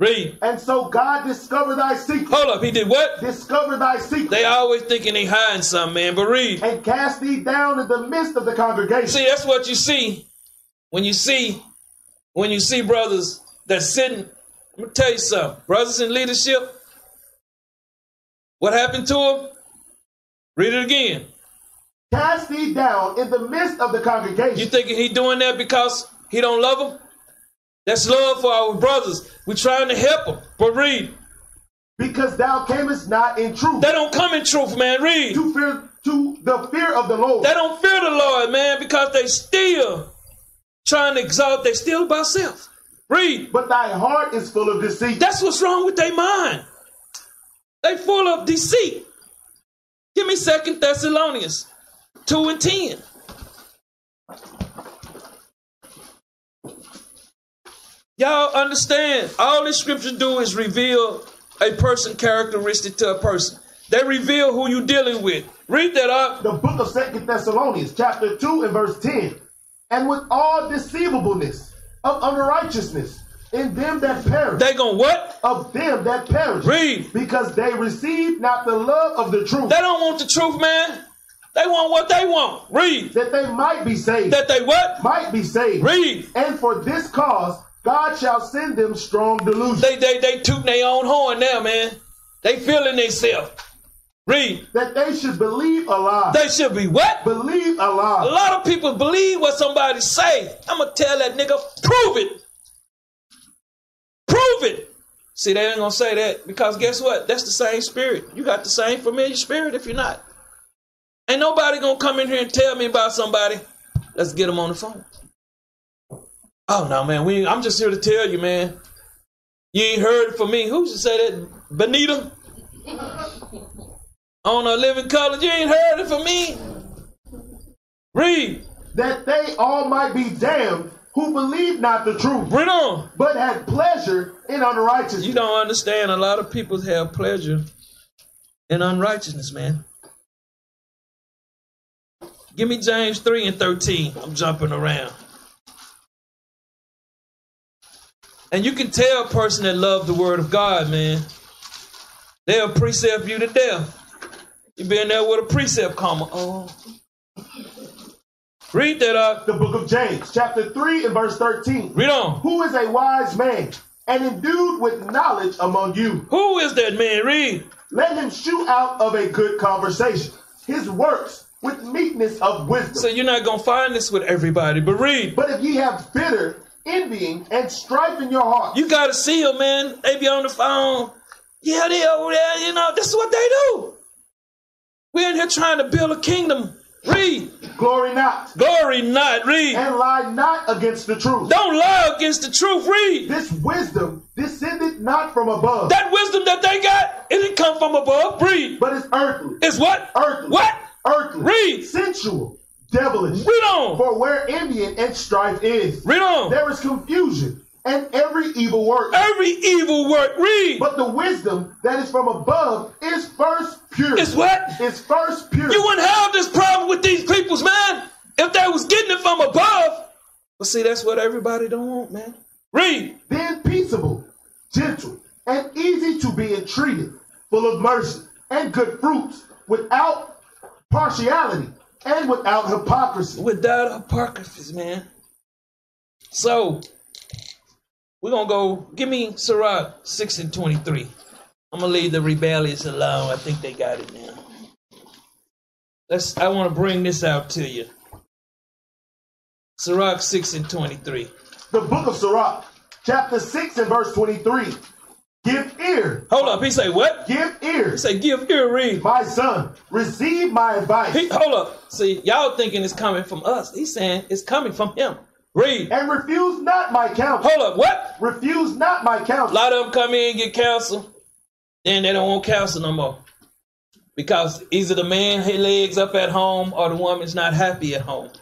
Read. And so God discover thy secret. Hold up, he did what? Discover thy secret. They always thinking they hiding something, man. But read. And cast thee down in the midst of the congregation. See, that's what you see when you see when you see brothers that's sitting. I'm gonna tell you something, brothers in leadership. What happened to them? Read it again. Cast thee down in the midst of the congregation. You thinking he doing that because he don't love them? That's love for our brothers. We're trying to help them. But read. Because thou camest not in truth. They don't come in truth, man. Read. To fear, to the fear of the Lord. They don't fear the Lord, man, because they still trying to exalt. They still by self. Read. But thy heart is full of deceit. That's what's wrong with their mind. They full of deceit. Give me Second Thessalonians two and ten. Y'all understand, all this scripture do is reveal a person characteristic to a person. They reveal who you're dealing with. Read that up. The book of Second Thessalonians, chapter two and verse ten. And with all deceivableness of unrighteousness in them that perish. They gonna what? Of them that perish. Read. Because they receive not the love of the truth. They don't want the truth, man. They want what they want. Read. That they might be saved. That they what? Might be saved. Read. And for this cause God shall send them strong delusion. They they they tooting their own horn now, man. They feeling themselves. Read. That they should believe a lie. They should be what? Believe a lie. A lot of people believe what somebody say. I'm gonna tell that nigga, prove it. Prove it. See, they ain't gonna say that because guess what? That's the same spirit. You got the same familiar spirit if you're not. Ain't nobody gonna come in here and tell me about somebody. Let's get them on the phone. Oh, no, man. We, I'm just here to tell you, man. You ain't heard it from me. Who should say that? Benita? On a living color. You ain't heard it from me. Read. That they all might be damned who believe not the truth. Read on. But had pleasure in unrighteousness. You don't understand. A lot of people have pleasure in unrighteousness, man. Give me James three and thirteen. I'm jumping around. And you can tell a person that loves the word of God, man. They'll precept you to death. You been there with a precept comma. Oh. Read that up. The book of James, chapter three and verse thirteen. Read on. Who is a wise man and endued with knowledge among you? Who is that man? Read. Let him shew out of a good conversation his works with meekness of wisdom. So you're not going to find this with everybody, but read. But if ye have bitter envying and strife in your heart. You got to see them, man. They be on the phone. Yeah, they over there. You know, this is what they do. We're in here trying to build a kingdom. Read. Glory not. Glory not. Read. And lie not against the truth. Don't lie against the truth. Read. This wisdom descended not from above. That wisdom that they got, it didn't come from above. Read. But it's earthly. It's what? Earthly. What? Earthly. Read. Sensual. Devilish. Read on. For where envy and strife is. Read on. There is confusion. And every evil work. Every evil work. Read. But the wisdom that is from above is first pure. It's what? It's first pure. You wouldn't have this problem with these peoples, man, if they was getting it from above. But see, that's what everybody don't want, man. Read. Then peaceable, gentle, and easy to be entreated, full of mercy and good fruits, without partiality and without hypocrisy. Without hypocrisy, man. So... we're going to go, give me Sirach six and twenty-three. I'm going to leave the rebellious alone. I think they got it now. Let's, I want to bring this out to you. Sirach six and twenty-three. The book of Sirach, chapter six and verse twenty-three. Give ear. Hold up. He say what? Give ear. He say give ear, read. My son, receive my advice. He, hold up. See, y'all thinking it's coming from us. He's saying it's coming from him. Read. And refuse not my counsel. Hold up. What? Refuse not my counsel. A lot of them come in and get counsel. Then they don't want counsel no more. Because either the man, his legs up at home, or the woman's not happy at home.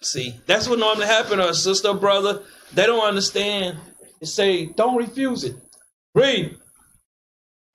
See, that's what normally happens to a sister, brother. They don't understand. They say, don't refuse it. Read.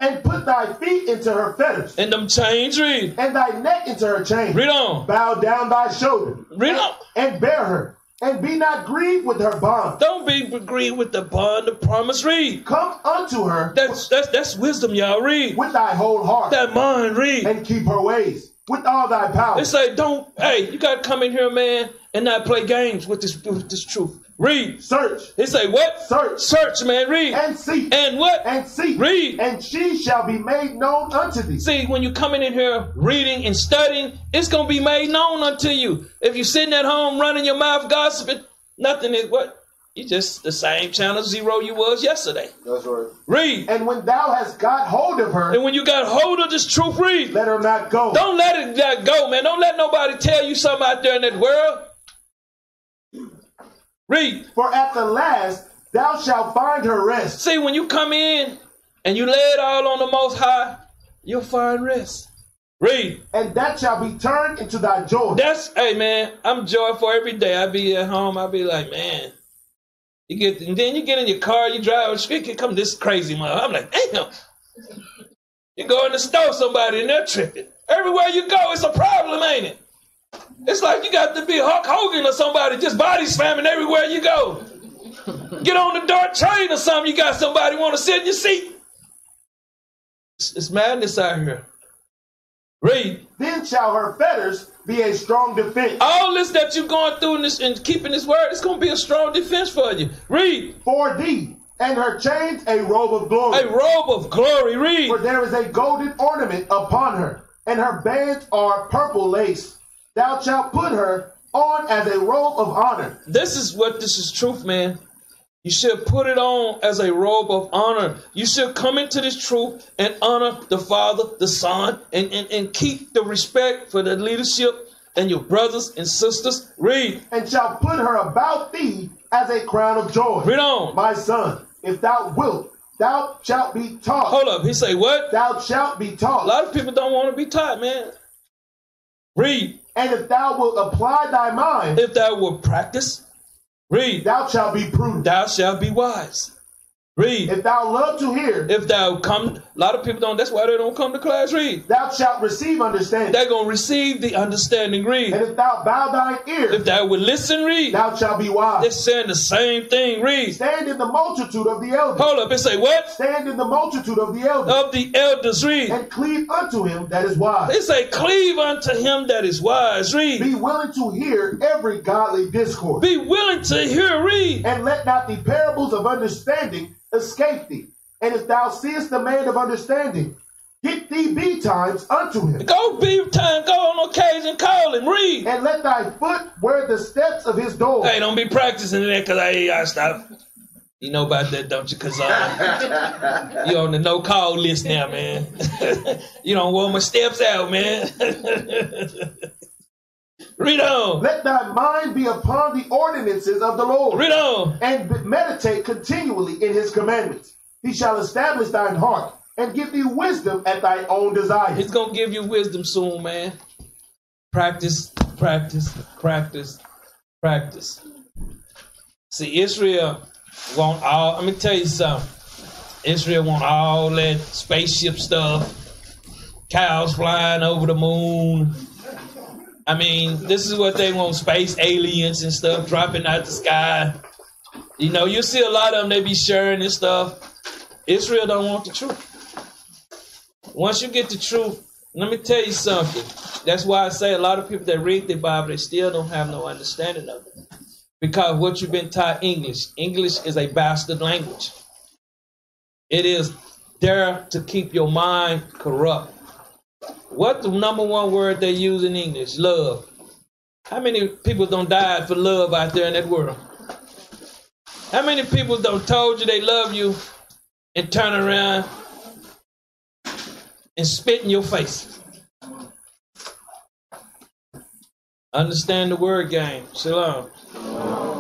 And put thy feet into her fetters. And them chains, read. And thy neck into her chains. Read on. Bow down thy shoulder. Read on. And bear her. And be not grieved with her bond. Don't be grieved with the bond of promise. Read. Come unto her. That's that's that's wisdom, y'all. Read. With thy whole heart. That mind, read. And keep her ways with all thy power. They say, don't, hey, you got to come in here, man, and not play games with this, with this truth. Read. Search. They say, what? Search. Search, man. Read. And seek. And what? And seek. Read. And she shall be made known unto thee. See, when you coming in here reading and studying, it's going to be made known unto you. If you're sitting at home running your mouth gossiping, nothing is what? You just the same channel zero you was yesterday. That's right. Read. And when thou hast got hold of her. And when you got hold of this truth, read. Let her not go. Don't let it not go, man. Don't let nobody tell you something out there in that world. Read. For at the last thou shalt find her rest. See, when you come in and you lay it all on the Most High, you'll find rest. Read. And that shall be turned into thy joy. That's, hey, man, I'm joyful every day. I be at home. I be like, man. You get, and then you get in your car, you drive on the street, you come this crazy mother. I'm like, damn. You go in the store, somebody, and they're tripping. Everywhere you go, it's a problem, ain't it? It's like you got to be Hulk Hogan or somebody, just body slamming everywhere you go. Get on the dark train or something, you got somebody want to sit in your seat. It's, it's madness out here. Read. Then shall her fetters be a strong defense. All this that you're going through in this, and keeping this word, it's going to be a strong defense for you. Read. For thee, and her chains a robe of glory. A robe of glory. Read. For there is a golden ornament upon her, and her bands are purple lace. Thou shalt put her on as a robe of honor. This is what this is truth, man. You should put it on as a robe of honor. You should come into this truth and honor the Father, the Son, and, and, and keep the respect for the leadership and your brothers and sisters. Read. And shall put her about thee as a crown of joy. Read on. My son, if thou wilt, thou shalt be taught. Hold up. He say what? Thou shalt be taught. A lot of people don't want to be taught, man. Read. And if thou wilt apply thy mind. If thou wilt practice. Read. Thou shalt be prudent. Thou shalt be wise. Read. If thou love to hear. If thou come, a lot of people don't, that's why they don't come to class. Read. Thou shalt receive understanding. They're going to receive the understanding. Read. And if thou bow thine ear. If thou would listen, read. Thou shalt be wise. They're saying the same thing. Read. Stand in the multitude of the elders. Hold up and say what? Stand in the multitude of the elders. Of the elders. Read. And cleave unto him that is wise. They say cleave unto him that is wise. Read. Be willing to hear every godly discourse. Be willing to hear. Read. And let not the parables of understanding escape thee. And if thou seest the man of understanding, Hit thee be times unto him. Go be time, go on occasion, call him, read. And let thy foot wear the steps of his door. Hey, don't be practicing that because I, I stop. You know about that, don't you? Because uh, you're on the no-call list now, man. You don't wear my steps out, man. Read on. Let thy mind be upon the ordinances of the Lord. Read on. And meditate continually in his commandments. He shall establish thine heart and give thee wisdom at thy own desire. He's going to give you wisdom soon, man. Practice, practice, practice, practice. See, Israel want all, let me tell you something. Israel want all that spaceship stuff, cows flying over the moon. I mean, this is what they want, space aliens and stuff dropping out the sky. You know, you see a lot of them, they be sharing this stuff. Israel don't want the truth. Once you get the truth, let me tell you something. That's why I say a lot of people that read the Bible, they still don't have no understanding of it. Because what you've been taught, English. English is a bastard language. It is there to keep your mind corrupt. What the number one word they use in English? Love. How many people don't die for love out there in that world? How many people don't told you they love you and turn around and spit in your face? Understand the word game. Shalom.